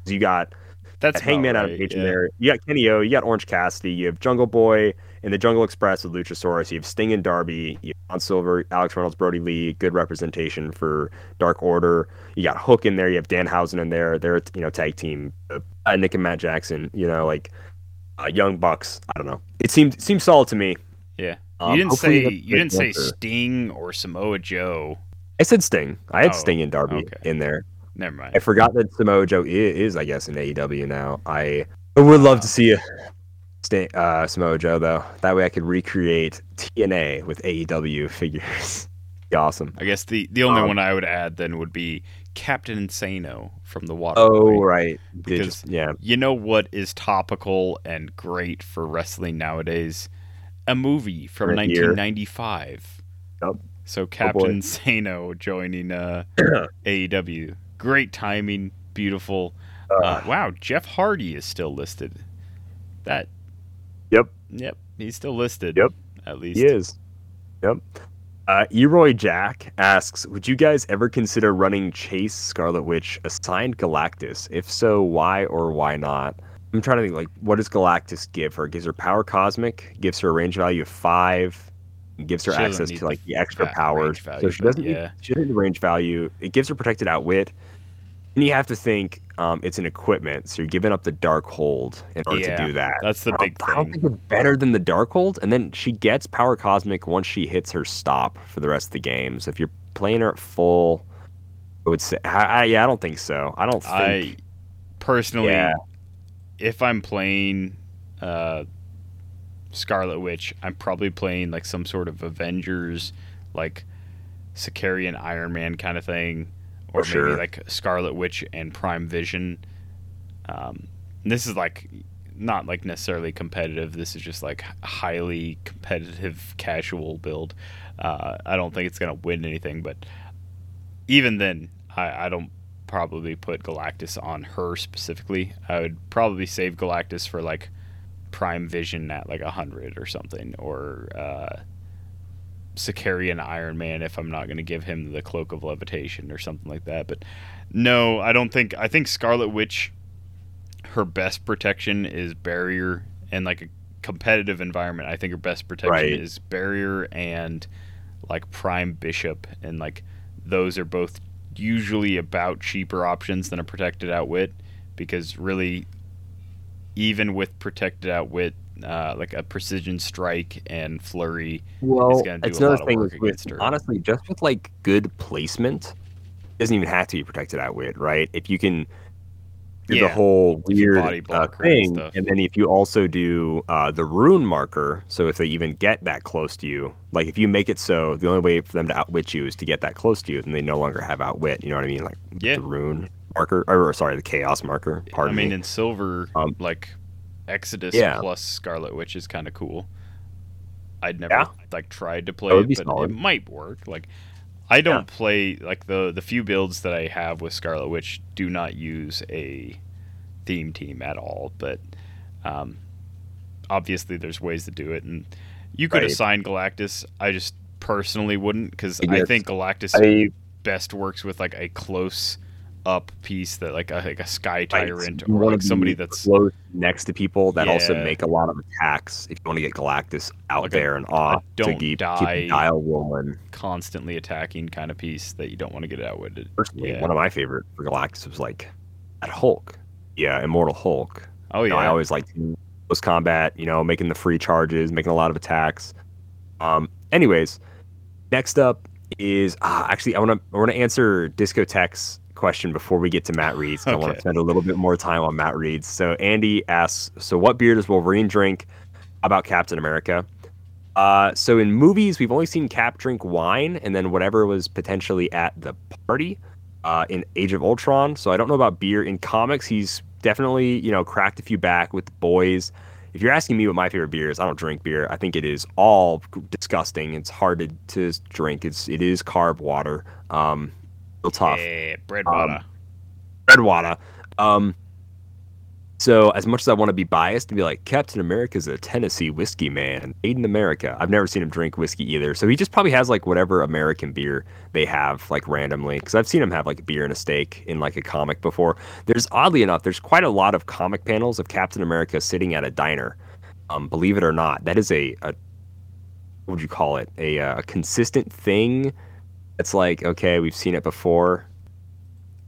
You got that's that Hangman out of Page in there. You got Kenny O, you got Orange Cassidy, you have Jungle Boy and the Jungle Express with Luchasaurus, you have Sting and Darby, you have John Silver, Alex Reynolds, Brody Lee, good representation for Dark Order. You got Hook in there, you have Danhausen in there, they're, you know, tag team, uh, Nick and Matt Jackson, you know, like uh, Young Bucks, I don't know. It seemed it seemed solid to me. Yeah. Um, you didn't say you didn't say Sting or Samoa Joe. I said Sting. I had oh, Sting and Darby okay. in there. Never mind. I forgot that Samoa Joe is, I guess, in A E W now. I would love to see a uh, Samoa Joe, though. That way I could recreate T N A with A E W figures. Be awesome. I guess the, the only um, one I would add, then, would be Captain Insano from The Water Oh, Boy. Right. Because Did, yeah. you know what is topical and great for wrestling nowadays? A movie from right nineteen ninety-five. Yep. So Captain oh Insano joining uh, A E W. Great timing, beautiful. Uh, uh, wow, Jeff Hardy is still listed. That. Yep. Yep. He's still listed. Yep. At least he is. Yep. Uh, Eroy Jack asks, "Would you guys ever consider running Chase Scarlet Witch assigned Galactus? If so, why or why not?" I'm trying to think. Like, what does Galactus give her? Gives her power cosmic. Gives her a range value of five. Gives her she access to like the extra powers, value, so she doesn't yeah. need, she doesn't need range value. It gives her protected outwit, and you have to think um, it's an equipment, so you're giving up the dark hold in order yeah, to do that. That's the I big thing. I don't think it's better than the dark hold, and then she gets power cosmic once she hits her stop for the rest of the game. So if you're playing her at full, I would say, I, I, yeah, I don't think so. I don't think I personally, yeah. if I'm playing. Uh, Scarlet Witch, I'm probably playing like some sort of Avengers, like Sicarian Iron Man kind of thing, or For maybe sure. like Scarlet Witch and Prime Vision. Um, this is like not like necessarily competitive. This is just like highly competitive casual build. Uh, I don't think it's gonna win anything, but even then, I, I don't probably put Galactus on her specifically. I would probably save Galactus for like Prime Vision at like one hundred or something, or uh, Sicarian Iron Man if I'm not going to give him the Cloak of Levitation or something like that. But no, I don't think... I think Scarlet Witch, her best protection is barrier, and like a competitive environment, I think her best protection right. is barrier and like Prime Bishop, and like those are both usually about cheaper options than a protected outwit, because really... Even with protected outwit, uh, like a precision strike and flurry well, is going to do a lot of work with, against her. Honestly, just with like good placement, it doesn't even have to be protected outwit, right? If you can do yeah. the whole weird body uh, thing, and, and then if you also do uh, the rune marker, so if they even get that close to you, like if you make it so the only way for them to outwit you is to get that close to you, then they no longer have outwit. You know what I mean? Like yeah. the rune. marker or, or sorry the chaos marker pardon me. I mean in silver um, like Exodus yeah. plus Scarlet Witch is kind of cool. I'd never yeah. like tried to play it, but solid. It might work. Like I don't yeah. play like the the few builds that I have with Scarlet Witch do not use a theme team at all, but um obviously there's ways to do it, and you could right. assign Galactus. I just personally wouldn't, because I, I think Galactus I... best works with like a close up piece that like a, like a sky tyrant right. or like somebody that's close next to people that yeah. also make a lot of attacks. If you want to get Galactus out like there a, and off to keep, die keep dial rolling, constantly attacking kind of piece that you don't want to get outwitted. Personally, yeah. one of my favorite for Galactus was like that Hulk, yeah, Immortal Hulk. Oh yeah, you know, I always liked close combat. You know, making the free charges, making a lot of attacks. Um. Anyways, next up is uh, actually I want to I want to answer Discotex. question before we get to Matt Reed's. Okay. I want to spend a little bit more time on Matt Reed's. So Andy asks, so what beer does Wolverine drink? About Captain America. Uh, so in movies, we've only seen Cap drink wine and then whatever was potentially at the party uh, in Age of Ultron. So I don't know about beer. In comics, he's definitely, you know, cracked a few back with the boys. If you're asking me what my favorite beer is, I don't drink beer. I think it is all disgusting. It's hard to, to drink. It's it is carb water. Um, real tough. Yeah, bread water. Um, bread water. Um, so as much as I want to be biased and be like, Captain America's a Tennessee whiskey man, made in America. I've never seen him drink whiskey either. So he just probably has like whatever American beer they have like randomly. Because I've seen him have like a beer and a steak in like a comic before. There's oddly enough, there's quite a lot of comic panels of Captain America sitting at a diner. Um, believe it or not, that is a, a what would you call it? A, a consistent thing. It's like, okay, we've seen it before.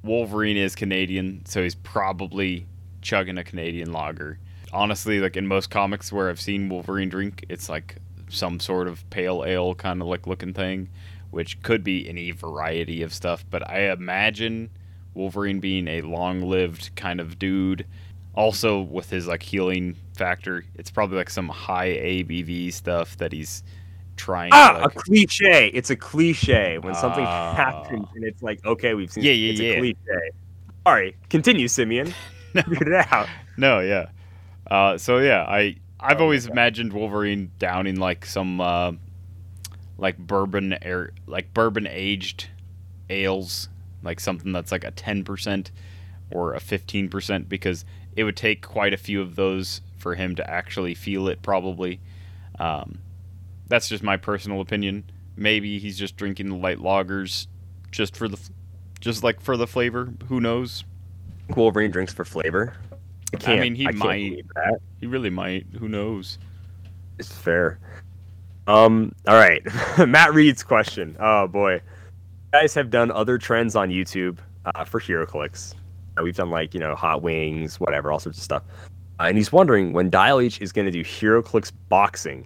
Wolverine is Canadian, so he's probably chugging a Canadian lager. Honestly, like in most comics where I've seen Wolverine drink, it's like some sort of pale ale kind of like looking thing, which could be any variety of stuff. But I imagine Wolverine being a long-lived kind of dude. Also, with his like healing factor, it's probably like some high A B V stuff that he's trying ah, to, like, a cliche. It's a cliche when uh, something happens and it's like, okay, we've seen. Yeah, yeah, it's yeah. a cliche. Sorry, continue, Simeon. Figured it out. No, yeah. Uh, so yeah, I I've oh, always yeah. imagined Wolverine downing like some uh, like bourbon air, like bourbon aged ales, like something that's like a ten percent or a fifteen percent, because it would take quite a few of those for him to actually feel it. Probably. Um, that's just my personal opinion. Maybe he's just drinking the light lagers just for the, just like for the flavor. Who knows? Wolverine drinks for flavor. I, I mean, he I might. He really might. Who knows? It's fair. Um. All right. Matt Reed's question. Oh boy, you guys have done other trends on YouTube uh, for HeroClix. Uh, we've done like you know hot wings, whatever, all sorts of stuff. Uh, and he's wondering when Dial H is going to do HeroClix boxing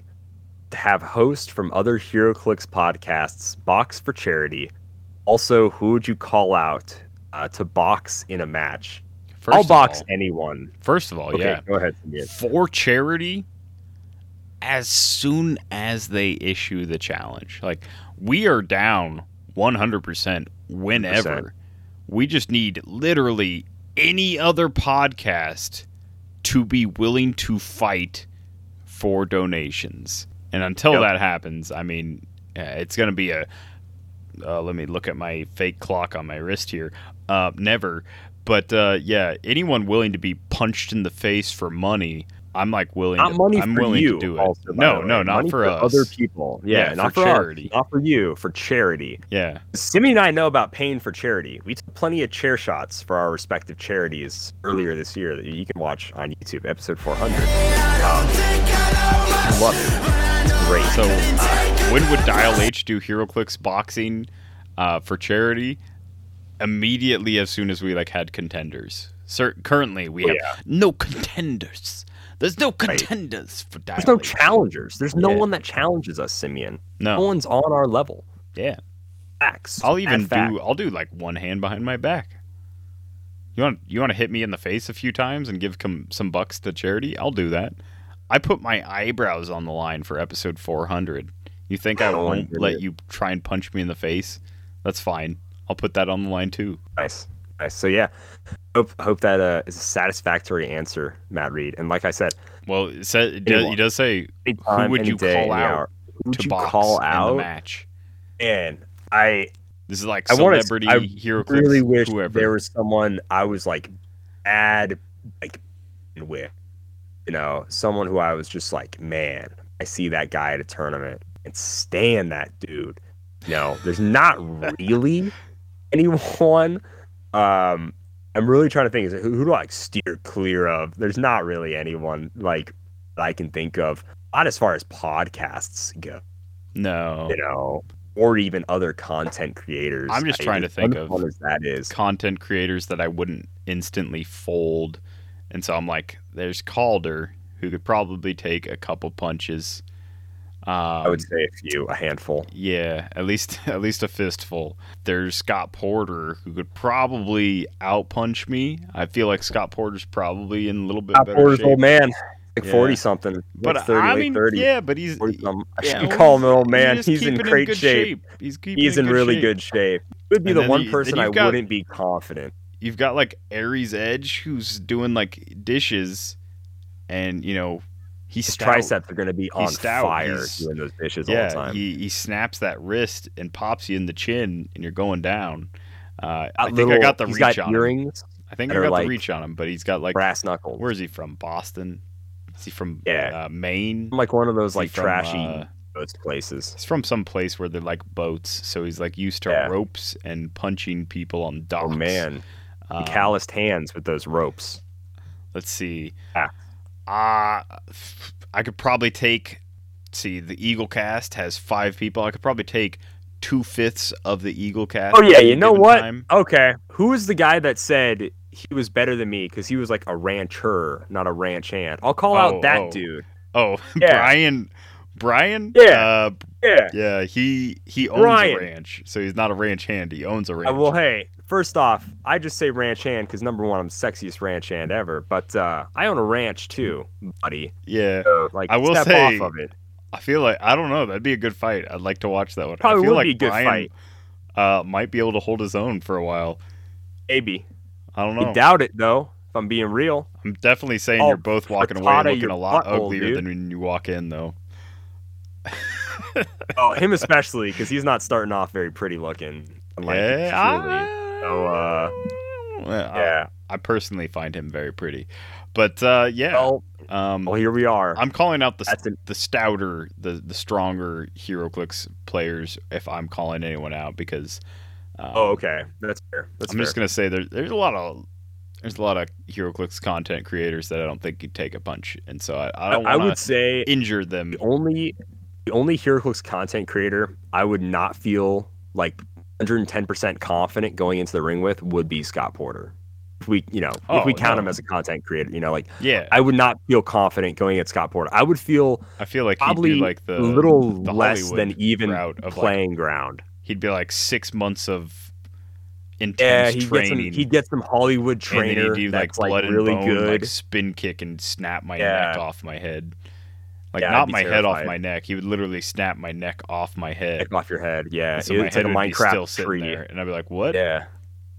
to have hosts from other HeroClix podcasts box for charity. Also, who would you call out Uh, to box in a match? First I'll box all, anyone. First of all, okay, yeah. Go ahead. Yes. For charity, as soon as they issue the challenge. Like, we are down one hundred percent whenever. one hundred percent. We just need literally any other podcast to be willing to fight for donations. And until yep. that happens, I mean, uh, it's going to be a... Uh, let me look at my fake clock on my wrist here. Uh, never. But, uh, yeah, anyone willing to be punched in the face for money, I'm, like, willing not to, money I'm for willing you to do it. Also, no, no, not money for, for us. Other people. Yeah, yeah not for, for charity. Us. Not for you, for charity. Yeah. Simi and I know about paying for charity. We took plenty of chair shots for our respective charities earlier this year that you can watch on YouTube, episode four hundred. Um, I love it. It's great. So, uh, when would Dial H do HeroClix boxing uh, for charity? Immediately, as soon as we like had contenders. Sir, currently, we oh, have yeah. no contenders. There's no contenders right. for Dial H. There's no challengers. There's no yeah. one that challenges us, Simeon. No. no one's on our level. Yeah. Facts. I'll even do. Fact. I'll do like one hand behind my back. You want you want to hit me in the face a few times and give com- some bucks to charity? I'll do that. I put my eyebrows on the line for episode four hundred. You think I won't let you try and punch me in the face? That's fine. I'll put that on the line too. Nice, nice. So yeah, hope hope that uh, is a satisfactory answer, Matt Reed. And like I said, well, it says, anyone, he does say anytime, who would you day, call out who to you box call out? In the match? And I, this is like celebrity I wanted, I hero. I really wish whoever. There was someone I was like bad like with, you know, someone who I was just like, man, I see that guy at a tournament and stand that dude. No, there's not really anyone. Um, I'm really trying to think. Is it, who, who do I like, steer clear of? There's not really anyone like that I can think of. Not as far as podcasts go. No, you know, or even other content creators. I'm just I, trying to think of as that is content creators that I wouldn't instantly fold. And so I'm like, there's Calder, who could probably take a couple punches. Um, I would say a few, a handful. Yeah, at least at least a fistful. There's Scott Porter, who could probably outpunch me. I feel like Scott Porter's probably in a little bit Scott better Porter's shape. Old man, like forty yeah. something, but like thirty, I mean, thirty. Yeah, but he's I yeah, shouldn't call him an old man. He's, he's in great in shape. shape. He's, he's in, in good really shape. good shape. Would be and the one you, person I got, wouldn't be confident. You've got like Aries Edge, who's doing like dishes, and you know. His stout. triceps are going to be on fire he's, doing those dishes yeah, all the time. He, he snaps that wrist and pops you in the chin, and you're going down. Uh, I think little, I got the reach got on earrings him. I think I got like the reach on him, but he's got like brass knuckles. Where is he from? Boston? Is he from yeah. uh, Maine? I'm like one of those like from, trashy uh, boats places. He's from some place where they're like boats, so he's like used to yeah. ropes and punching people on docks. Oh, man. Um, calloused hands with those ropes. Let's see. Yeah. Uh, I could probably take, see, the Eagle Cast has five people. I could probably take two-fifths of the Eagle Cast. Oh, yeah, you know what? Time. Okay. Who is the guy that said he was better than me because he was like a rancher, not a ranch hand? I'll call oh, out that oh. dude. Oh, yeah. Brian. Brian? Yeah. Uh, yeah. Yeah, he, he owns Brian. a ranch, so he's not a ranch hand. He owns a ranch. Uh, well, hey. First off, I just say ranch hand because, number one, I'm the sexiest ranch hand ever. But uh, I own a ranch, too, buddy. Yeah. So, like, I will step say, off of it. I feel like, I don't know, that'd be a good fight. I'd like to watch that one. Probably I feel would like be a good Brian, fight. Uh, might be able to hold his own for a while. Maybe. I don't know. I doubt it, though, if I'm being real. I'm definitely saying oh, you're both walking away looking a lot butthole, uglier dude. than when you walk in, though. Oh, him especially, because he's not starting off very pretty looking. Like, yeah, So, uh, well, yeah, I, I personally find him very pretty, but uh, yeah. Well, um, well, here we are. I'm calling out the an- the stouter, the the stronger HeroClix players. If I'm calling anyone out, because um, oh, okay, that's fair. That's I'm fair. just gonna say there's there's a lot of there's a lot of HeroClix content creators that I don't think could take a punch, and so I, I don't. I would say injure them. The only the only HeroClix content creator I would not feel like one hundred ten percent confident going into the ring with would be Scott Porter. If we, you know, oh, if we count no. him as a content creator, you know, like, yeah, I would not feel confident going at Scott Porter. I would feel, I feel like probably like the little the less than even of playing like, ground. He'd be like six months of intense yeah, he'd training. Get some, he'd get some Hollywood trainer and he'd do like blood and really bone, good, like spin kick and snap my yeah. neck off my head. Like, yeah, not my terrified. head off my neck. He would literally snap my neck off my head. Neck off your head, yeah. And so it my would head take a would Minecraft be still sitting tree. there. And I'd be like, what? Yeah.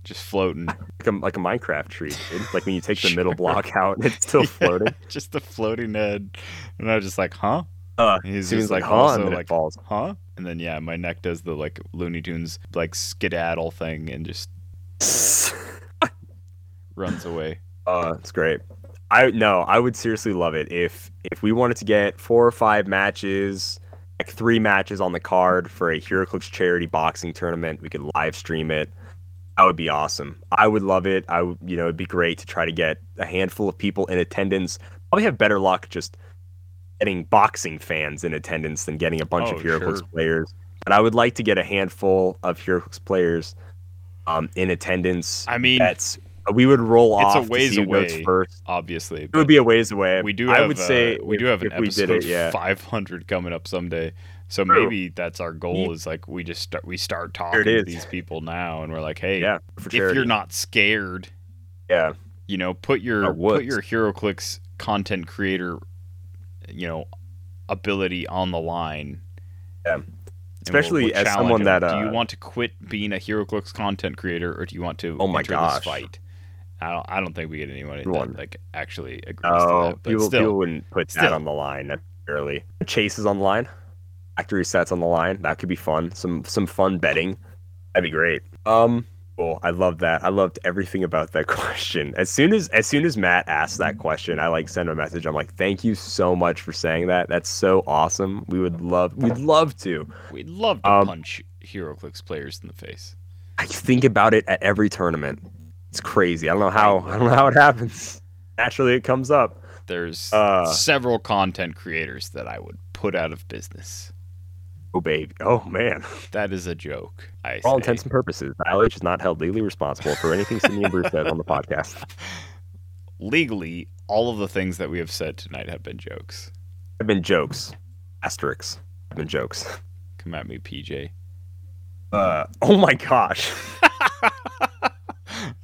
Just floating. Like a, like a Minecraft tree, dude. Like when you take sure. the middle block out, and it's still yeah, floating. Just the floating head. And I was just like, huh? Uh, and he's just like, like, huh? Also and like, falls. huh? And then, yeah, my neck does the, like, Looney Tunes, like, skedaddle thing and just runs away. Uh, it's great. I no, I would seriously love it if if we wanted to get four or five matches, like three matches on the card for a HeroClix charity boxing tournament. We could live stream it. That would be awesome. I would love it. I would, you know, it'd be great to try to get a handful of people in attendance. Probably have better luck just getting boxing fans in attendance than getting a bunch oh, of HeroClix sure. players. But I would like to get a handful of HeroClix players um, in attendance. I mean, that's. We would roll it's off. It's a ways away. First. Obviously, it would be a ways away. We do. Have, I would uh, say we if, do have an episode it, yeah. five hundred coming up someday. So True. maybe that's our goal. Is like we just start, we start talking to these people now, and we're like, hey, yeah, if you're not scared, yeah, you know, put your put your HeroClix content creator, you know, ability on the line. Yeah. Especially we'll, we'll as someone him. that uh, do you want to quit being a HeroClix content creator, or do you want to oh my enter gosh. this fight? I don't, I don't think we get anyone that like actually agrees oh, to that. But people, still, people wouldn't put still. that on the line early. Chase is on the line. Factory sets on the line. That could be fun. Some some fun betting. That'd be great. Um, cool. I love that. I loved everything about that question. As soon as as soon as Matt asked that question, I like sent a message. I'm like, thank you so much for saying that. That's so awesome. We would love we'd love to. We'd love to um, punch HeroClix players in the face. I think about it at every tournament. It's crazy. I don't know how I don't know how it happens. Naturally, it comes up. There's uh, several content creators that I would put out of business. Oh, baby. Oh, man. That is a joke. I For all say. intents and purposes, L H is not held legally responsible for anything Simeon Bruce said on the podcast. Legally, all of the things that we have said tonight have been jokes. Have been jokes. Asterisks. the jokes. Come at me, P J. Uh, oh my gosh.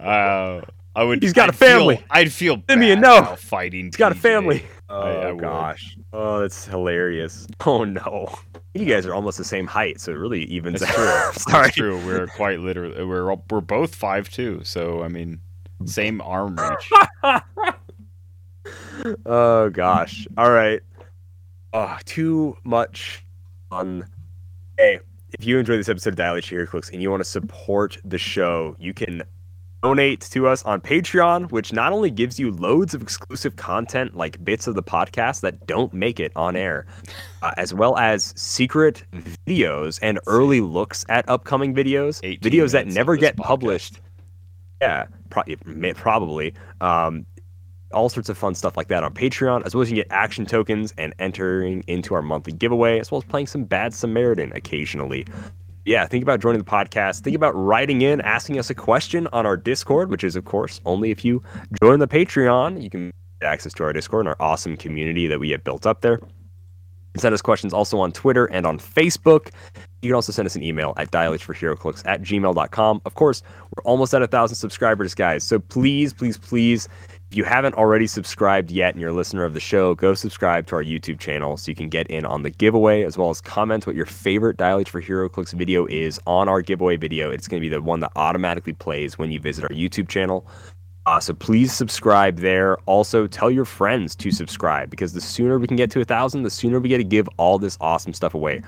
uh, I would. He's got I'd a family. Feel, I'd feel bad me a no. about fighting. He's P J. Got a family. Oh I, I gosh. Would. Oh, that's hilarious. Oh no. You guys are almost the same height, so it really evens out. That's true. Sorry. That's true. We're quite literally we're we're both five two, so I mean, same arm reach. Oh gosh. All right. Oh, too much on. Hey, if you enjoyed this episode of Dilate Share Clicks and you want to support the show, you can donate to us on Patreon, which not only gives you loads of exclusive content like bits of the podcast that don't make it on air, uh, as well as secret videos and early looks at upcoming videos, videos that never get podcast. published. Yeah, pro- probably. Um, all sorts of fun stuff like that on Patreon, as well as you get action tokens and entering into our monthly giveaway, as well as playing some Bad Samaritan occasionally. Yeah, think about joining the podcast. Think about writing in, asking us a question on our Discord, which is, of course, only if you join the Patreon. You can get access to our Discord and our awesome community that we have built up there. Send us questions also on Twitter and on Facebook. You can also send us an email at dial h for hero clicks at gmail dot com. Of course, we're almost at a thousand subscribers, guys. So please, please, please, if you haven't already subscribed yet and you're a listener of the show, go subscribe to our YouTube channel so you can get in on the giveaway, as well as comment what your favorite Dial H for Hero Clicks video is on our giveaway video. It's going to be the one that automatically plays when you visit our YouTube channel. Uh, so please subscribe there. Also, tell your friends to subscribe, because the sooner we can get to a thousand, the sooner we get to give all this awesome stuff away.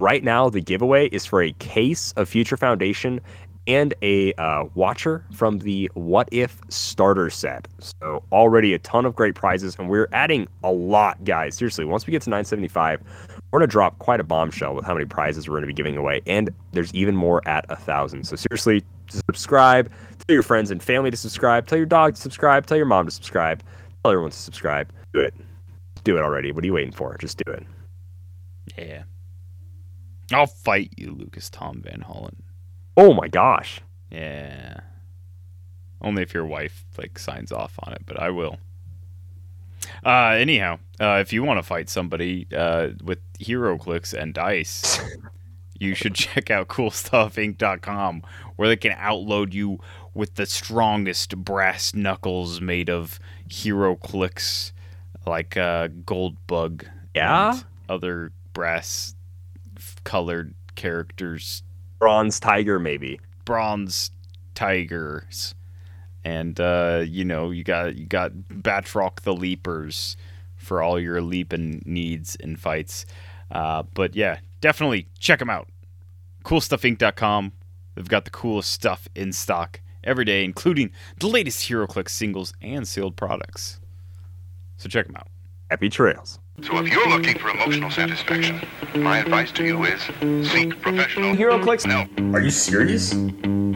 Right now, the giveaway is for a case of Future Foundation and a uh, watcher from the What If starter set. So already a ton of great prizes, and we're adding a lot, guys. Seriously, once we get to nine seventy-five, we're going to drop quite a bombshell with how many prizes we're going to be giving away, and there's even more at a thousand. So seriously, subscribe. Tell your friends and family to subscribe. Tell your dog to subscribe. Tell your mom to subscribe. Tell everyone to subscribe. Do it. Do it already. What are you waiting for? Just do it. Yeah. I'll fight you, Lucas Tom Van Hollen. Oh my gosh. Yeah. Only if your wife like signs off on it, but I will. Uh, anyhow, uh, if you want to fight somebody uh, with hero clicks and dice, you should check out cool stuff inc dot com, where they can outload you with the strongest brass knuckles made of hero clicks, like uh, Gold Bug, yeah, and other brass colored characters. Bronze Tiger, maybe. Bronze Tigers. And, uh, you know, you got you got Batroc the Leapers for all your leaping needs and fights. Uh, but, yeah, definitely check them out. cool stuff inc dot com. They've got the coolest stuff in stock every day, including the latest HeroClix singles and sealed products. So check them out. Happy trails. So if you're looking for emotional satisfaction, my advice to you is seek professional HeroClix. No. Are you serious?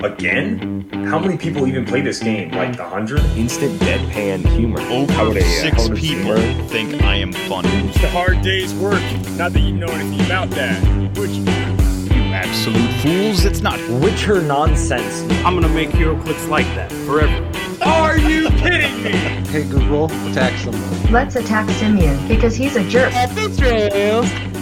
Again? How many people even play this game? Like a hundred? Instant deadpan humor. Over six uh, people humor? Think I am funny. It's a hard day's work. Not that you know anything about that. Which you absolute fools, it's not Witcher nonsense. I'm gonna make HeroClix like that forever. Are you kidding me? Hey Google, attack someone. Let's attack Simeon because he's a jerk. At the trails.